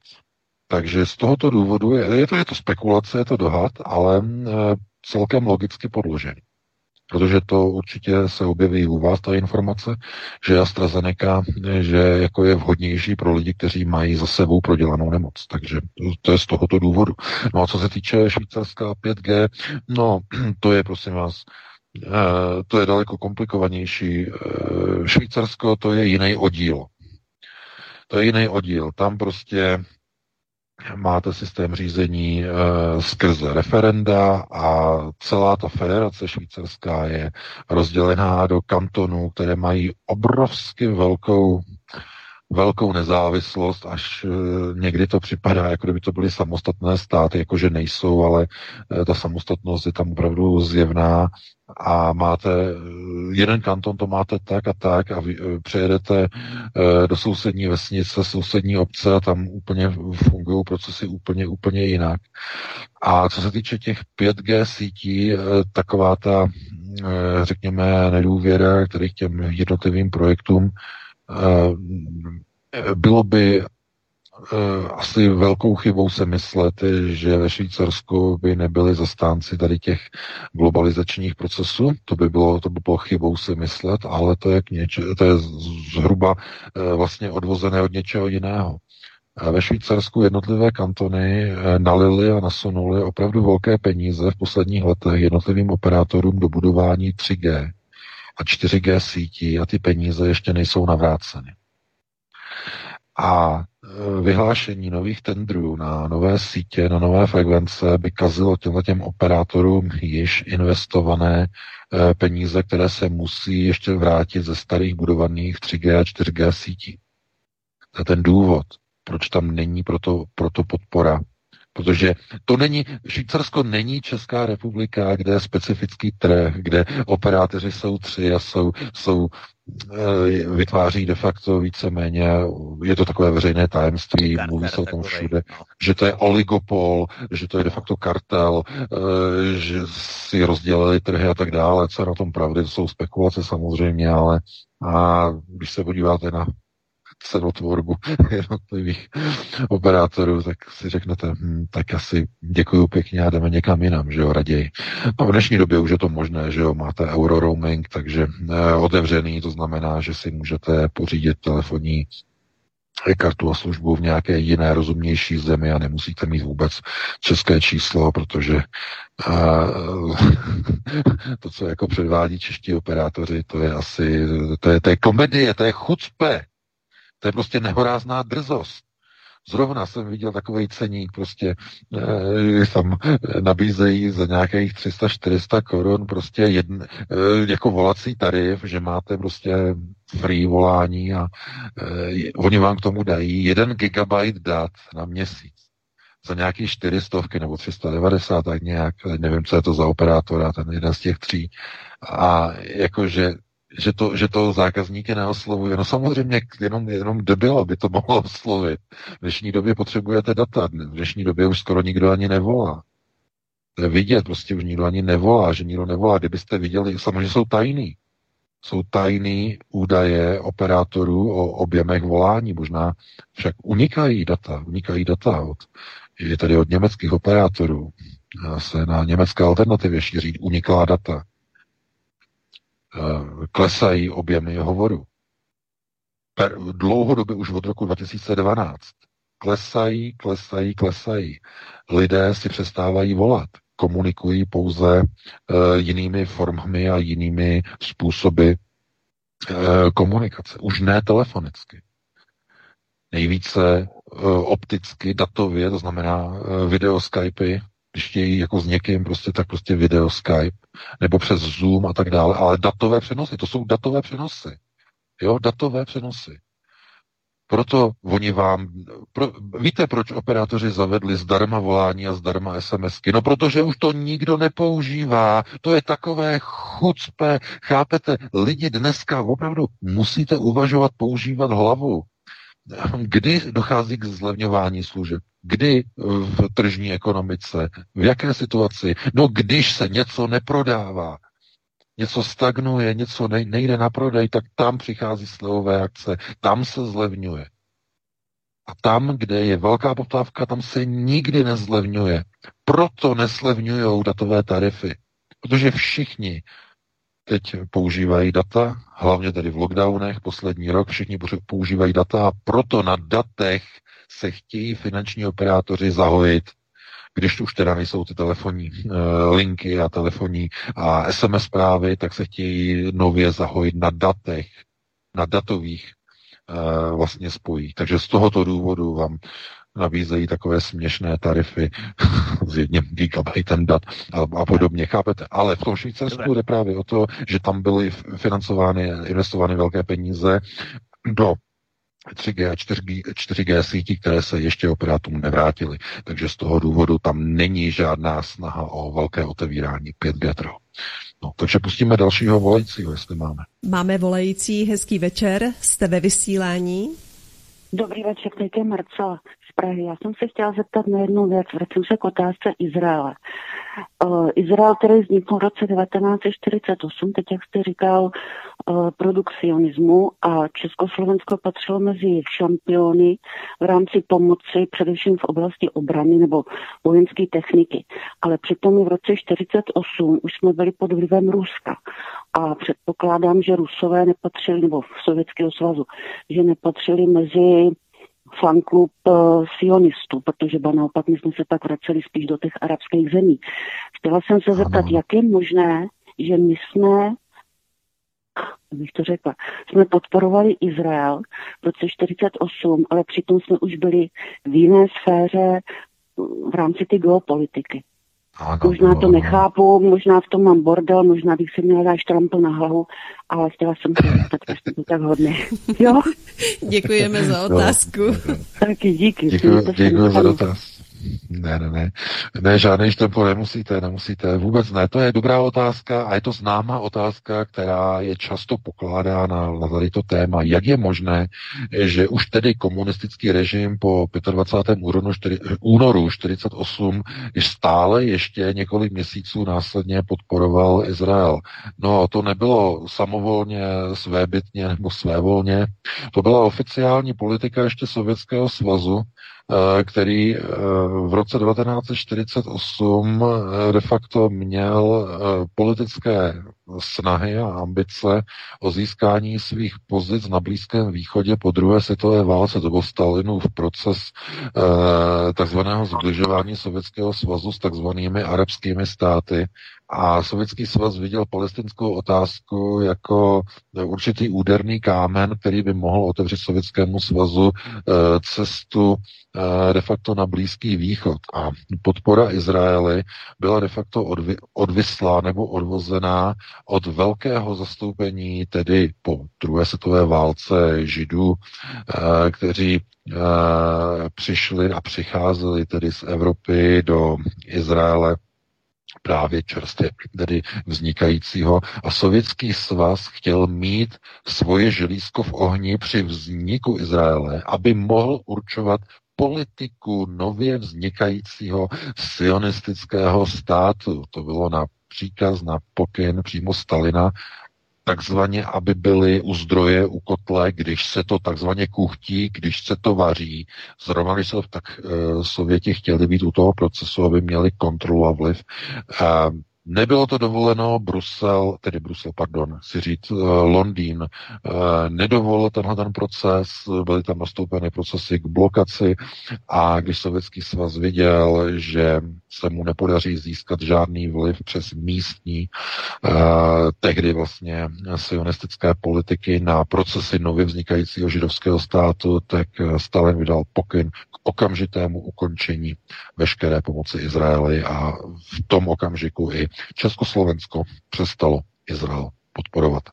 Takže z tohoto důvodu je, je, to, je to spekulace, je to dohad, ale e, celkem logicky podložený. Protože to určitě se objeví u vás ta informace, že AstraZeneca, že jako je vhodnější pro lidi, kteří mají za sebou prodělanou nemoc. Takže to je z tohoto důvodu. No a co se týče švýcarská pět G, no to je, prosím vás, to je daleko komplikovanější. Švýcarsko, to je jiný oddíl. To je jiný oddíl. Tam prostě máte systém řízení e, skrze referenda a celá ta federace švýcarská je rozdělená do kantonů, které mají obrovsky velkou, velkou nezávislost, až e, někdy to připadá, jako kdyby to byly samostatné státy, jakože nejsou, ale e, ta samostatnost je tam opravdu zjevná a máte jeden kanton, to máte tak a tak a vy, e, přejedete e, do sousední vesnice, sousední obce a tam úplně fungují procesy úplně, úplně jinak. A co se týče těch pět G sítí, e, taková ta, e, řekněme, nedůvěra, kterých těm jednotlivým projektům bylo by asi velkou chybou se myslet, že ve Švýcarsku by nebyli zastánci tady těch globalizačních procesů. To by bylo, to by bylo chybou se myslet, ale to je, k něče, to je zhruba vlastně odvozené od něčeho jiného. Ve Švýcarsku jednotlivé kantony nalily a nasunuly opravdu velké peníze v posledních letech jednotlivým operátorům do budování tři G. A čtyři G sítí a ty peníze ještě nejsou navráceny. A vyhlášení nových tendrů na nové sítě, na nové frekvence by kazilo těm operátorům již investované peníze, které se musí ještě vrátit ze starých budovaných tři G a čtyři G sítí. To je ten důvod, proč tam není proto, proto podpora. Protože to není, Švýcarsko není Česká republika, kde je specifický trh, kde operátoři jsou tři a jsou, jsou e, vytváří de facto víceméně, je to takové veřejné tajemství, mluví se o tom všude, že to je oligopol, že to je de facto kartel, e, že si rozdělili trhy a tak dále, co je na tom pravdy, to jsou spekulace samozřejmě, ale a když se podíváte na cenotvorbu jednotlivých operátorů, tak si řeknete, hm, tak asi děkuju pěkně a jdeme někam jinam, že jo, raději. No v dnešní době už je to možné, že jo, máte euro roaming, takže eh, otevřený, to znamená, že si můžete pořídit telefonní kartu a službu v nějaké jiné rozumnější zemi a nemusíte mít vůbec české číslo, protože uh, to, co jako předvádí čeští operátoři, to je asi, to je, to je komedie, to je chucpe. To je prostě nehorázná drzost. Zrovna jsem viděl takovej ceník, prostě e, tam nabízejí za nějakých tři sta čtyři sta korun prostě jedn, e, jako volací tarif, že máte prostě free volání a e, oni vám k tomu dají jeden gigabyte dat na měsíc. Za nějaký čtyři stovky nebo tři sta devadesát, tak nějak, nevím, co je to za operátora, ten jeden z těch tří. A jakože že to, že to zákazníky neoslovuje. No samozřejmě jenom, jenom debila by to mohlo oslovit. V dnešní době potřebujete data. V dnešní době už skoro nikdo ani nevolá. To je vidět, prostě už nikdo ani nevolá, že nikdo nevolá. Kdybyste viděli, samozřejmě jsou tajný. Jsou tajný údaje operátorů o objemech volání. Možná však unikají data. Unikají data od, je tady od německých operátorů. Se na německé alternativě šíří uniklá data. Klesají objemy hovoru. Per, dlouhodobě už od roku dva tisíce dvanáct. Klesají, klesají, klesají. Lidé si přestávají volat. Komunikují pouze uh, jinými formami a jinými způsoby uh, komunikace. Už ne telefonicky. Nejvíce uh, opticky, datově, to znamená uh, video Skypey, když chtějí jako s někým, prostě, tak prostě video Skype, nebo přes Zoom a tak dále, ale datové přenosy, to jsou datové přenosy. Jo, datové přenosy. Proto oni vám, pro, víte, proč operátoři zavedli zdarma volání a zdarma SMSky? No, protože už to nikdo nepoužívá. To je takové chucpe, chápete? Lidi dneska opravdu musíte uvažovat, používat hlavu. Kdy dochází k zlevňování služeb? Kdy v tržní ekonomice? V jaké situaci? No, když se něco neprodává, něco stagnuje, něco nejde na prodej, tak tam přichází slevové akce, tam se zlevňuje. A tam, kde je velká poptávka, tam se nikdy nezlevňuje. Proto neslevňujou datové tarify. Protože všichni teď používají data, hlavně tedy v lockdownech, poslední rok všichni používají data a proto na datech se chtějí finanční operátoři zahojit, když už teda nejsou ty telefonní linky a telefonní a es em es zprávy, tak se chtějí nově zahojit na datech, na datových vlastně spojí. Takže z tohoto důvodu vám nabízejí takové směšné tarify s jedním gigabajtem dat a, a podobně, chápete? Ale v tom Švýcarsku jde právě o to, že tam byly financovány, investovány velké peníze do tři gé a čtyři gé sítí, které se ještě operátům nevrátily. Takže z toho důvodu tam není žádná snaha o velké otevírání pět gé trhu. No, takže pustíme dalšího volajícího, jestli máme. Máme volající, hezký večer, jste ve vysílání. Dobrý večer, teď je Marcela z Prahy. Já jsem se chtěla zeptat na jednu věc, vracím se k otázce Izraele. Uh, Izrael, který vznikl v roce devatenáct set čtyřicet osm, teď jak jste říkal, uh, produkcionismu a Československo patřilo mezi šampiony v rámci pomoci především v oblasti obrany nebo vojenské techniky. Ale přitom v roce devatenáct set čtyřicet osm už jsme byli pod vlivem Ruska. A předpokládám, že Rusové nepatřili, nebo v Sovětského svazu, že nepatřili mezi fanklub uh, sionistů, protože ba naopak my jsme se pak vraceli spíš do těch arabských zemí. Chtěla jsem se zeptat, jak je možné, že my jsme, bych to řekla, jsme podporovali Izrael v roce devatenáct set čtyřicet osm, ale přitom jsme už byli v jiné sféře v rámci ty geopolitiky. Ano, možná to nechápu, možná v tom mám bordel, možná bych si měla dát štrampl na hlavu, ale chtěla jsem to dostat, jestli to tak hodně. Jo? Děkujeme za otázku. No, taky díky. Děkuji, děkuji za dotaz. Ne, ne, ne. Ne, žádný štrampl nemusíte, nemusíte. Vůbec ne. To je dobrá otázka a je to známá otázka, která je často pokládána na tady to téma. Jak je možné, že už tedy komunistický režim po dvacátém pátém únoru čtyřicet osm stále ještě několik měsíců následně podporoval Izrael. No, to nebylo samovolně, svébytně nebo svévolně. To byla oficiální politika ještě Sovětského svazu, který v roce devatenáct set čtyřicet osm de facto měl politické snahy a ambice o získání svých pozic na Blízkém východě po druhé světové válce. To byl Stalinův proces takzvaného zbližování Sovětského svazu s takzvanými arabskými státy. A Sovětský svaz viděl palestinskou otázku jako určitý úderný kámen, který by mohl otevřít Sovětskému svazu cestu de facto na Blízký východ. A podpora Izraeli byla de facto odvi- odvislá nebo odvozená od velkého zastoupení, tedy po druhé světové válce židů, kteří přišli a přicházeli tedy z Evropy do Izraele právě čerstvě tedy vznikajícího. A Sovětský svaz chtěl mít svoje želízko v ohni při vzniku Izraele, aby mohl určovat politiku nově vznikajícího sionistického státu. To bylo na příkaz, na pokyn přímo Stalina, takzvaně, aby byly u zdroje, u kotle, když se to takzvaně kuchtí, když se to vaří. Zrovna když se tak e, Sověti chtěli být u toho procesu, aby měli kontrolu a vliv. E, nebylo to dovoleno, Brusel, tedy Brusel, pardon, si říct, e, Londýn, e, nedovolil tenhle ten proces, byly tam nastoupeny procesy k blokaci a když Sovětský svaz viděl, že se mu nepodaří získat žádný vliv přes místní eh, tehdy vlastně sionistické politiky na procesy nově vznikajícího židovského státu, tak Stalin vydal pokyn k okamžitému ukončení veškeré pomoci Izraeli a v tom okamžiku i Československo přestalo Izrael podporovat.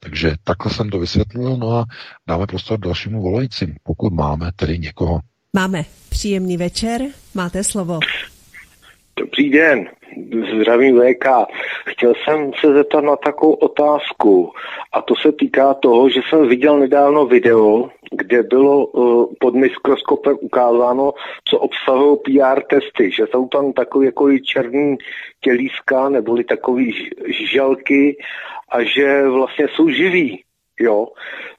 Takže takhle jsem to vysvětlil, no a dáme prostor dalšímu volajícím, pokud máme tedy někoho. Máme. Příjemný večer, máte slovo. Dobrý den, zdravím V K. Chtěl jsem se zeptat na takovou otázku a to se týká toho, že jsem viděl nedávno video, kde bylo uh, pod mikroskopem ukázáno, co obsahují P R testy, že jsou tam takové jako černý tělíska neboli takové žalky a že vlastně jsou živý. Jo,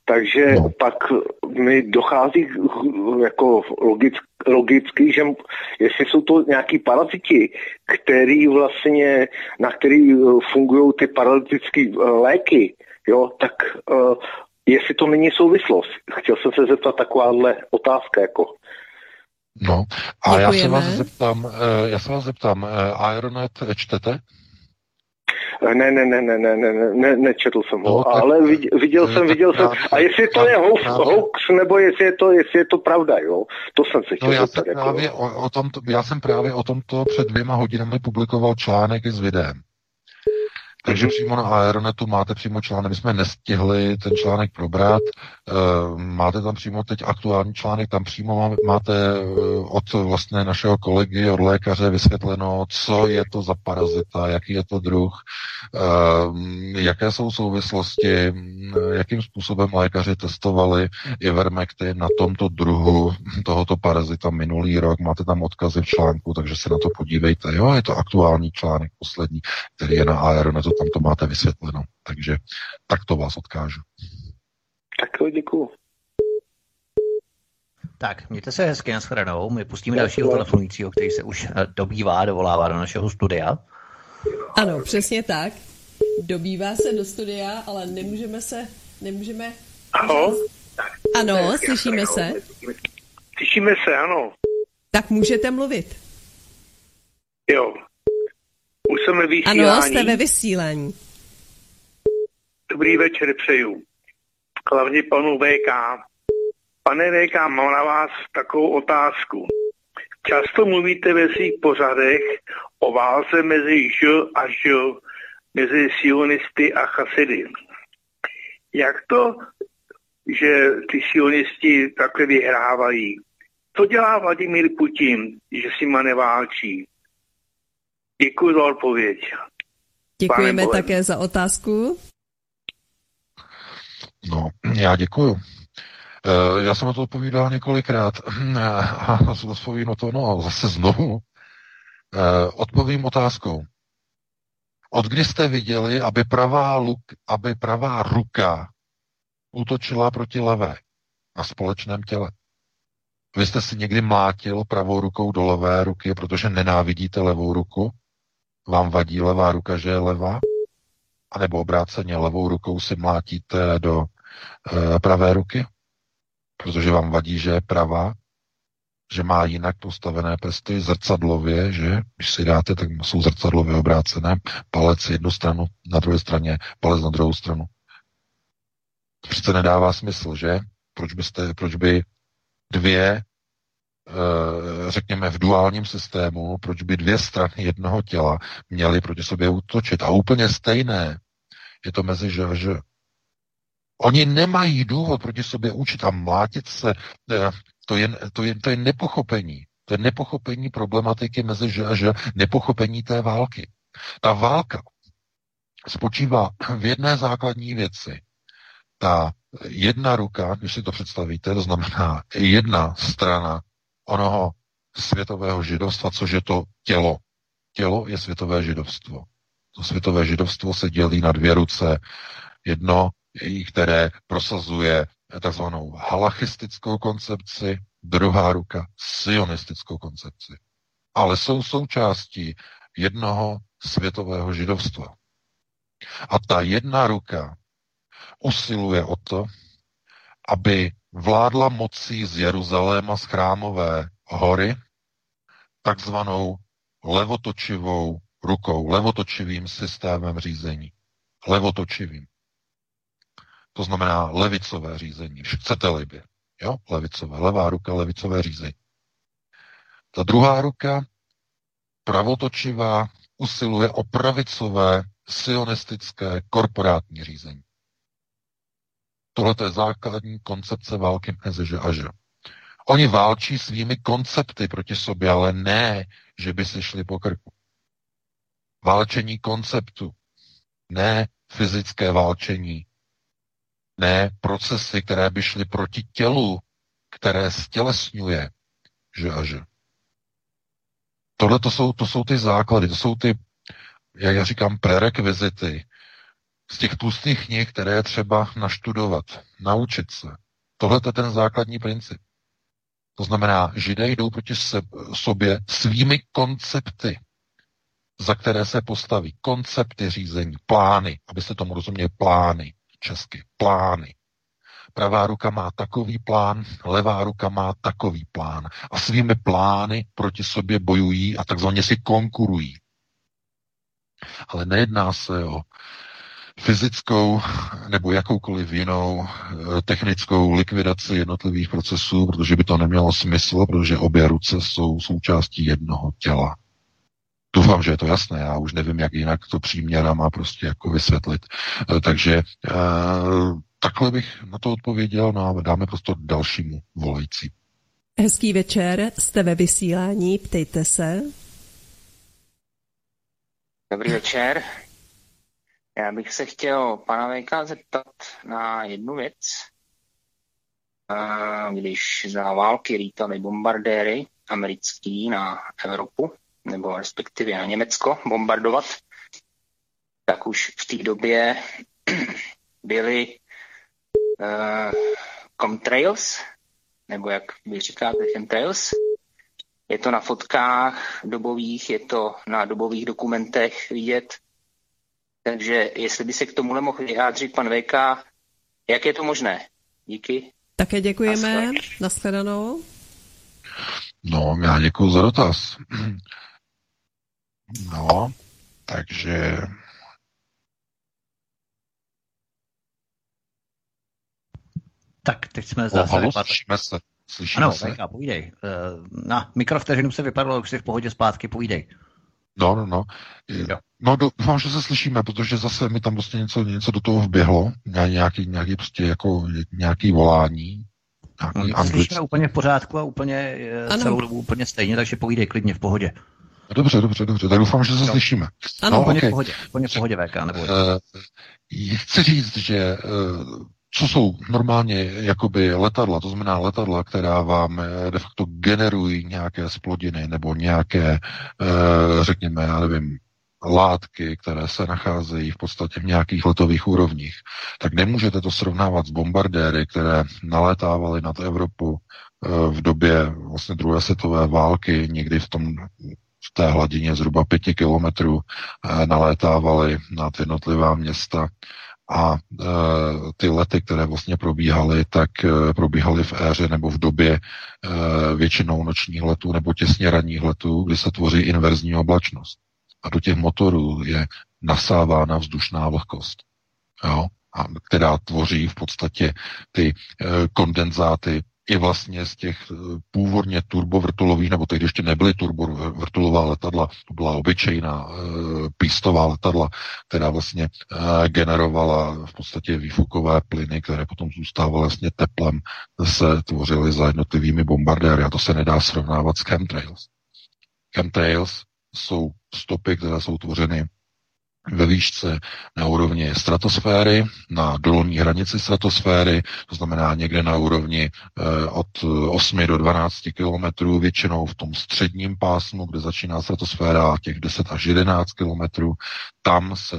Takže no. pak mi dochází jako logick, logicky, že jestli jsou to nějaký paraziti, který vlastně, na který fungují ty parazitické léky, jo, tak uh, jestli to není souvislost. Chtěl jsem se zeptat takováhle otázka, jako. No, a Děkujeme. já se vás zeptám, já se vás zeptám, Aeronet čtete? Ne, ne, ne, ne, ne, ne, ne, nečetl jsem ho, no, ale viděl, viděl jsem, viděl jsem, a jestli to je hoax, hoax nebo jestli je to, jestli je to pravda, jo, to jsem se chtěl no, já, jsem tady, právě jako... o, o tom, já jsem právě o tomto před dvěma hodinami publikoval článek i s videem. Takže přímo na Aeronetu máte přímo článek, my jsme nestihli ten článek probrat, máte tam přímo teď aktuální článek, tam přímo máte od vlastně našeho kolegy, od lékaře vysvětleno, co je to za parazita, jaký je to druh, jaké jsou souvislosti, jakým způsobem lékaři testovali ivermektin na tomto druhu tohoto parazita minulý rok, máte tam odkazy v článku, takže se na to podívejte, jo, je to aktuální článek poslední, který je na Aeronetu, tam to máte vysvětleno, takže tak to vás odkážu. Tak to děkuju. Tak, mějte se hezky, nashledanou. My pustíme dalšího telefonujícího, který se už dobývá, dovolává do našeho studia. Ano, přesně tak. Dobývá se do studia, ale nemůžeme se, nemůžeme... Aho? Ano, slyšíme se. Slyšíme se, ano. Tak můžete mluvit. Jo. Už jsem ve vysílání. Ano, jste ve vysílání. Dobrý večer přeju. Hlavně panu V K. Pane V K, mám na vás takovou otázku. Často mluvíte ve svých pořadech o válce mezi Ž a Ž, mezi sionisty a chasidy. Jak to, že ty sionisti takhle vyhrávají? Co dělá Vladimír Putin, že s nima neválčí? Děkuji za odpověď. Děkujeme také za otázku. No, já děkuju. Já jsem na to odpovídal několikrát a odpovím na to, no zase znovu. Odpovím otázkou. Od kdy jste viděli, aby pravá, luk, aby pravá ruka útočila proti levé na společném těle? Vy jste si někdy mlátil pravou rukou do levé ruky, protože nenávidíte levou ruku? Vám vadí levá ruka, že je levá? A nebo obráceně levou rukou si mlátíte do e, pravé ruky? Protože vám vadí, že je pravá? Že má jinak postavené prsty zrcadlově, že? Když si dáte, tak jsou zrcadlově obrácené. Palec jednu stranu, na druhé straně palec na druhou stranu. To přece nedává smysl, že? Proč byste, proč by dvě, řekněme v duálním systému, proč by dvě strany jednoho těla měly proti sobě útočit. A úplně stejné je to mezi že a že. Oni nemají důvod proti sobě účit a mlátit se, to je, to je, to je nepochopení. To je nepochopení problematiky mezi že a že, nepochopení té války. Ta válka spočívá v jedné základní věci. Ta jedna ruka, když si to představíte, to znamená jedna strana onoho světového židovstva, což je to tělo. Tělo je světové židovstvo. To světové židovstvo se dělí na dvě ruce. Jedno, které prosazuje takzvanou halachistickou koncepci, druhá ruka sionistickou koncepci. Ale jsou součástí jednoho světového židovstva. A ta jedna ruka usiluje o to, aby vládla mocí z Jeruzaléma z Chrámové hory takzvanou levotočivou rukou, levotočivým systémem řízení. Levotočivým. To znamená levicové řízení. Chcete-li by. Jo? Levicové. Levá ruka, levicové řízení. Ta druhá ruka, pravotočivá, usiluje o pravicové, sionistické, korporátní řízení. Tohle je základní koncepce války mezi že a že. Oni válčí svými koncepty proti sobě, ale ne, že by si šli po krku. Válčení konceptu, ne fyzické válčení, ne procesy, které by šly proti tělu, které stělesňuje že a že. Tohle to jsou, to jsou ty základy, to jsou ty, jak já říkám, prerekvizity z těch tlustých knih, které je třeba naštudovat, naučit se. Tohle je ten základní princip. To znamená, Židé jdou proti sobě svými koncepty, za které se postaví. Koncepty řízení, plány, abyste tomu rozuměli, plány, česky, plány. Pravá ruka má takový plán, levá ruka má takový plán. A svými plány proti sobě bojují a takzvaně si konkurují. Ale nejedná se o fyzickou nebo jakoukoliv jinou technickou likvidaci jednotlivých procesů, protože by to nemělo smysl, protože obě ruce jsou součástí jednoho těla. Doufám, že je to jasné, já už nevím, jak jinak to příměra má prostě jako vysvětlit. Takže e, takhle bych na to odpověděl, no a dáme prostor dalšímu volající. Hezký večer, jste ve vysílání, ptejte se. Dobrý večer. Já bych se chtěl pana Vejka zeptat na jednu věc. Když za války lítaly bombardéry americký na Evropu, nebo respektive na Německo, bombardovat, tak už v té době byly uh, chemtrails, nebo jak vy říkáte, chemtrails. Je to na fotkách dobových, je to na dobových dokumentech vidět. Takže jestli by se k tomu nemohl vyjádřit pan Vejka, jak je to možné? Díky. Také děkujeme. Nashledanou. No, já děkuju za dotaz. No, takže... Tak, teď jsme zase vypadli. Slyšíme ano, se. Vejka, povídej. Na mikrofonu se vypadlo, už jsi v pohodě zpátky, povídej. No, no, no. No, doufám, že se slyšíme, protože zase mi tam prostě něco, něco do toho vběhlo. Nějaký, nějaký prostě jako nějaký volání. Nějaký no, slyšíme úplně v pořádku a úplně ano. Celou dobu úplně stejně, takže povídej klidně, v pohodě. Dobře, dobře, dobře. Tak doufám, že se no. slyšíme. Ano, úplně no, okay. v pohodě, úplně v pohodě, V K, nebo... Uh, chci říct, že... Uh, Co jsou normálně jakoby letadla, to znamená letadla, která vám de facto generují nějaké splodiny nebo nějaké, řekněme, já nevím, látky, které se nacházejí v podstatě v nějakých letových úrovních, tak nemůžete to srovnávat s bombardéry, které nalétávaly nad Evropu v době vlastně druhé světové války, někdy v tom... v té hladině zhruba pěti kilometrů e, nalétávaly nad jednotlivá města a e, ty lety, které vlastně probíhaly, tak e, probíhaly v éře nebo v době e, většinou nočních letů nebo těsně ranních letů, kdy se tvoří inverzní oblačnost. A do těch motorů je nasávána vzdušná vlhkost, jo? A která tvoří v podstatě ty e, kondenzáty, i vlastně z těch původně turbovrtulových, nebo teď ještě nebyly turbovrtulová letadla, to byla obyčejná e, pístová letadla, která vlastně e, generovala v podstatě výfukové plyny, které potom zůstávaly vlastně teplem, se tvořily za jednotlivými bombardéry a to se nedá srovnávat s chemtrails. Chemtrails jsou stopy, které jsou tvořeny ve výšce na úrovni stratosféry, na dolní hranici stratosféry, to znamená někde na úrovni eh, od osmi do dvanácti kilometrů, většinou v tom středním pásmu, kde začíná stratosféra, těch deset až jedenáct kilometrů, tam se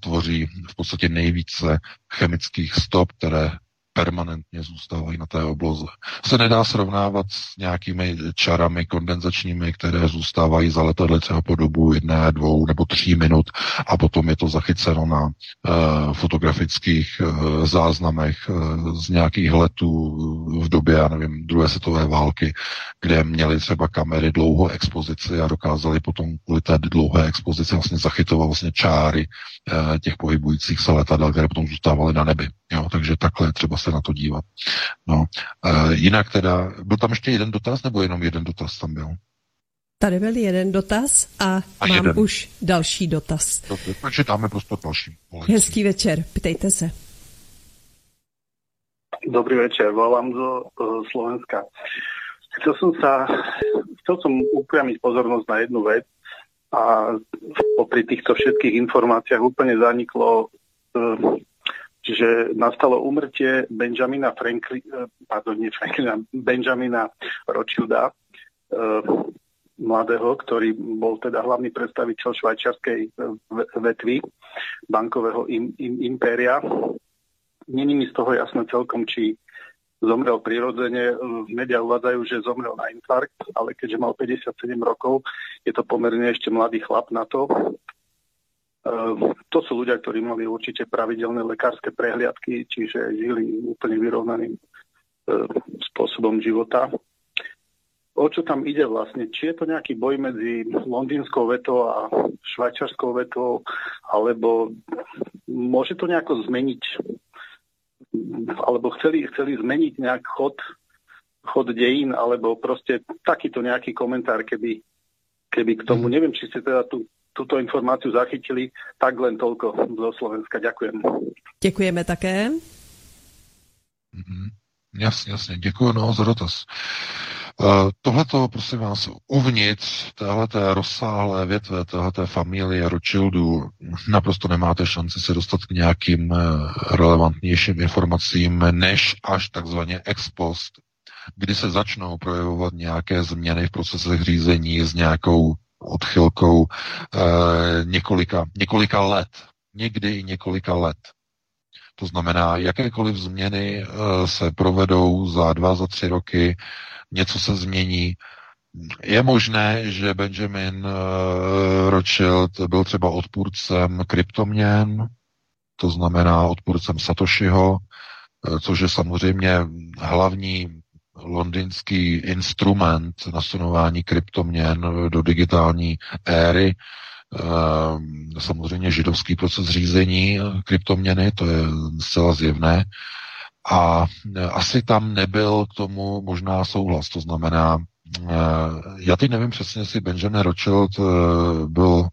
tvoří v podstatě nejvíce chemických stop, které permanentně zůstávají na té obloze. Se nedá srovnávat s nějakými čarami kondenzačními, které zůstávají za letadly třeba po dobu jedné, dvou nebo tří minut a potom je to zachyceno na uh, fotografických uh, záznamech uh, z nějakých letů v době, já nevím, druhé světové války, kde měly třeba kamery dlouhou expozici a dokázali potom kvůli té dlouhé expozici vlastně zachytovat vlastně čáry uh, těch pohybujících se letadel, které potom zůstávaly na nebi. Jo, takže takhle třeba se na to dívat. No, e, jinak teda, byl tam ještě jeden dotaz, nebo jenom jeden dotaz tam byl? Tady byl jeden dotaz a, a mám jeden. Už další dotaz. Dobře, takže dáme prostor další. Volejte. Hezký večer, ptejte se. Dobrý večer, volám zo uh, Slovenska. Chcel som sa, chcel som upriamiť pozornosť na jednu vec a popri týchto všetkých informáciách úplne zaniklo uh, že nastalo úmrtie Benjamina Franklina, pardon, nie Franklina, Benjamina Rothschilda, mladého, ktorý bol teda hlavný predstaviteľ švajčiarskej vetvy bankového im, im, impéria. Není mi z toho jasné celkom, či zomrel prirodzene. Média uvádzajú, že zomrel na infarkt, ale keďže mal päťdesiatsedem rokov, je to pomerne ešte mladý chlap na to. To sú ľudia, ktorí mali určite pravidelné lekárske prehliadky, čiže žili úplne vyrovnaným spôsobom života. O čo tam ide vlastne? Či je to nejaký boj medzi londýnskou vetou a švajčiarskou vetou, alebo môže to nejako zmeniť, alebo chceli, chceli zmeniť nejak chod, chod dejín, alebo proste takýto nejaký komentár, keby, keby k tomu. Neviem, či ste teda tu túto informáciu zachytili, tak len toľko zo Slovenska. Ďakujem. Ďakujeme také. Mm-hmm. Jasně, jasně, děkuji no, za dotaz. Uh, tohleto, prosím vás, uvnitř téhleté rozsáhlé větve, téhleté familie Rothschildů naprosto nemáte šanci se dostat k nějakým relevantnějším informacím, než až takzvaně ex post, kdy se začnou projevovat nějaké změny v procesech řízení s nějakou odchylkou uh, několika, několika let, někdy i několika let. To znamená, jakékoliv změny se provedou za dva, za tři roky, něco se změní. Je možné, že Benjamin Rothschild byl třeba odpůrcem kryptoměn, to znamená odpůrcem Satoshiho, což je samozřejmě hlavní londýnský instrument nasunování kryptoměn do digitální éry. Samozřejmě židovský proces řízení kryptoměny, to je zcela zjevné. A asi tam nebyl k tomu možná souhlas. To znamená, já teď nevím přesně, jestli Benjamin Rothschild byl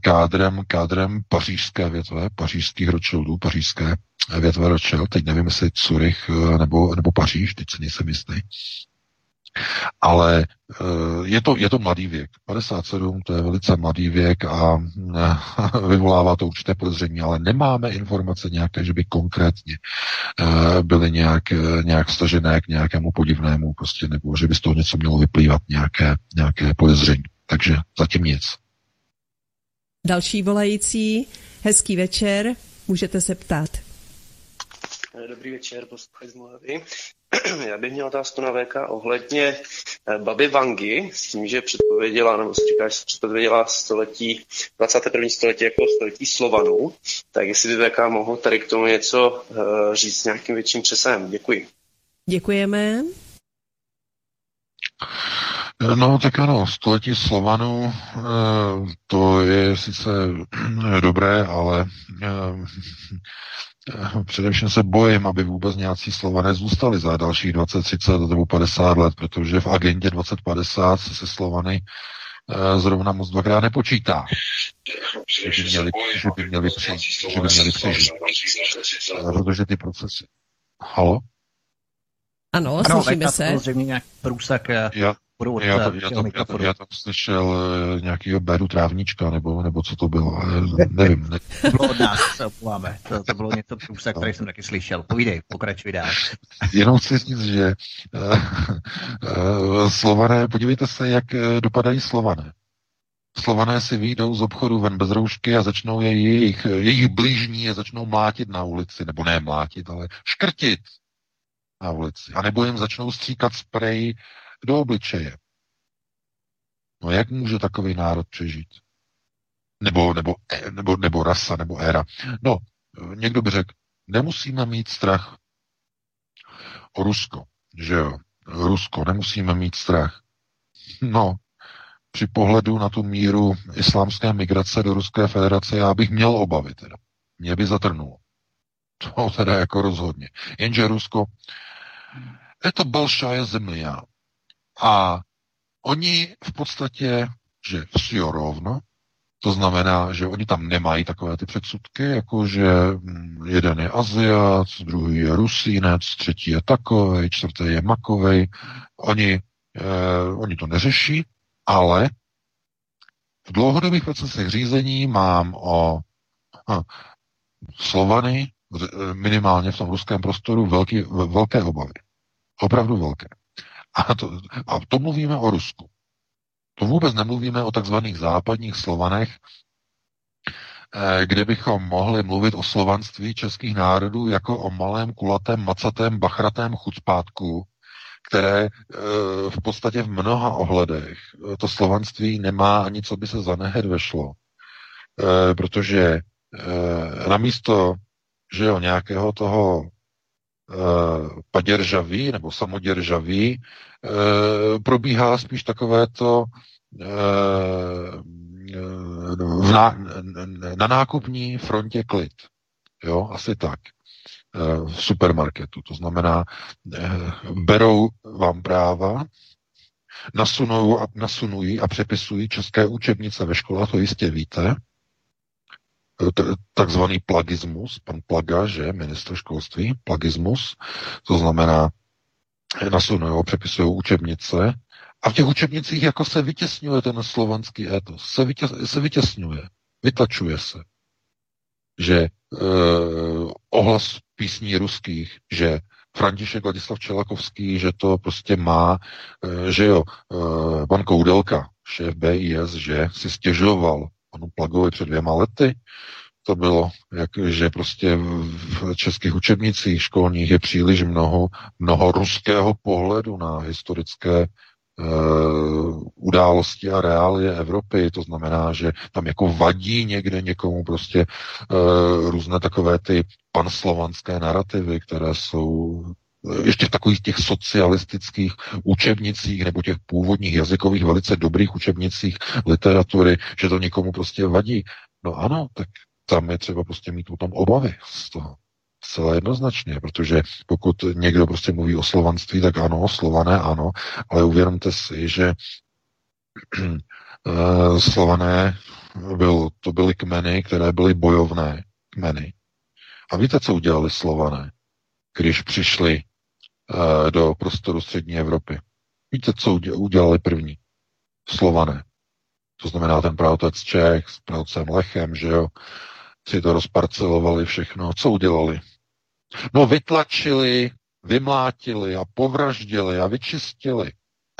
kádrem, kádrem pařížské větve, pařížských Rothschildů, pařížské větve Rothschild. Teď nevím, jestli Zurich nebo, nebo Paříž, teď si nejsem jistý. Ale je to, je to mladý věk. padesát sedm, to je velice mladý věk a vyvolává to určité podezření, ale nemáme informace nějaké, že by konkrétně byly nějak, nějak stažené k nějakému podivnému, prostě, nebo že by z toho něco mělo vyplývat, nějaké, nějaké podezření. Takže zatím nic. Další volající, hezký večer, můžete se ptát. Dobrý večer, posluchač z Moravy. Já bych měl otázku na V K ohledně Babi Vangy, s tím, že předpověděla, nebo si říká, že předpověděla století, dvacáté první století jako století Slovanů, tak jestli by V K mohl tady k tomu něco říct s nějakým větším přesahem. Děkuji. Děkujeme. No tak ano, století Slovanů, to je sice dobré, ale především se bojím, aby vůbec nějací Slované zůstali za dalších dvacet, třicet nebo padesát let, protože v agendě dvacet padesát se se Slovany zrovna moc dvakrát nepočítá. Že by měli, že by měli, při, že by měli přežít. Protože ty procesy... Halo? Ano, ano slyšíme se. Samozřejmě nějaký průsak... Já. Od, já, to, já, tam, já, tam, já tam slyšel nějakýho Béru Trávnička, nebo, nebo co to bylo, nevím. Ne... to bylo od nás, se opováme. To, to bylo něco průsa, který jsem taky slyšel. Povídej, pokračuj dál. Jenom chci říct, že Slované, podívejte se, jak dopadají Slované. Slované si vyjdou z obchodu ven bez roušky a začnou je jejich, jejich blížní je začnou mlátit na ulici, nebo ne mlátit, ale škrtit na ulici. A nebo jim začnou stříkat sprej do obličeje. No jak může takový národ přežít? Nebo, nebo, nebo, nebo rasa, nebo éra. No, někdo by řekl, nemusíme mít strach o Rusko, že jo? Rusko, nemusíme mít strach. No, při pohledu na tu míru islámské migrace do Ruské federace já bych měl obavy teda. Mě by zatrnulo. To teda jako rozhodně. Jenže Rusko, je to balšáje země. A oni v podstatě, že vsio rovno, to znamená, že oni tam nemají takové ty předsudky, jako že jeden je Aziat, druhý je Rusínec, třetí je takovej, čtvrtý je makovej. Oni, eh, oni to neřeší, ale v dlouhodobých procesech řízení mám o hm, Slovany, minimálně v tom ruském prostoru, velký, velké obavy. Opravdu velké. A to, a to mluvíme o Rusku. To vůbec nemluvíme o takzvaných západních Slovanech, kde bychom mohli mluvit o slovanství českých národů jako o malém, kulatém, macatém, bachratém chucpátku, které v podstatě v mnoha ohledech to slovanství nemá ani co by se zanehet vešlo. Protože namísto, že jo, nějakého toho paděržaví nebo samoděržaví probíhá spíš takovéto na, na nákupní frontě klid. Jo, asi tak. V supermarketu. To znamená, berou vám práva, nasunou a, nasunují a přepisují české učebnice ve školách, to jistě víte. Takzvaný plagismus, pan Plaga, že, ministr školství, plagismus, to znamená, nasunují a přepisují učebnice a v těch učebnicích jako se vytěsňuje ten slovanský étos, se, vytěs, se vytěsňuje, vytačuje se, že eh, ohlas písní ruských, že František Ladislav Čelakovský, že to prostě má, eh, že jo, eh, pan Koudelka, šéf B I S, že si stěžoval panu Plagovi před dvěma lety. To bylo, jak, že prostě v českých učebnicích školních je příliš mnoho, mnoho ruského pohledu na historické Uh, události a reálie Evropy, to znamená, že tam jako vadí někde někomu prostě uh, různé takové ty panslovanské narrativy, které jsou ještě v takových těch socialistických učebnicích nebo těch původních jazykových velice dobrých učebnicích literatury, že to někomu prostě vadí. No ano, tak tam je třeba prostě mít potom obavy z toho. Zcela jednoznačně, protože pokud někdo prostě mluví o slovanství, tak ano, Slované ano, ale uvědomte si, že Slované byl, to byly kmeny, které byly bojovné kmeny. A víte, co udělali Slované, když přišli do prostoru střední Evropy? Víte, co udělali první Slované? To znamená ten praotec Čech s pravcem Lechem, že jo? Si to rozparcelovali všechno. Co udělali? No vytlačili, vymlátili a povraždili a vyčistili.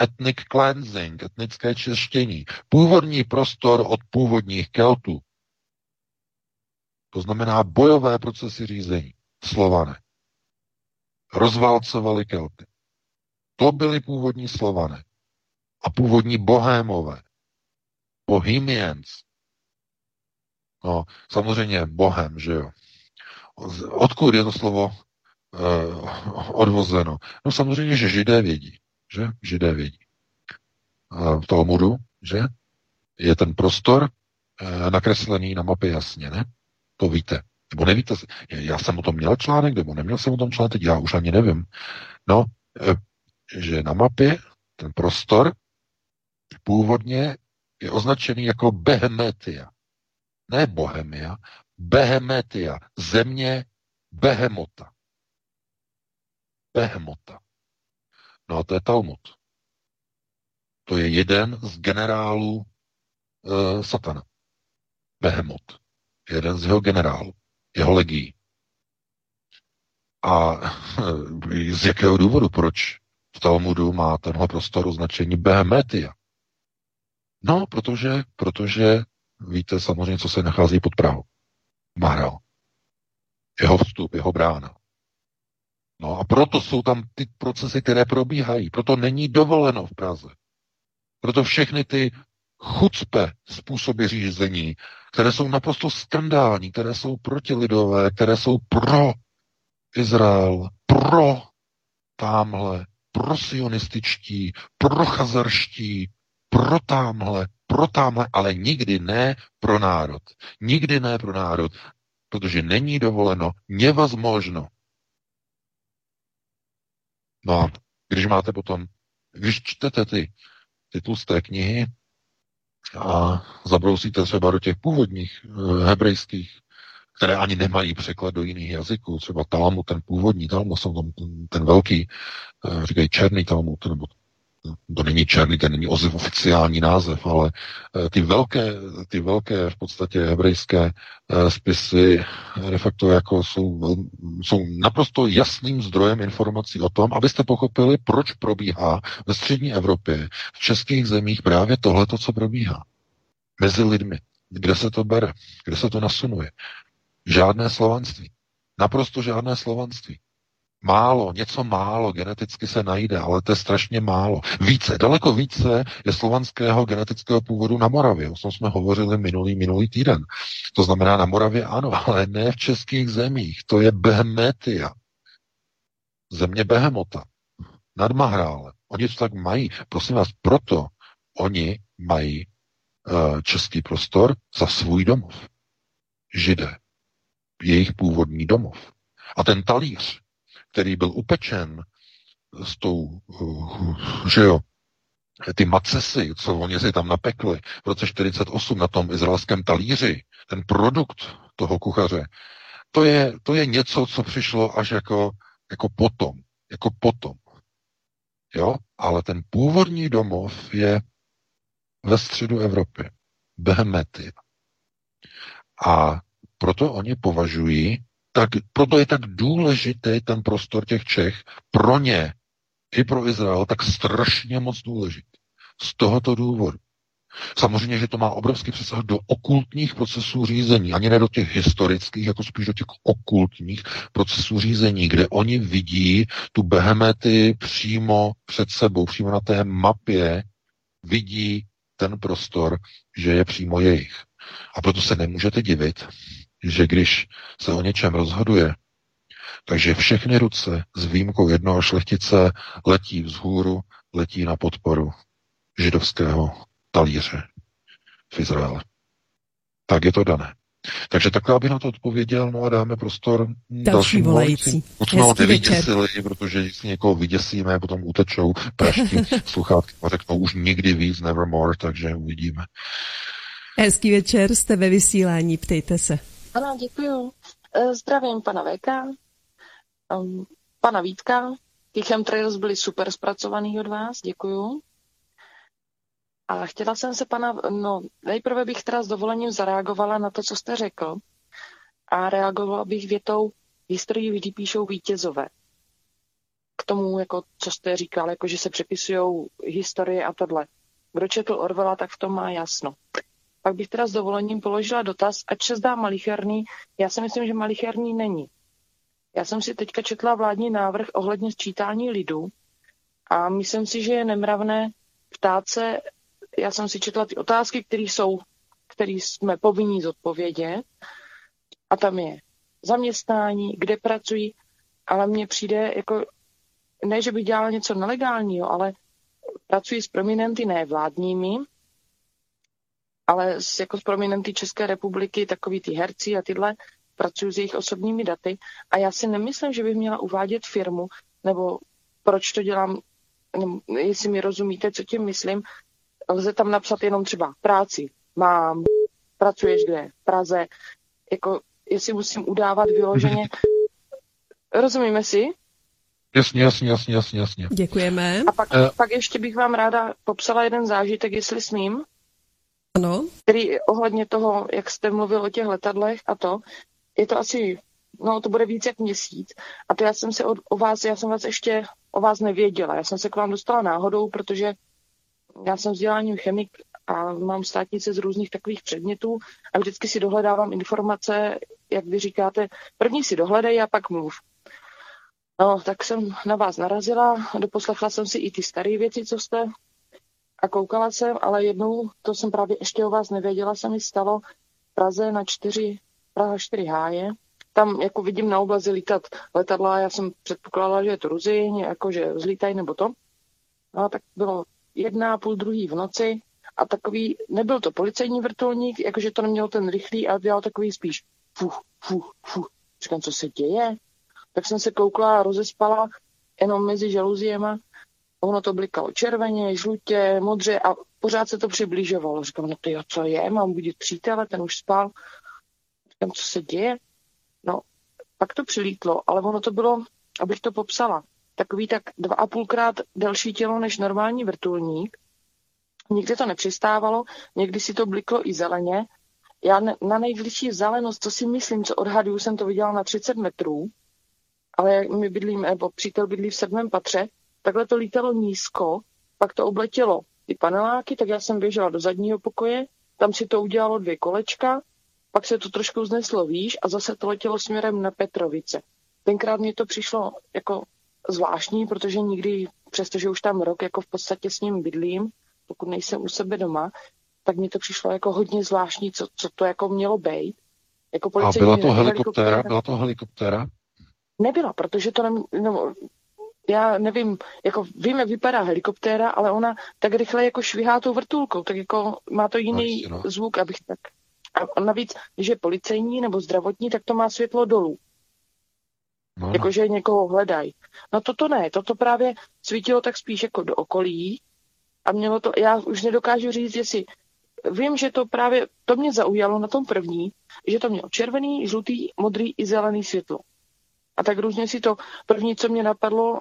Ethnic cleansing, etnické čištění. Původní prostor od původních Keltů. To znamená bojové procesy řízení. Slované. Rozválcovali Kelty. To byli původní Slované. A původní Bohémové. Bohemians. No, samozřejmě Bohem, že jo. Odkud je to slovo eh, odvozeno? No samozřejmě, že Židé vědí, že? Židé vědí. A v Talmudu, že? Je ten prostor eh, nakreslený na mapě jasně, ne? To víte. Nebo nevíte, já jsem o tom měl článek, nebo neměl jsem o tom článek, já už ani nevím. No, eh, že na mapě ten prostor původně je označený jako Behemetia. Ne Bohemia, Behemetia, země Behemota. Behemota. No a to je Talmud. To je jeden z generálů e, Satana. Behemot. Jeden z jeho generálů, jeho legií. A e, z jakého důvodu, proč v Talmudu má tenhle prostor označení Behemetia? No, protože, protože víte samozřejmě, co se nachází pod Prahou. Mahral. Jeho vstup, jeho brána. No a proto jsou tam ty procesy, které probíhají. Proto není dovoleno v Praze. Proto všechny ty chucpe způsoby řízení, které jsou naprosto skandální, které jsou protilidové, které jsou pro Izrael, pro támhle, pro sionističtí, pro chazarští, pro támhle, pro támhle, ale nikdy ne pro národ. Nikdy ne pro národ, protože není dovoleno, nevazmožno. No a když máte potom, když čtete ty, ty tlusté knihy a zabrousíte třeba do těch původních hebrejských, které ani nemají překlad do jiných jazyků, třeba Talmud, ten původní Talmud, ten velký, říkají černý Talmud, nebo to není černý, ten není oziv oficiální název, ale ty velké, ty velké v podstatě hebrejské spisy de facto jako jsou, jsou naprosto jasným zdrojem informací o tom, abyste pochopili, proč probíhá ve střední Evropě, v českých zemích právě tohleto, co probíhá mezi lidmi. Kde se to bere? Kde se to nasunuje? Žádné slovanství. Naprosto žádné slovanství. Málo, něco málo geneticky se najde, ale to je strašně málo. Více, daleko více je slovanského genetického původu na Moravě. O tom jsme hovořili minulý, minulý týden. To znamená na Moravě ano, ale ne v českých zemích. To je Behmetia. Země Behemota. Nad Mahrále. Oni to tak mají. Prosím vás, proto oni mají uh, český prostor za svůj domov. Židé. Jejich původní domov. A ten talíř, který byl upečen s tou, že jo, ty macesy, co oni si tam napekli v roce čtyřicet osm na tom izraelském talíři, ten produkt toho kuchaře, to je, to je něco, co přišlo až jako, jako potom, jako potom. Jo? Ale ten původní domov je ve středu Evropy, Behmetia. A proto oni považují, tak proto je tak důležitý ten prostor těch Čech pro ně i pro Izrael, tak strašně moc důležitý. Z tohoto důvodu. Samozřejmě, že to má obrovský přesah do okultních procesů řízení, ani ne do těch historických, jako spíš do těch okultních procesů řízení, kde oni vidí tu behemety přímo před sebou, přímo na té mapě vidí ten prostor, že je přímo jejich. A proto se nemůžete divit, že když se o něčem rozhoduje, takže všechny ruce s výjimkou jednoho šlechtice letí vzhůru, letí na podporu židovského talíře v Izraele. Tak je to dané. Takže takhle bych na to odpověděl, no a dáme prostor další volající. Moc jsme ho nevyděsili, protože jestli někoho vyděsíme, potom utečou praští sluchátky a řeknou už nikdy víc, nevermore, takže uvidíme. Hezký večer, jste ve vysílání, ptejte se. Ano, děkuju. Zdravím pana Véka, pana Vítka. Ty chemtrails byly super zpracovaný od vás, děkuju. A chtěla jsem se pana, no nejprve bych teda s dovolením zareagovala na to, co jste řekl. A reagovala bych větou, historii vždy píšou vítězové. K tomu, jako, co jste říkal, jako, že se přepisujou historie a tohle. Kdo četl Orwella, tak v tom má jasno. Pak bych teda s dovolením položila dotaz, ať se zdá malicherný. Já si myslím, že malicherný není. Já jsem si teďka četla vládní návrh ohledně sčítání lidu a myslím si, že je nemravné ptát se, já jsem si četla ty otázky, které jsou, které jsme povinni zodpovědět a tam je zaměstnání, kde pracují, ale mně přijde, jako, ne, že by dělala něco nelegálního, ale pracují s prominenty nevládními, ale jako s prominenty České republiky, takový ty herci a tyhle, pracují s jejich osobními daty a já si nemyslím, že bych měla uvádět firmu, nebo proč to dělám, jestli mi rozumíte, co tím myslím, lze tam napsat jenom třeba práci, mám, pracuješ kde, v Praze, jako jestli musím udávat vyloženě, rozumíme si? Jasně, jasně, jasně, jasně, jasně. Děkujeme. A pak, uh. pak ještě bych vám ráda popsala jeden zážitek, jestli smím. Ano. Který ohledně toho, jak jste mluvil o těch letadlech a to, je to asi, no to bude víc jak měsíc. A to já jsem se od, o vás, já jsem vás ještě o vás nevěděla. Já jsem se k vám dostala náhodou, protože já jsem vzděláním chemik a mám státnice z různých takových předmětů a vždycky si dohledávám informace, jak vy říkáte, první si dohledej a pak mluv. No, tak jsem na vás narazila, doposlechla jsem si i ty staré věci, co jste... A koukala jsem, ale jednou, to jsem právě ještě o vás nevěděla, se mi stalo v Praze na čtyři, Praha čtyři háje. Tam jako vidím na oblaze lítat letadla, já jsem předpokládala, že je to Ruzyň, jako že vzlítají nebo to. No tak bylo jedna, půl druhý v noci a takový, nebyl to policejní vrtulník, jakože to nemělo ten rychlý, ale dělal takový spíš fuh, fuh, fuh. Říkám, co se děje? Tak jsem se koukla a rozespala jenom mezi žaluziema. Ono to blikalo červeně, žlutě, modře a pořád se to přibližovalo. Říkám, no to jo, co je, mám budit přítele, ten už spal. Říkám, co se děje? No, pak to přilítlo, ale ono to bylo, abych to popsala, takový tak dva a půlkrát delší tělo než normální vrtulník. Nikdy to nepřistávalo, někdy si to bliklo i zeleně. Já na nejbližší vzdálenost, co si myslím, co odhaduju, jsem to viděla na třicet metrů, ale my bydlíme, nebo přítel bydlí v sedmém patře, takhle to lítalo nízko, pak to obletělo ty paneláky, tak já jsem běžela do zadního pokoje, tam si to udělalo dvě kolečka, pak se to trošku zneslo výš a zase to letělo směrem na Petrovice. Tenkrát mě to přišlo jako zvláštní, protože nikdy, přestože už tam rok jako v podstatě s ním bydlím, pokud nejsem u sebe doma, tak mi to přišlo jako hodně zvláštní, co, co to jako mělo být. Jako a byla to helikoptéra? Byla to helikoptéra? Nebyla, protože to nem, no, já nevím, jako vím, jak vypadá helikoptéra, ale ona tak rychle jako švihá tou vrtulkou, tak jako má to jiný no, no. zvuk, abych tak... A navíc, když je policejní nebo zdravotní, tak to má světlo dolů. No, no. Jakože někoho hledají. No toto ne, toto právě svítilo tak spíš jako do okolí a mělo to, já už nedokážu říct, jestli vím, že to právě, to mě zaujalo na tom první, že to mělo červený, žlutý, modrý i zelený světlo. A tak různě si to první, co mě napadlo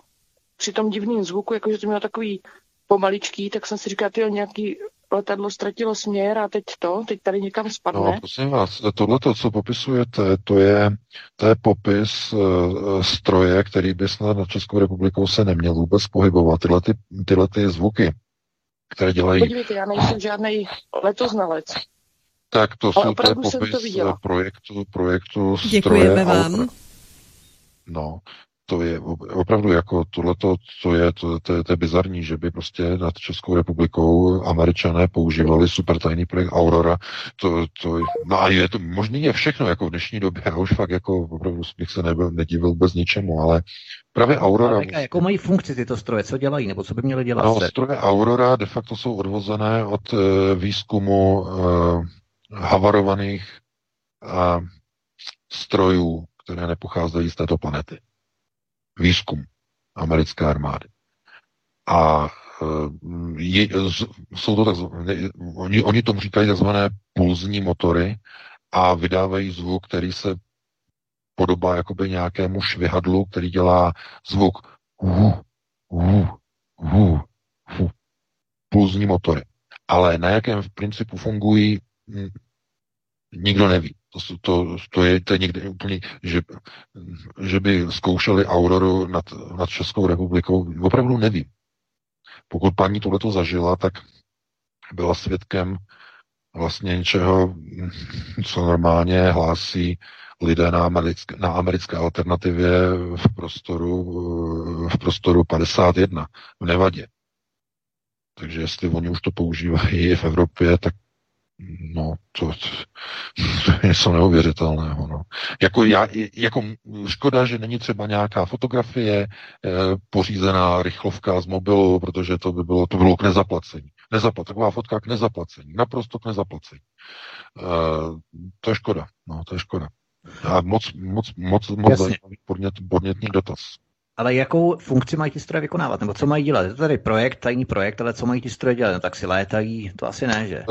při tom divným zvuku, jakože to mělo takový pomaličký, tak jsem si říkala, tyjo, nějaký letadlo ztratilo směr a teď to, teď tady někam spadne. No, prosím vás, tohleto, co popisujete, to je, to je popis uh, stroje, který by snad nad Českou republikou se neměl vůbec pohybovat. Tyhle, ty, tyhle ty zvuky, které dělají... Podívejte, já nejsem žádnej letoznalec. Tak to jsou to popis to projektu, projektu stroje. Děkujeme vám. Opra... No, to je opravdu jako tohleto, to je, to, to, je, to je bizarní, že by prostě nad Českou republikou Američané používali supertajný projekt Aurora. To, to, no a je to možný je všechno, jako v dnešní době, já už fakt jako opravdu bych se nebyl, nedivil vůbec ničemu, ale právě Aurora... Jakou jako mají funkci tyto stroje, co dělají, nebo co by měly dělat? No, stroje Aurora de facto jsou odvozené od uh, výzkumu uh, havarovaných uh, strojů, které nepocházejí z této planety. Výzkum americké armády. A je, jsou to takzvané, oni, oni tomu říkají takzvané pulzní motory a vydávají zvuk, který se podobá jakoby nějakému švihadlu, který dělá zvuk hu, hu, hu, hu. Pulzní motory. Ale na jakém v principu fungují, nikdo neví. To, to, to je to někde úplně, že, že by zkoušeli Auroru nad, nad Českou republikou, opravdu nevím. Pokud paní tohleto zažila, tak byla svědkem vlastně něčeho, co normálně hlásí lidé na americké, na americké alternativě v prostoru, v prostoru padesát jedna v Nevadě. Takže jestli oni už to používají v Evropě, tak no, to, to je něco neuvěřitelného. No. Jako, já, jako škoda, že není třeba nějaká fotografie, e, pořízená rychlovka z mobilu, protože to by bylo, to bylo k nezaplacení. Nezaplat, taková fotka k nezaplacení. Naprosto k nezaplacení. E, to je škoda. No, to je škoda. A moc, moc, moc, moc zajímavý podnět, podnětný dotaz. Ale jakou funkci mají ti stroje vykonávat? Nebo co mají dělat? Je to tady projekt, tajný projekt, ale co mají ti stroje dělat? No, tak si létají, to asi ne, že?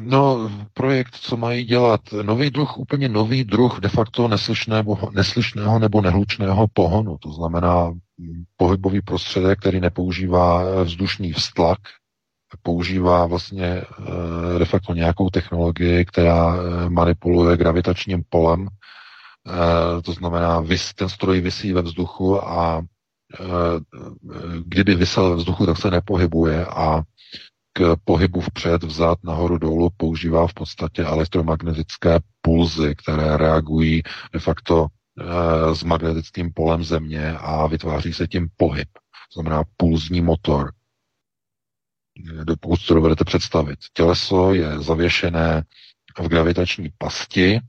No, projekt, co mají dělat? Nový druh, úplně nový druh de facto neslyšného, neslyšného nebo nehlučného pohonu. To znamená pohybový prostředek, který nepoužívá vzdušný vztlak, používá vlastně de facto nějakou technologii, která manipuluje gravitačním polem. E, to znamená, vys, ten stroj visí ve vzduchu a e, kdyby visel ve vzduchu, tak se nepohybuje a k pohybu vpřed, vzad, nahoru, dolů používá v podstatě elektromagnetické pulzy, které reagují de facto e, s magnetickým polem země a vytváří se tím pohyb. To znamená pulzní motor. Dokud to dovedete představit. Těleso je zavěšené v gravitační pasti,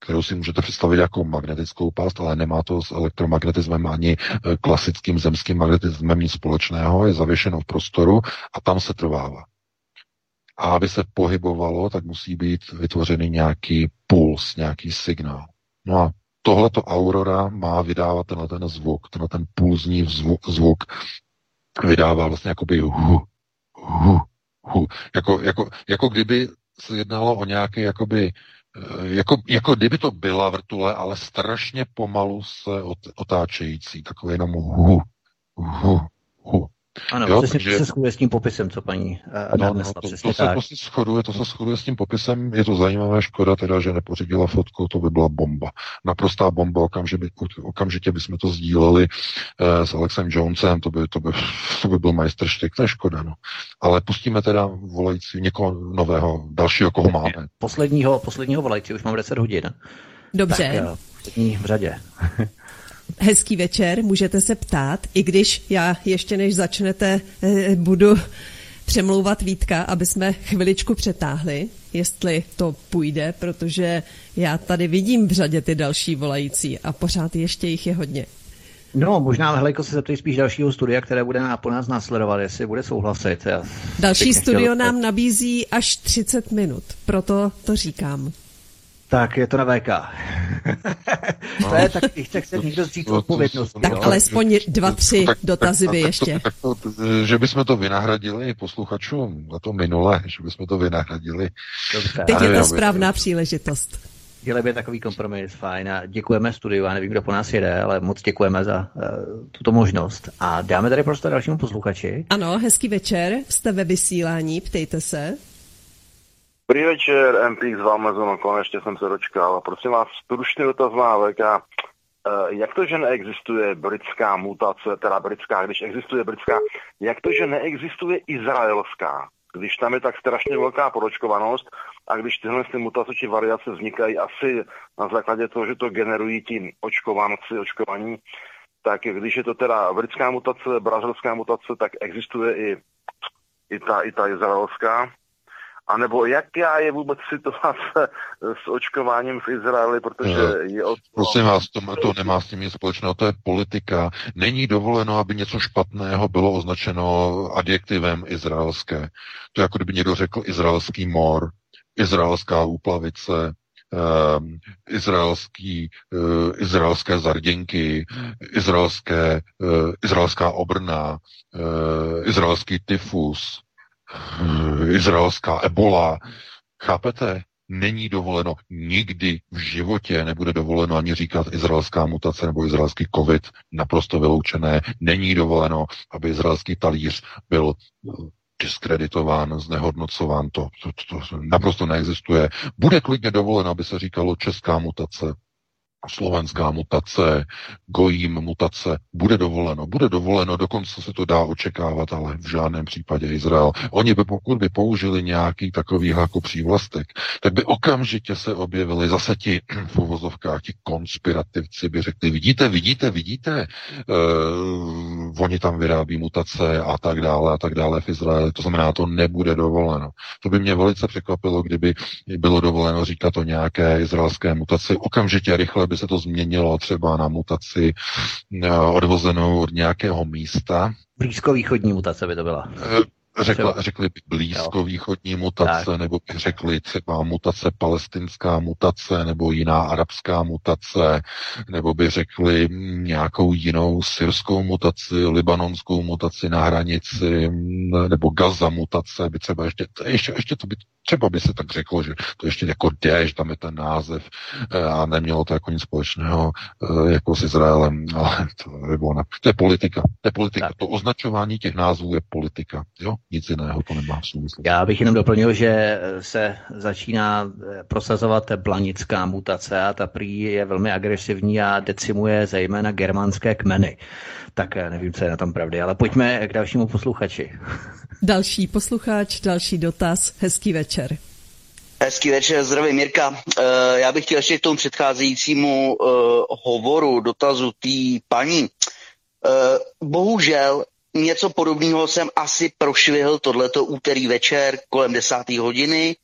kterou si můžete představit jako magnetickou past, ale nemá to s elektromagnetismem ani klasickým zemským magnetismem nic společného, je zavěšeno v prostoru a tam se trvává. A aby se pohybovalo, tak musí být vytvořený nějaký puls, nějaký signál. No a tohleto Aurora má vydávat tenhle ten zvuk, tenhle ten pulzní zvuk, zvuk vydává vlastně jakoby hu, hu, hu. Jako, jako, jako kdyby se jednalo o nějaký jakoby Jako, jako kdyby to byla vrtule, ale strašně pomalu se ot, otáčející, takové jenom hu, Hu, hu. Ano, jo, přesně, takže... se shoduje s tím popisem, co paní Adam nesla, no, no, přesně to, to tak. To se shoduje, to se shoduje s tím popisem, je to zajímavé, škoda teda, že nepořídila fotku, to by byla bomba. Naprostá bomba, okamžitě, by, okamžitě bychom to sdíleli eh, s Alexem Jonesem, to by, to by, to by byl majstrštyk, to je škoda, no. Ale pustíme teda volající někoho nového, dalšího, koho máme. Posledního, posledního volající, už mám deset hodin. Dobře. Tak, poslední v řadě. Hezký večer, můžete se ptát, i když já ještě než začnete, budu přemlouvat Vítka, aby jsme chviličku přetáhli, jestli to půjde, protože já tady vidím v řadě ty další volající a pořád ještě jich je hodně. No, možná, Helejko, se zeptej spíš dalšího studia, které bude na, po nás následovat, jestli bude souhlasit. Já Další studio nám to... nabízí až třicet minut, proto to říkám. Tak, je to na V K. No, to je tak, chce se někdo vzít odpovědnost. Tak alespoň dva, tři tak, dotazy tak, vy tak, ještě. Tak to, tak to, že bychom to vynahradili posluchačům na to minule, že bychom to vynahradili. Dobře. Teď nevím, je to správná aby... příležitost. Dělali by takový kompromis, fajn. A děkujeme studiu, já nevím, kdo po nás jede, ale moc děkujeme za uh, tuto možnost. A dáme tady prostor dalšímu posluchači. Ano, hezký večer, jste ve vysílání, ptejte se. Dobrý večer, M P X z Amazonu, konečně jsem se dočkal. A prosím vás, stručný dotaz na V K. E, jak to, že neexistuje britská mutace, teda britská, když existuje britská, jak to, že neexistuje izraelská, když tam je tak strašně velká poročkovanost a když tyhle mutace či variace vznikají asi na základě toho, že to generují ti očkovanci, očkovaní, tak když je to teda britská mutace, brazilská mutace, tak existuje i, i, ta, i ta izraelská. A nebo jaká je vůbec situace s očkováním v Izraeli, protože je od... Prosím vás, to, to nemá s tím nic společného, to je politika. Není dovoleno, aby něco špatného bylo označeno adjektivem izraelské. To je jako kdyby někdo řekl izraelský mor, izraelská úplavice, Um, izraelský, uh, izraelské zarděnky, izraelské, uh, izraelská obrna, uh, izraelský tyfus, izraelská ebola. Chápete? Není dovoleno, nikdy v životě nebude dovoleno ani říkat izraelská mutace nebo izraelský covid, naprosto vyloučené. Není dovoleno, aby izraelský talíř byl diskreditován, znehodnocován. To, to, to, to naprosto neexistuje. Bude klidně dovoleno, aby se říkalo česká mutace, slovenská mutace, gojím mutace, bude dovoleno, bude dovoleno, dokonce se to dá očekávat, ale v žádném případě Izrael. Oni by, pokud by použili nějaký takový jako přívlastek, tak by okamžitě se objevili zase ti v uvozovkách, ti konspirativci by řekli, vidíte, vidíte, vidíte, eh, oni tam vyrábí mutace a tak dále a tak dále v Izraeli, to znamená, to nebude dovoleno. To by mě velice překvapilo, kdyby bylo dovoleno říkat o nějaké izraelské mutaci, okamžitě rychle by se to změnilo třeba na mutaci odvozenou od nějakého místa. Blízkovýchodní mutace by to byla. Řekla, řekli by blízkovýchodní mutace, tak. Nebo by řekli třeba mutace palestinská mutace, nebo jiná arabská mutace, nebo by řekli nějakou jinou syrskou mutaci, libanonskou mutaci na hranici, nebo Gaza mutace, by třeba ještě, ještě, ještě to by třeba by se tak řeklo, že to ještě jako jde, tam je ten název a nemělo to jako nic společného jako s Izraelem, ale to by bylo na... To je politika, to je politika, tak. To označování těch názvů je politika, jo, nic jiného to nemá smysl. Já bych jenom doplnil, že se začíná prosazovat blanická mutace a ta prý je velmi agresivní a decimuje zejména germánské kmeny. Tak nevím, co je na tom pravdy, ale pojďme k dalšímu posluchači. Další posluchač, další dotaz, hezký večer. Hezký večer, zdravím Mirka. E, já bych chtěl ještě k tomu předcházejícímu e, hovoru, dotazu té paní. E, bohužel něco podobného jsem asi prošvihl tohleto úterý večer kolem desáté hodiny,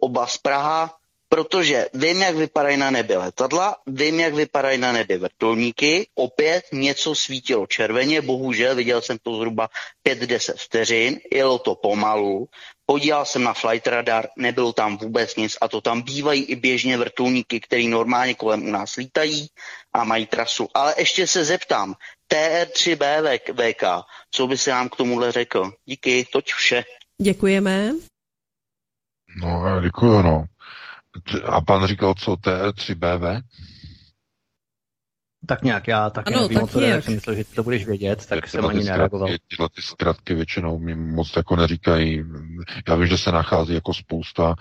oba z Praha, protože vím, jak vypadají na nebi letadla, vím, jak vypadají na nebi vrtulníky, opět něco svítilo červeně, bohužel viděl jsem to zhruba pět deset vteřin, jelo to pomalu, podíval jsem na flight radar, nebylo tam vůbec nic a to tam bývají i běžně vrtulníky, které normálně kolem u nás lítají a mají trasu. Ale ještě se zeptám, T R tři B V K, co by se nám k tomuhle řekl? Díky, toť vše. Děkujeme. No, děkuju, no. A pan říkal, co T R tři B V? Tak nějak já taky nevím o to, tak jsem myslel, že to budeš vědět, tak jsem ani nereagoval. Tyhle ty zkratky většinou mi moc jako neříkají. Já vím, že se nachází jako spousta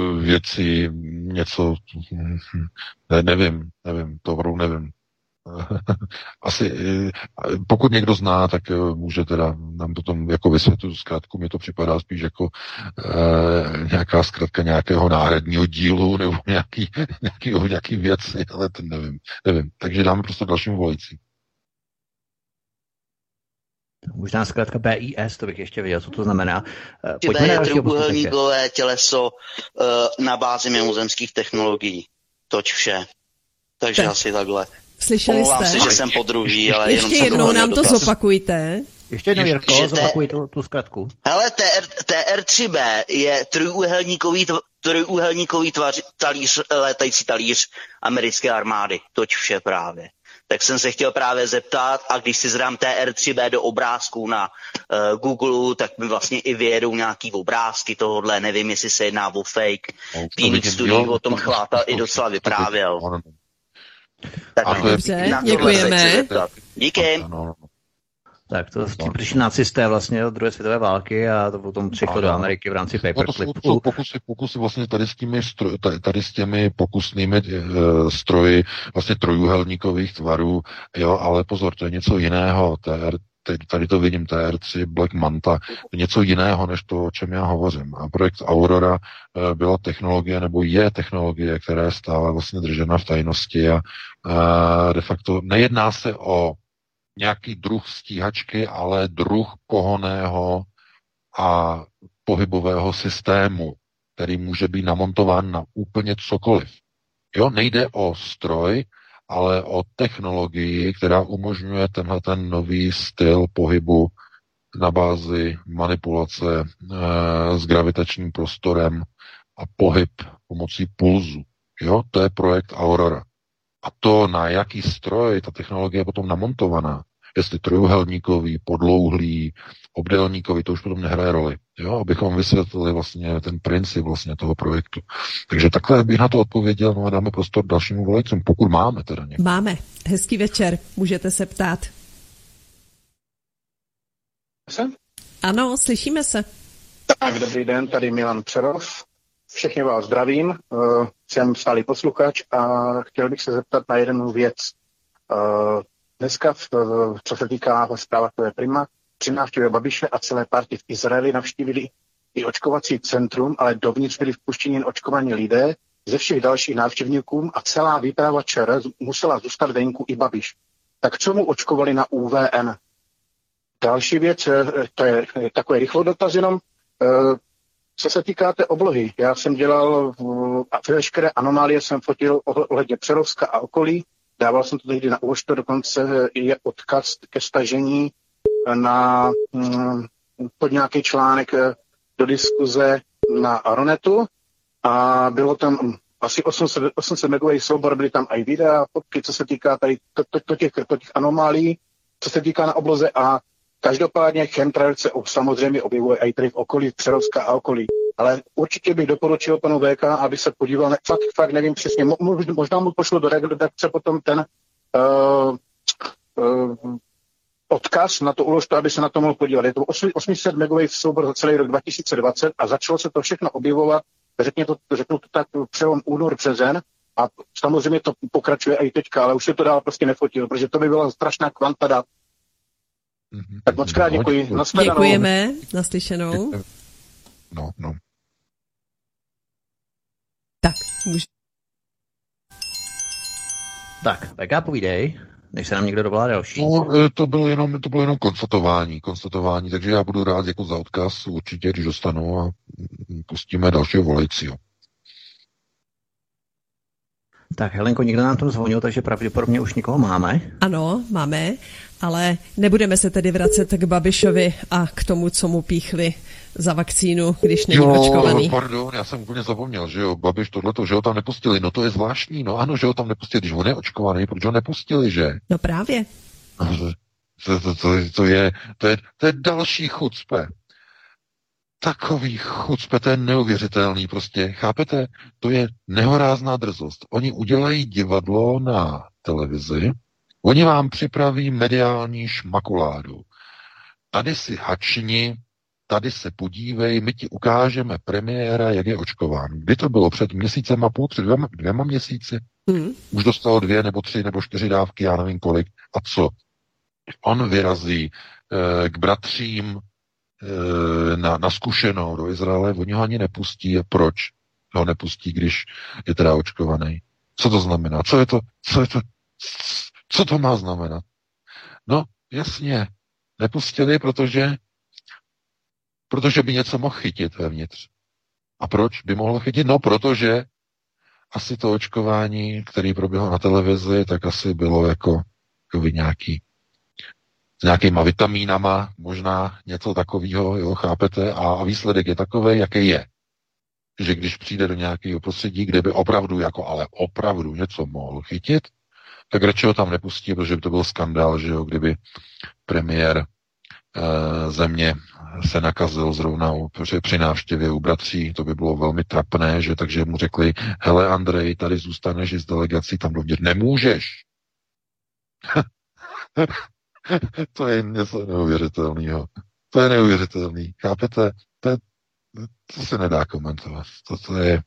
uh, věcí, něco, ne, nevím, nevím, to opravdu nevím. Asi, pokud někdo zná, tak může teda nám potom jako vysvětlit zkrátku, mi to připadá spíš jako e, nějaká zkratka nějakého náhradního dílu nebo nějaký, nějaký, nějaký věci, ale to nevím, nevím. Takže dáme prostě dalšímu volající. Možná zkratka B I S, to bych ještě viděl, co to znamená. Pojďme na dalšího posluchače. Těleso na bázi mimozemských technologií. Toť vše. Takže tak. Asi takhle. Slyšeli jste? Si, že jsem podruží, ale ještě jenom jednou nám to zopakujte. Ještě jednou, Jirko, zopakuj tu, tu zkratku. Hele, T R tři B je trojúhelníkový, trojúhelníkový tvař, talíř, létající talíř americké armády. Toť vše právě. Tak jsem se chtěl právě zeptat, a když si zadám T R tři B do obrázků na uh, Google, tak mi vlastně i vyjedou nějaký obrázky tohohle, nevím, jestli se jedná o fake. Pínik studií o tom chlápal i docela vyprávěl. Tak dobře, děkujeme. Díky. Tak to přišli nacisté vlastně od druhé světové války a to potom přišlo do Ameriky v rámci paperclipu. No to jsou pokusy, pokusy vlastně tady s těmi, stroj, tady s těmi pokusnými uh, stroji vlastně trojúhelníkových tvarů, jo, ale pozor, to je něco jiného, T R, tady to vidím, T R tři, Black Manta, něco jiného, než to, o čem já hovořím. A projekt Aurora byla technologie, nebo je technologie, která je stále vlastně držena v tajnosti a de facto nejedná se o nějaký druh stíhačky, ale druh pohonného a pohybového systému, který může být namontován na úplně cokoliv. Jo, nejde o stroj, ale o technologii, která umožňuje tenhle ten nový styl pohybu na bázi manipulace e, s gravitačním prostorem a pohyb pomocí pulzu. Jo, to je projekt Aurora. A to, na jaký stroj ta technologie je potom namontovaná, jestli trojúhelníkový, podlouhlý, obdélníkový, to už potom nehraje roli. Jo, abychom vysvětlili vlastně ten princip vlastně toho projektu. Takže takhle bych na to odpověděl, no a dáme prostor dalšímu volajícímu, pokud máme teda někdo. Máme. Hezký večer, můžete se ptát. Jsem? Ano, slyšíme se. Tak, dobrý den, tady Milan Přerov. Všechny vás zdravím, jsem stálý posluchač a chtěl bych se zeptat na jednu věc. Dneska, co se týká zpráva, to je prima, při návštěvě Babiše a celé party v Izraeli navštívili i očkovací centrum, ale dovnitř byli vpuštěni jen očkovaní lidé ze všech dalších návštěvníků a celá výprava ČR musela zůstat venku i Babiš. Tak co mu očkovali na U V N? Další věc, to je takový rychlý dotaz jenom, co se týká té oblohy. Já jsem dělal veškeré anomálie, jsem fotil ohledně Přerovska a okolí, dával jsem to tehdy na Uvočto, dokonce je odkaz ke stažení na pod nějaký článek do diskuze na Aronetu a bylo tam asi osm set megový soubor, byly tam i videa, fotky, co se týká tady to, to, to těch, to těch anomálií, co se týká na obloze a každopádně chemtrail se samozřejmě objevuje i tady v okolí Přerovska a okolí. Ale určitě bych doporučil panu V K, aby se podíval, ne, fakt, fakt nevím přesně, mo- možná mu pošlu do redakce potom ten uh, uh, odkaz na to uložto, aby se na to mohl podívat. Je to osm set megový soubor za celý rok dva tisíce dvacet a začalo se to všechno objevovat, řekně to, řeknu to tak, přelom únor, březen a samozřejmě to pokračuje i teďka, ale už se to dál prostě nefotil, protože to by byla strašná kvanta dat. Mm-hmm. Tak moc krát děkuji. No, děkujeme, naslyšenou. No, no. Tak, můžu. Tak, tak já povídej, než se nám někdo dovolá další. No, to bylo jenom, to bylo jenom konstatování, konstatování, takže já budu rád jako za odkaz určitě, když dostanu a pustíme dalšího volajícího. Tak Helenko, někdo nám to zvonil, takže pravděpodobně už nikoho máme. Ano, máme, ale nebudeme se tedy vracet k Babišovi a k tomu, co mu píchli za vakcínu, když není jo, očkovaný. Pardon, já jsem úplně zapomněl, že jo, Babiš tohleto, že ho tam nepustili, no to je zvláštní, no ano, že ho tam nepustili, když on je očkovaný, proč ho nepustili, že? No právě. To, to, to, to, je, to, je, to je další chucpe. takový chucpe, to je neuvěřitelný prostě, chápete? To je nehorázná drzost. Oni udělají divadlo na televizi, oni vám připraví mediální šmakuládu. Tady si hačni, tady se podívej, my ti ukážeme premiéra, jak je očkován. Kdy to bylo? Před měsícem a půl, před dvěma, dvěma měsíci? Hmm. Už dostal dvě nebo tři nebo čtyři dávky, já nevím kolik. A co? On vyrazí eh, k bratřím eh, na, na zkušenou do Izraele, oni ho ani nepustí. A proč ho nepustí, když je teda očkovaný? Co to znamená? Co je to? Co je to? Co to má znamenat? No, jasně, nepustili, protože Protože by něco mohl chytit vevnitř. A proč by mohlo chytit? No, protože asi to očkování, které proběhlo na televizi, tak asi bylo jako, jako nějaký, s nějakýma vitamínama, možná něco takového, jo, chápete? A, a výsledek je takový, jaký je. Že když přijde do nějakého prostředí, kde by opravdu, jako ale opravdu něco mohl chytit, tak radši ho tam nepustí, protože by to byl skandál, že jo, kdyby premiér země se nakazil zrovna při návštěvě u bratří, to by bylo velmi trapné, že takže mu řekli, hele Andrej, tady zůstaneš z delegací, tam dovnitř nemůžeš. To je něco neuvěřitelného. To je neuvěřitelný, chápete? To, je, to se nedá komentovat. To, to je,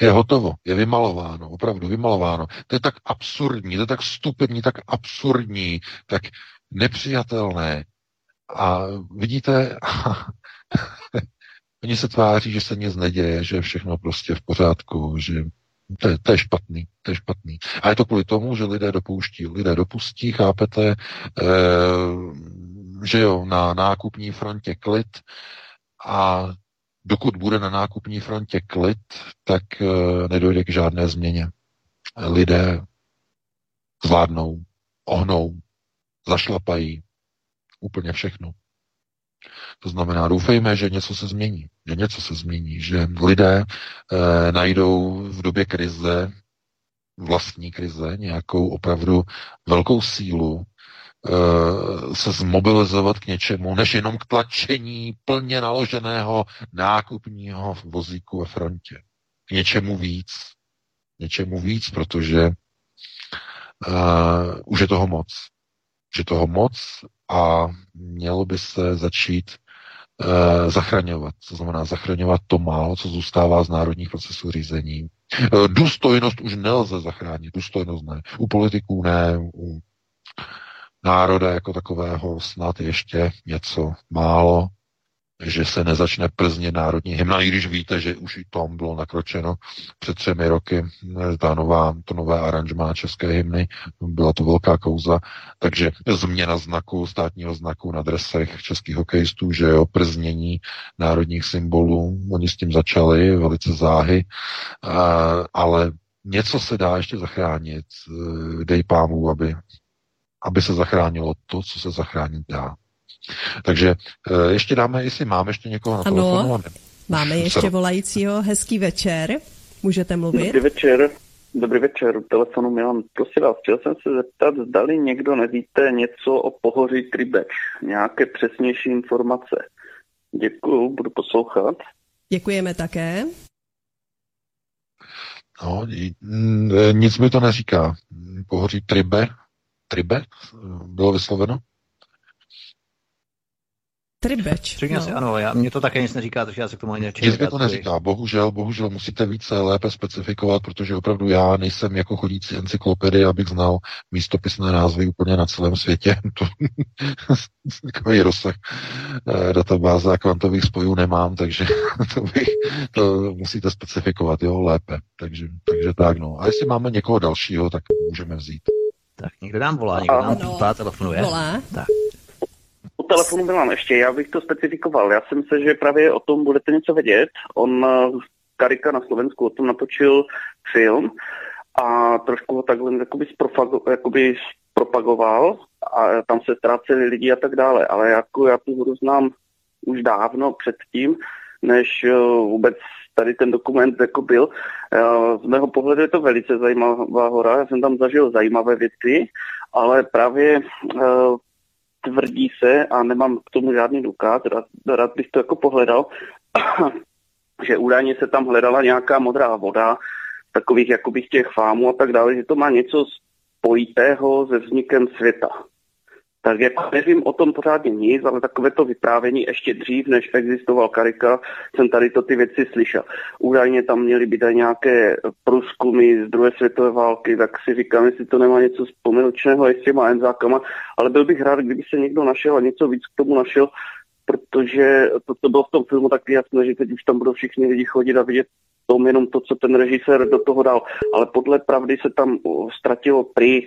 je hotovo, je vymalováno, opravdu vymalováno. To je tak absurdní, to je tak stupidní, tak absurdní, tak nepřijatelné. A vidíte, oni se tváří, že se nic neděje, že je všechno prostě v pořádku, že to je, to je špatný, to je špatný. A je to kvůli tomu, že lidé dopouští, lidé dopustí, chápete, eh, že jo, na nákupní frontě klid a dokud bude na nákupní frontě klid, tak eh, nedojde k žádné změně. Lidé zvládnou, ohnou, zašlapají, úplně všechno. To znamená, doufejme, že něco se změní. Že něco se změní, že lidé eh, najdou v době krize, vlastní krize, nějakou opravdu velkou sílu eh, se zmobilizovat k něčemu, než jenom k tlačení plně naloženého nákupního vozíku ve frontě. K něčemu víc. Něčemu víc, protože eh, už je toho moc. Že toho moc a mělo by se začít e, zachraňovat. To znamená zachraňovat to málo, co zůstává z národních procesů řízení. E, důstojnost už nelze zachránit. Důstojnost ne. U politiků ne, u národa jako takového snad ještě něco málo, že se nezačne prznit národní hymna, i když víte, že už i tom bylo nakročeno před třemi roky, ta nová, to nové aranžmá české hymny, byla to velká kauza, takže změna znaku, státního znaku na dresech českých hokejistů, že jo, prznění národních symbolů, oni s tím začali velice záhy, ale něco se dá ještě zachránit, dej pámu, aby, aby se zachránilo to, co se zachránit dá. Takže ještě dáme, jestli máme ještě někoho na telefonu. Ano, máme ještě volajícího. Hezký večer. Můžete mluvit? Dobrý večer. Dobrý večer. U telefonu Milan. Prosím vás, chtěl jsem se zeptat, zdali někdo nevíte něco o pohoří Krybek. Nějaké přesnější informace. Děkuju, budu poslouchat. Děkujeme také. No, nic mi to neříká. Pohoří Tribe. Tribe? Bylo vysloveno? Tribeč. Přikně si, no. Ano, já, mě to také nic neříká, takže já se k tomu ani nečím. Nic mě to neříká, bohužel, bohužel musíte více lépe specifikovat, protože opravdu já nejsem jako chodící encyklopedie, abych znal místopisné názvy úplně na celém světě. To, takový rozsah eh, databáze a kvantových spojů nemám, takže to, bych, to musíte specifikovat, jo, lépe. Takže, takže tak, no. A jestli máme někoho dalšího, tak můžeme vzít. Tak, někdo nám volá, někdo nám pípá, telefonuje. Volá. Tak. U telefonu Milan ještě, já bych to specifikoval. Já jsem se, že právě o tom budete něco vědět. On, Karika na Slovensku, o tom natočil film a trošku ho takhle jakoby, sprofago- jakoby propagoval a tam se ztráceli lidi a tak dále. Ale jako já tu hru znám už dávno předtím, než vůbec tady ten dokument jako byl. Z mého pohledu je to velice zajímavá hora. Já jsem tam zažil zajímavé věci, ale právě tvrdí se, a nemám k tomu žádný důkaz, rád, rád bych to jako pohledal, že údajně se tam hledala nějaká modrá voda, takových jakoby těch fámů a tak dále, že to má něco spojitého se vznikem světa. Tak jako nevím o tom pořádně nic, ale takové to vyprávění ještě dřív, než existoval Karika, jsem tady to ty věci slyšel. Údajně tam měly být aj nějaké průzkumy z druhé světové války, tak si říkám, jestli to nemá něco vzpomenočného i s těma enzákama, ale byl bych rád, kdyby se někdo našel a něco víc k tomu našel, protože to, to bylo v tom filmu taky jasné, že teď už tam budou všichni lidi chodit a vidět tom jenom to, co ten režisér do toho dal. Ale podle pravdy se tam ztratilo prý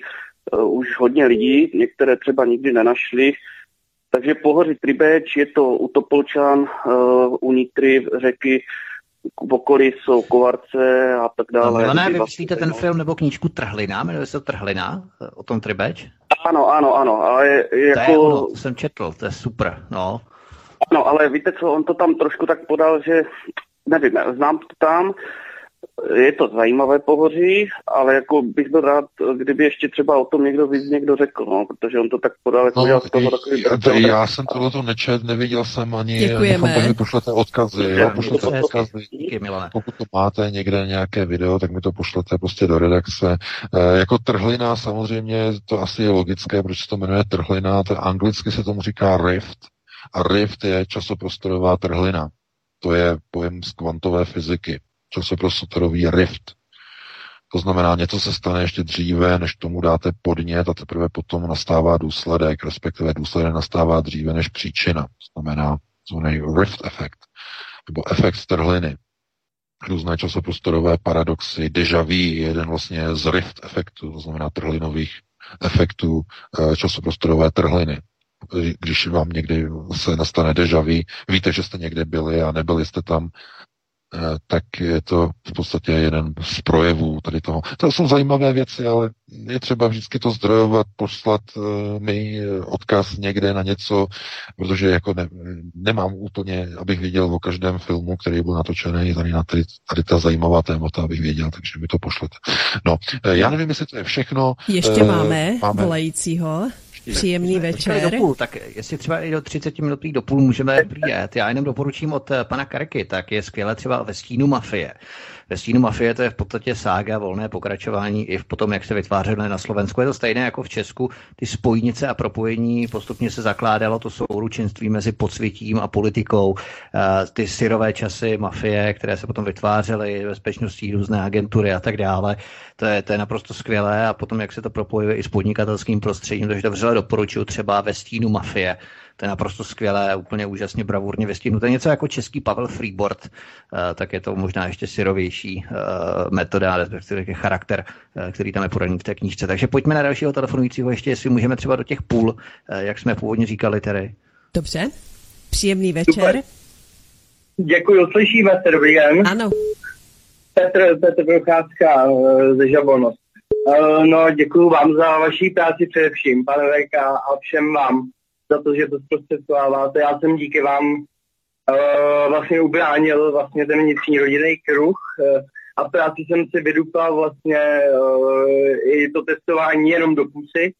Uh, už hodně lidí, některé třeba nikdy nenašli. Takže Pohoří Tribeč, je to u Topolčan, uh, u Nitry řeky, v okolí jsou Kovarce a tak dále. No, Milané, vy myslíte ten film nebo knížku Trhlina, jmenuje se Trhlina, o tom Tribeč? Ano, ano, ano. A je, je to jako... je ono, jsem četl, to je super, no. Ano, ale víte co, on to tam trošku tak podal, že nevím, znám to tam, je to zajímavé pohoří, ale jako bych byl rád, kdyby ještě třeba o tom někdo víc někdo řekl, no, protože on to tak podal, jako no, dělal z toho takový... Já, já jsem tohleto nečet, neviděl jsem ani... Děkujeme. Bychom, pošlete odkazy, jo, pošlete odkazy. Díky, Milane. Pokud to máte někde nějaké video, tak mi to pošlete prostě do redakce. E, jako trhlina samozřejmě, to asi je logické, proč se to jmenuje trhlina, to anglicky se tomu říká rift a rift je časoprostorová trhlina. To je pojem z kvantové fyziky. Časoprostorový rift. To znamená, něco se stane ještě dříve, než tomu dáte podnět a teprve potom nastává důsledek, respektive důsledek nastává dříve než příčina. To znamená zvaný rift efekt, nebo efekt trhliny. Různé časoprostorové paradoxy, deja vu je jeden vlastně z rift efektů, to znamená trhlinových efektů časoprostorové trhliny. Když vám někdy se nastane deja vu, víte, že jste někde byli a nebyli jste tam, tak je to v podstatě jeden z projevů tady toho. To jsou zajímavé věci, ale je třeba vždycky to zdrojovat, poslat mi odkaz někde na něco, protože jako ne, nemám úplně, abych věděl o každém filmu, který byl natočený, tady, na tady, tady ta zajímavá témata, abych věděl, takže mi to pošlete. No, já nevím, jestli to je všechno. Ještě máme, máme. volajícího. Příjemný večer. Do půl, tak jestli třeba i do třicet minut do půl můžeme přijet. Já jenom doporučím od pana Kariky, tak je skvěle třeba Ve stínu mafie. Ve stínu mafie to je v podstatě sága, volné pokračování i v potom, jak se vytvářely na Slovensku. Je to stejné jako v Česku. Ty spojnice a propojení postupně se zakládalo, to souručenství mezi podsvětím a politikou. Ty syrové časy mafie, které se potom vytvářely, bezpečností, různé agentury a tak dále. To je, to je naprosto skvělé. A potom, jak se to propojuje i s podnikatelským prostředím, takže to vřele doporučuji třeba Ve stínu mafie. To je naprosto skvělé, úplně úžasně bravurně vystínu. To je něco jako český Pavel Freeboard, tak je to možná ještě syrovější metoda, respektive charakter, který tam je podaný v té knížce. Takže pojďme na dalšího telefonujícího ještě, jestli můžeme třeba do těch půl, jak jsme původně říkali tedy. Dobře, příjemný večer. Super. Děkuji, slyšíme se, dobrý den. Ano. Petr, Petr Procházka ze Žabonos. No, děkuji vám za vaší práci především, pane Vejka, a všem vám za to, že to zprostředkováváte. Já jsem díky vám uh, vlastně ubránil vlastně ten vnitřní rodinný kruh uh, a práci jsem si vydupal vlastně uh, i to testování jenom do pusy.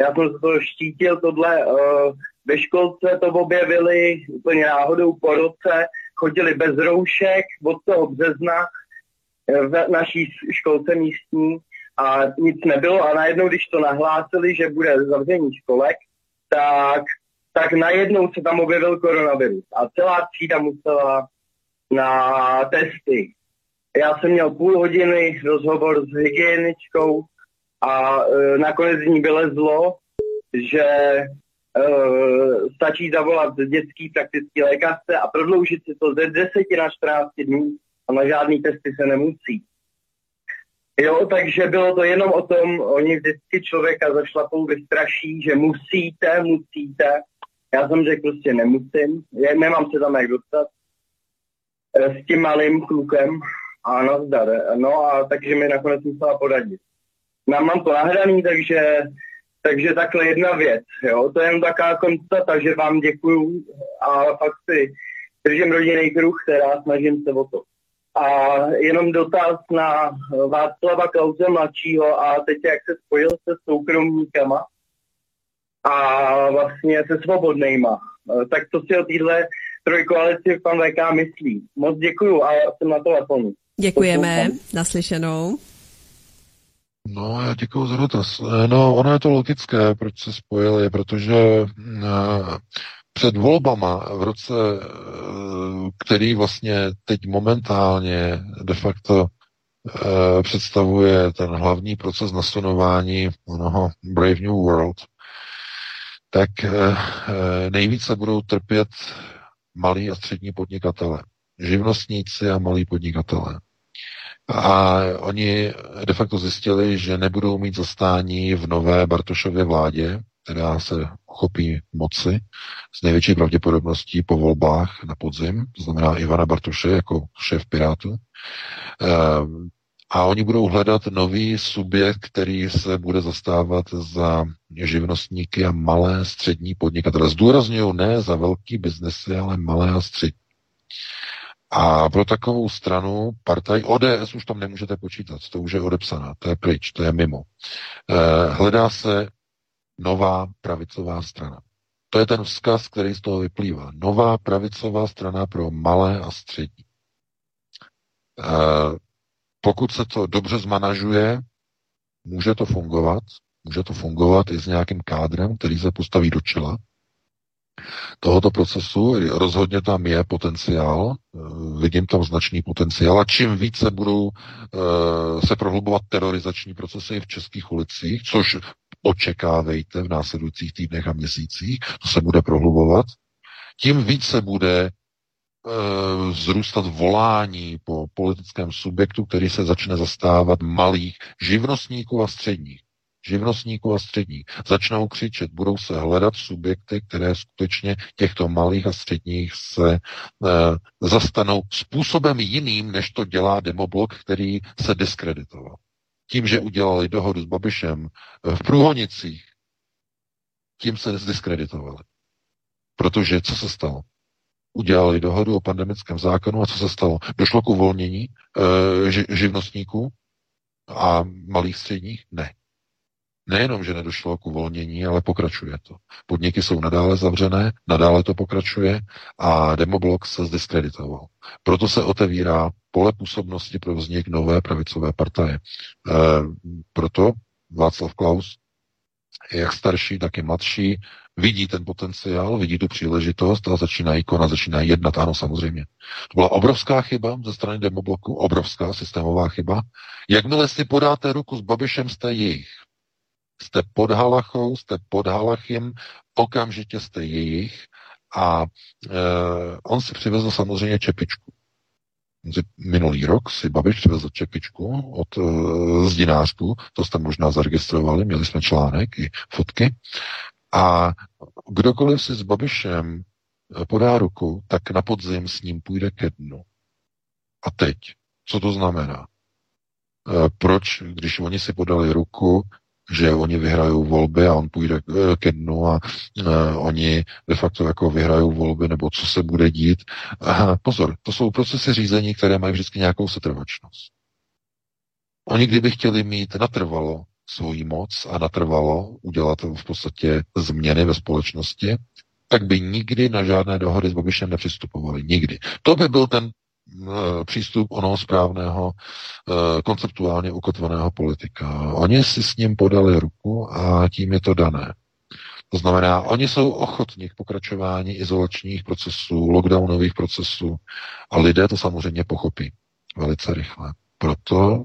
Já jsem se to štítil, tohle uh, ve školce to objevili úplně náhodou po roce, chodili bez roušek od toho března uh, v naší školce místní a nic nebylo a najednou, když to nahlásili, že bude zavření školek, tak, tak najednou se tam objevil koronavirus a celá třída musela na testy. Já jsem měl půl hodiny rozhovor s hygieničkou a e, nakonec z ní vylezlo, že e, stačí zavolat dětský praktický lékařce a prodloužit si to ze deseti na čtrnáct dní a na žádný testy se nemusí. Jo, takže bylo to jenom o tom, oni vždycky člověka zašlapou vystraší, že musíte, musíte. Já jsem řekl, prostě nemusím, je, nemám se tam jak dostat s tím malým klukem a nazdar. No a takže mi nakonec musela poradit. Nám mám to nahraný, takže, takže takhle jedna věc, jo. To je jen taková konstata, že vám děkuju a fakt si držím rodinný kruh, která snažím se o to. A jenom dotaz na Václava Klause mladšího a teď jak se spojil se soukromníkama, a vlastně se svobodnejma. Tak to si o téhle trojkoalici pan V K myslí. Moc děkuju a jsem na telefonu. Děkujeme, naslyšenou. No, já děkuju za dotaz. No, ono je to logické, proč se spojili, protože před volbama v roce, který vlastně teď momentálně de facto představuje ten hlavní proces nasunování onoho Brave New World, tak nejvíce budou trpět malí a střední podnikatele, živnostníci a malí podnikatele. A oni de facto zjistili, že nebudou mít zastání v nové Bartošově vládě, která se chopí moci s největší pravděpodobností po volbách na podzim, to znamená Ivana Bartoše jako šéf Pirátů. A oni budou hledat nový subjekt, který se bude zastávat za živnostníky a malé střední podnikatele. Zdůrazňuju ne za velký biznesy, ale malé a střední. A pro takovou stranu partaj O D S už tam nemůžete počítat, to už je odepsaná, to je pryč, to je mimo. Hledá se nová pravicová strana. To je ten vzkaz, který z toho vyplývá. Nová pravicová strana pro malé a střední. Pokud se to dobře zmanažuje, může to fungovat. Může to fungovat i s nějakým kádrem, který se postaví do čela tohoto procesu. Rozhodně tam je potenciál, vidím tam značný potenciál a čím více budou se prohlubovat terorizační procesy v českých ulicích, což očekávejte v následujících týdnech a měsících, to se bude prohlubovat, tím více bude vzrůstat volání po politickém subjektu, který se začne zastávat malých živnostníků a středních. Živnostníků a středních. Začnou křičet, budou se hledat subjekty, které skutečně těchto malých a středních se e, zastanou způsobem jiným, než to dělá demoblok, který se diskreditoval. Tím, že udělali dohodu s Babišem v Průhonicích, tím se zdiskreditovali. Protože co se stalo? Udělali dohodu o pandemickém zákonu a co se stalo? Došlo k uvolnění e, ži, živnostníků a malých středních? Ne. Nejenom, že nedošlo k uvolnění, ale pokračuje to. Podniky jsou nadále zavřené, nadále to pokračuje a demoblok se zdiskreditoval. Proto se otevírá pole působnosti pro vznik nové pravicové partaje. E, proto Václav Klaus, jak starší, tak i mladší, vidí ten potenciál, vidí tu příležitost a začíná konat, začíná jednat, ano, samozřejmě. To byla obrovská chyba ze strany demobloku, obrovská systémová chyba. Jakmile si podáte ruku s Babišem, jste jejich. Jste pod halachou, jste pod halachim, okamžitě jste jejich a e, on si přivezl samozřejmě čepičku. Minulý rok si Babiš přivezl čepičku od e, zdinářku, to jste možná zaregistrovali, měli jsme článek i fotky a kdokoliv si s Babišem podá ruku, tak na podzim s ním půjde ke dnu. A teď, co to znamená? E, proč, když oni si podali ruku, že oni vyhrajou volby a on půjde ke dnu a e, oni de facto jako vyhrajou volby, nebo co se bude dít. Aha, pozor, to jsou procesy řízení, které mají vždycky nějakou setrvačnost. Oni kdyby chtěli mít natrvalo svoji moc a natrvalo udělat v podstatě změny ve společnosti, tak by nikdy na žádné dohody s Babišem nepřistupovali. Nikdy. To by byl ten přístup onoho správného, konceptuálně ukotveného politika. Oni si s ním podali ruku a tím je to dané. To znamená, oni jsou ochotní k pokračování izolačních procesů, lockdownových procesů a lidé to samozřejmě pochopí velice rychle. Proto,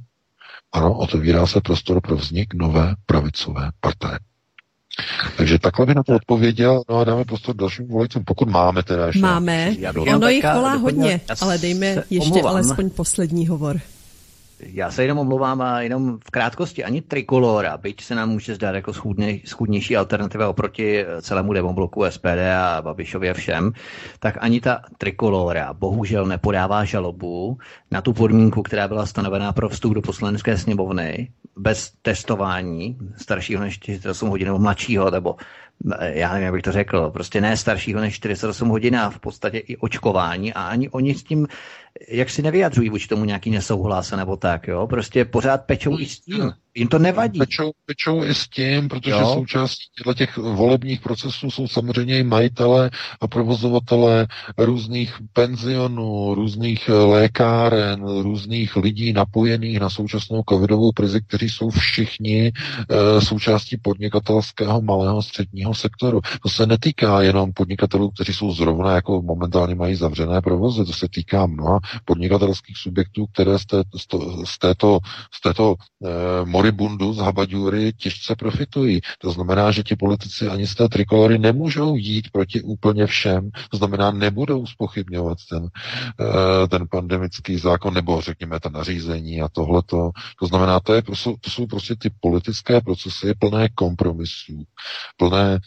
ano, otevírá se prostor pro vznik nové pravicové partaje. Takže takhle bych na to odpověděl, no a dáme prostor dalším voličům, pokud máme teda ještě. Máme, ono jich volá hodně, ale dejme ještě omluvám. Alespoň poslední hovor. Já se jenom omlouvám a jenom v krátkosti, ani Trikolora, byť se nám může zdát jako schůdně, schůdnější alternativa oproti celému demobloku S P D a Babišově všem, tak ani ta Trikolora bohužel nepodává žalobu na tu podmínku, která byla stanovená pro vstup do poslanecké sněmovny, bez testování staršího než čtyřicet osm hodin nebo mladšího, nebo já nevím, jak bych to řekl, prostě ne staršího než čtyřicet osm hodin a v podstatě i očkování a ani oni s tím jak si nevyjadřují vůči tomu nějaký nesouhlas nebo tak, jo? Prostě pořád pečou i s tím. Jim to nevadí. Pečou, pečou i s tím, protože jo? Součástí těch volebních procesů jsou samozřejmě i majitelé a provozovatelé různých penzionů, různých lékáren, různých lidí napojených na současnou covidovou krizi, kteří jsou všichni e, součástí podnikatelského malého středního sektoru. To se netýká jenom podnikatelů, kteří jsou zrovna jako momentálně mají zavřené provozy, to se týká mnoha podnikatelských subjektů, které z, té, z této, z této e, moribundu z habaďůry těžce profitují. To znamená, že ti politici ani z té trikolory nemůžou jít proti úplně všem, to znamená, nebudou zpochybňovat ten, e, ten pandemický zákon, nebo řekněme ta nařízení a tohleto. To znamená, to, je, to jsou prostě ty politické procesy plné kompromisů, plné e,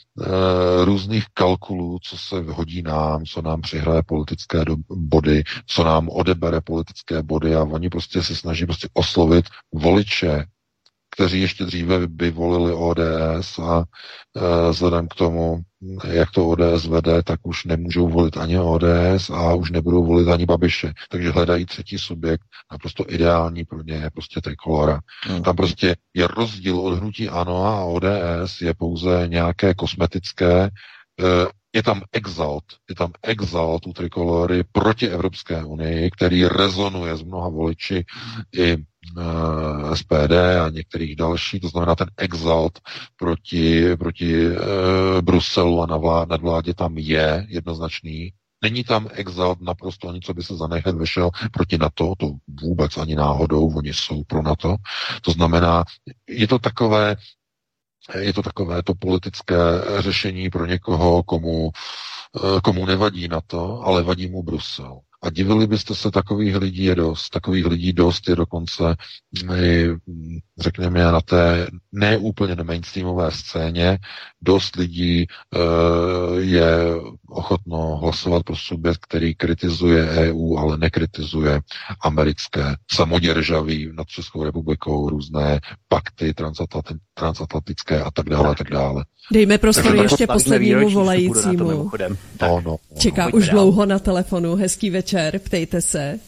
různých kalkulů, co se hodí nám, co nám přihraje politické do, body, co nám odebere politické body a oni prostě se snaží prostě oslovit voliče, kteří ještě dříve by volili O D S a e, vzhledem k tomu, jak to O D S vede, tak už nemůžou volit ani O D S a už nebudou volit ani Babiše. Takže hledají třetí subjekt, naprosto ideální pro ně je prostě Trikolora. Hmm. Tam prostě je rozdíl od hnutí ANO a O D S je pouze nějaké kosmetické, e, je tam exalt, je tam exalt u Trikolory proti Evropské unii, který rezonuje s mnoha voliči i S P D a některých dalších, to znamená ten exalt proti, proti e, Bruselu a na vlá, nadvládě tam je jednoznačný. Není tam exalt naprosto ani, co by se zanechat vešel proti NATO, to vůbec ani náhodou, oni jsou pro NATO. To znamená, je to takové, je to takové to politické řešení pro někoho, komu, komu nevadí NATO, ale vadí mu Brusel. A divili byste se, takových lidí je dost. Takových lidí dost je dokonce, řekněme, na té neúplně mainstreamové scéně. Dost lidí e, je ochotno hlasovat pro subjekt, který kritizuje E U, ale nekritizuje americké samoděržaví nad Českou republikou, různé pakty transatlantické a tak dále, tak dále. Dejme prostor ještě poslednímu volajícímu. No, no, čeká no, už dál. Dlouho na telefonu. Hezký večer, ptejte se.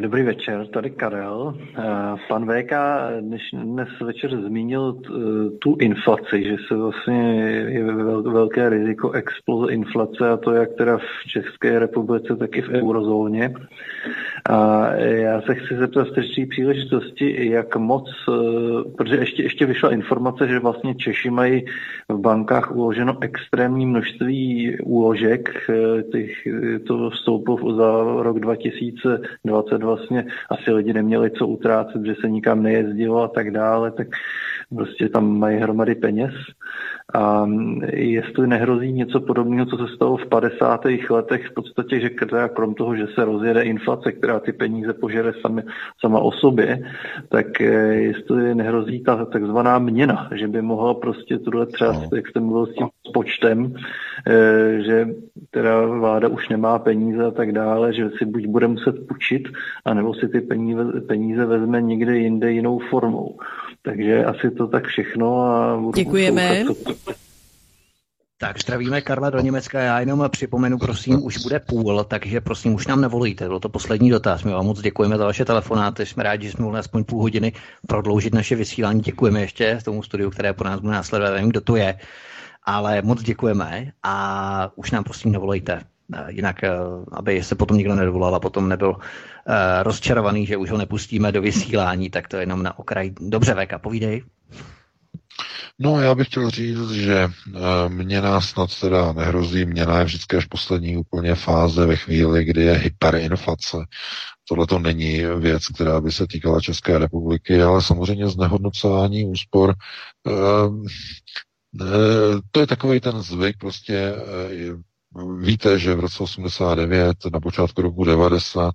Dobrý večer, tady Karel. Pan V K dnes večer zmínil tu inflaci, že se vlastně je velké riziko exploze inflace, a to jak teda v České republice, tak i v eurozóně. A já se chci zeptat z té příležitosti, jak moc, protože ještě, ještě vyšla informace, že vlastně Češi mají v bankách uloženo extrémní množství úložek, těch, to vstoupilo za rok dva tisíce dvacet vlastně asi lidi neměli co utrácet, že se nikam nejezdilo a tak dále, tak prostě tam mají hromady peněz. A jestli nehrozí něco podobného, co se stalo v padesátých letech, v podstatě, že krom toho, že se rozjede inflace, která ty peníze požere sami, sama o sobě, tak jestli nehrozí ta takzvaná měna, že by mohla prostě tuhle třeba, jak jste mluvil s tím počtem, že teda vláda už nemá peníze a tak dále, že si buď bude muset půjčit, anebo si ty peníze, peníze vezme někde jinde jinou formou. Takže asi to tak všechno. A děkujeme. Tak zdravíme Karla do Německa. Já jenom připomenu, prosím, už bude půl, takže prosím, už nám nevolíte. Bylo to poslední dotaz. My vám moc děkujeme za vaše telefonáty. Jsme rádi, že jsme mohli aspoň půl hodiny prodloužit naše vysílání. Děkujeme ještě tomu studiu, které po nás bude následovat. Nevím, kdo to je, ale moc děkujeme a už nám prosím nevolejte. Jinak, aby se potom nikdo nedovolal a potom nebyl uh, rozčarovaný, že už ho nepustíme do vysílání, tak to je jenom na okraj. Dobře, Veka, povídej. No, já bych chtěl říct, že měna snad teda nehrozí. Měna je vždycky až poslední úplně fáze ve chvíli, kdy je hyperinflace. Tohle to není věc, která by se týkala České republiky, ale samozřejmě znehodnocování úspor. Uh, uh, to je takový ten zvyk, prostě uh, víte, že v roce osmdesát devět, na počátku roku devadesát,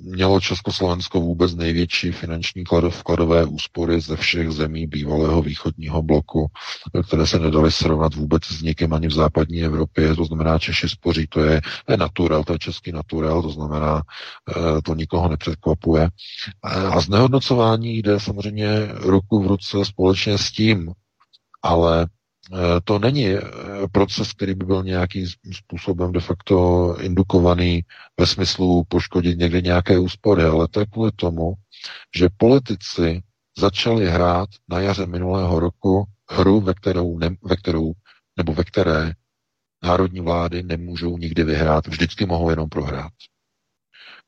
mělo Československo vůbec největší finanční vkladové úspory ze všech zemí bývalého východního bloku, které se nedaly srovnat vůbec s nikým ani v západní Evropě. To znamená, Češi spoří, to je, je naturel, to je český naturel, to znamená, to nikoho nepřekvapuje. A znehodnocování jde samozřejmě ruku v ruce společně s tím, ale to není proces, který by byl nějakým způsobem de facto indukovaný ve smyslu poškodit někde nějaké úspory, ale to je kvůli tomu, že politici začali hrát na jaře minulého roku hru, ve kterou, ne, ve kterou nebo ve které národní vlády nemůžou nikdy vyhrát, vždycky mohou jenom prohrát.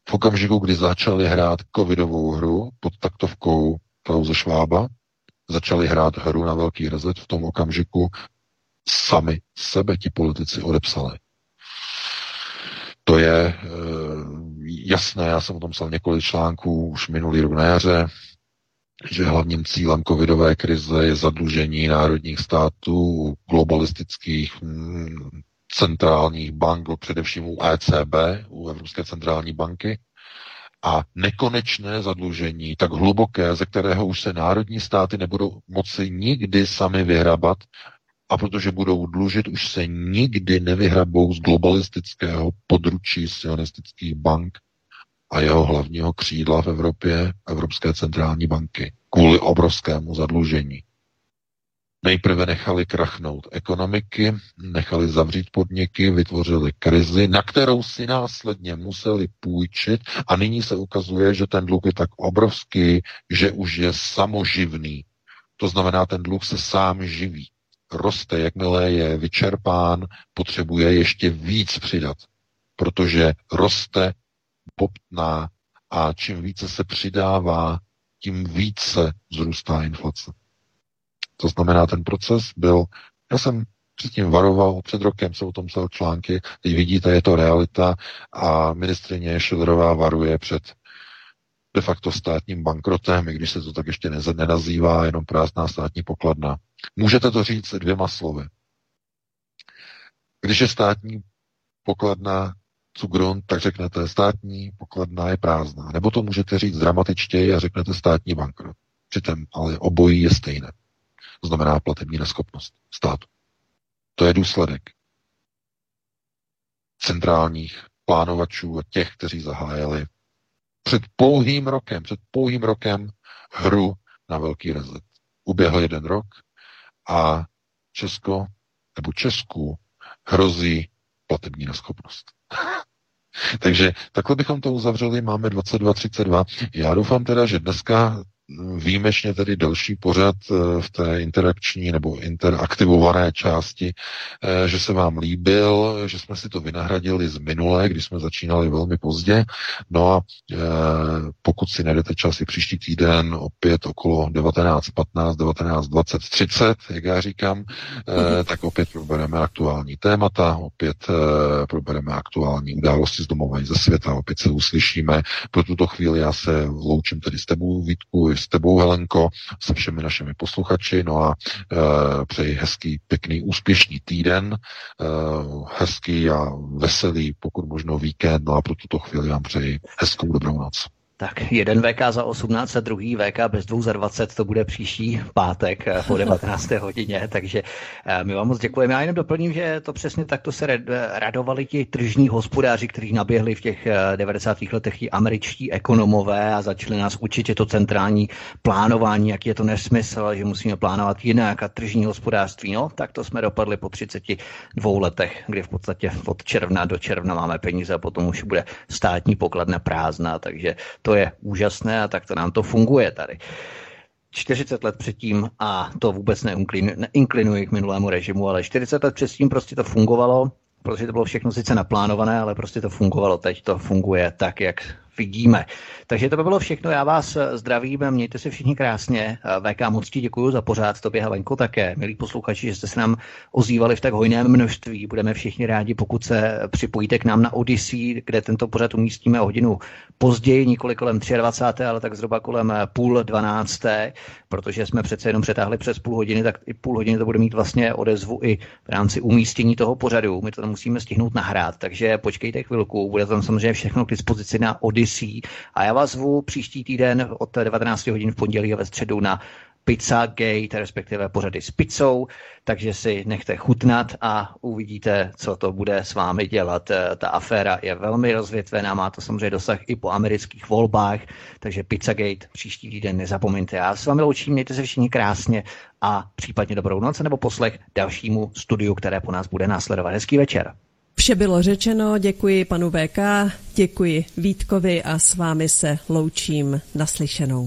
V okamžiku, kdy začali hrát covidovou hru pod taktovkou Klause Švába, začali hrát hru na velký rozlet, v tom okamžiku sami sebe ti politici odepsali. To je e, jasné, já jsem o tom psal několik článků už minulý rok na jaře, že hlavním cílem covidové krize je zadlužení národních států, globalistických mm, centrálních bank, především u E C B, u Evropské centrální banky, a nekonečné zadlužení, tak hluboké, ze kterého už se národní státy nebudou moci nikdy sami vyhrabat, a protože budou dlužit, už se nikdy nevyhrabou z globalistického područí sionistických bank a jeho hlavního křídla v Evropě, Evropské centrální banky, kvůli obrovskému zadlužení. Nejprve nechali krachnout ekonomiky, nechali zavřít podniky, vytvořili krizi, na kterou si následně museli půjčit, a nyní se ukazuje, že ten dluh je tak obrovský, že už je samoživný. To znamená, ten dluh se sám živí. Roste, jakmile je vyčerpán, potřebuje ještě víc přidat, protože roste, bobtná, a čím více se přidává, tím více vzrůstá inflace. To znamená, ten proces byl, já jsem předtím varoval, před rokem se o tom psal články, teď vidíte, je to realita, a ministryně Schillerová varuje před de facto státním bankrotem, i když se to tak ještě nenazývá, jenom prázdná státní pokladna. Můžete to říct dvěma slovy. Když je státní pokladna cugrun, tak řeknete, státní pokladna je prázdná. Nebo to můžete říct dramatičtěji a řeknete státní bankrot. Přitom ale obojí je stejné. To znamená platební neschopnost státu. To je důsledek centrálních plánovačů a těch, kteří zahájili před pouhým rokem, před pouhým rokem hru na velký reset. Uběhl jeden rok a Česko, nebo Česku, hrozí platební neschopnost. Takže takhle bychom to uzavřeli, máme dvacet dva třicet dva. Já doufám teda, že dneska výjimečně tedy další pořad v té interakční nebo interaktivované části, že se vám líbil, že jsme si to vynahradili z minule, když jsme začínali velmi pozdě. No a pokud si najdete čas i příští týden opět okolo devatenáct patnáct, devatenáct dvacet, třicet, jak já říkám, tak opět probereme aktuální témata, opět probereme aktuální události z domova i ze světa, opět se uslyšíme. Pro tuto chvíli já se loučím tedy s tebou, Vítku, s tebou, Helenko, se všemi našimi posluchači, no a e, přeji hezký, pěkný, úspěšný týden, e, hezký a veselý, pokud možno víkend, no a pro tuto chvíli vám přeji hezkou dobrou noc. Tak jeden V K za osmnáct a druhý V K bez dvou za dvacet, to bude příští pátek po devatenácté hodině, takže my vám moc děkujeme. Já jenom doplním, že to přesně takto se radovali ti tržní hospodáři, kteří naběhli v těch devadesátých letech, i američtí ekonomové, a začali nás učit, že to centrální plánování, jak je to nesmysl, že musíme plánovat jinak a tržní hospodářství. No, tak to jsme dopadli po třiceti dvou letech, kdy v podstatě od června do června máme peníze a potom už bude státní pokladna prázdná, takže to To je úžasné a tak to nám to funguje tady. čtyřicet let předtím, a to vůbec neinklinuji k minulému režimu, ale čtyřicet let předtím prostě to fungovalo, protože to bylo všechno sice naplánované, ale prostě to fungovalo. Teď to funguje tak, jak vidíme. Takže to by bylo všechno. Já vás zdravím, mějte se všichni krásně. V K, moc ti děkuju za pořád, tobě, Helenko, také. Milí posluchači, že jste se nám ozývali v tak hojném množství. Budeme všichni rádi, pokud se připojíte k nám na Odyssey, kde tento pořad umístíme o hodinu později, nikoli kolem dvacátého třetího, ale tak zhruba kolem půl dvanácté, protože jsme přece jenom přetáhli přes půl hodiny, tak i půl hodiny to bude mít vlastně odezvu i v rámci umístění toho pořadu. My to tam musíme stihnout nahrát, takže počkejte chvilku, bude tam samozřejmě všechno k dispozici na Odyssey. A já vás zvu příští týden od devatenácti hodin v pondělí a ve středu na Pizzagate, respektive pořady s pizzou, takže si nechte chutnat a uvidíte, co to bude s vámi dělat. Ta aféra je velmi rozvětvená, má to samozřejmě dosah i po amerických volbách, takže Pizzagate příští týden nezapomeňte. Já s vámi loučím, mějte se všichni krásně a případně dobrou noc nebo poslech dalšímu studiu, které po nás bude následovat. Hezký večer. Vše bylo řečeno, děkuji panu V K, děkuji Vítkovi a s vámi se loučím, naslyšenou.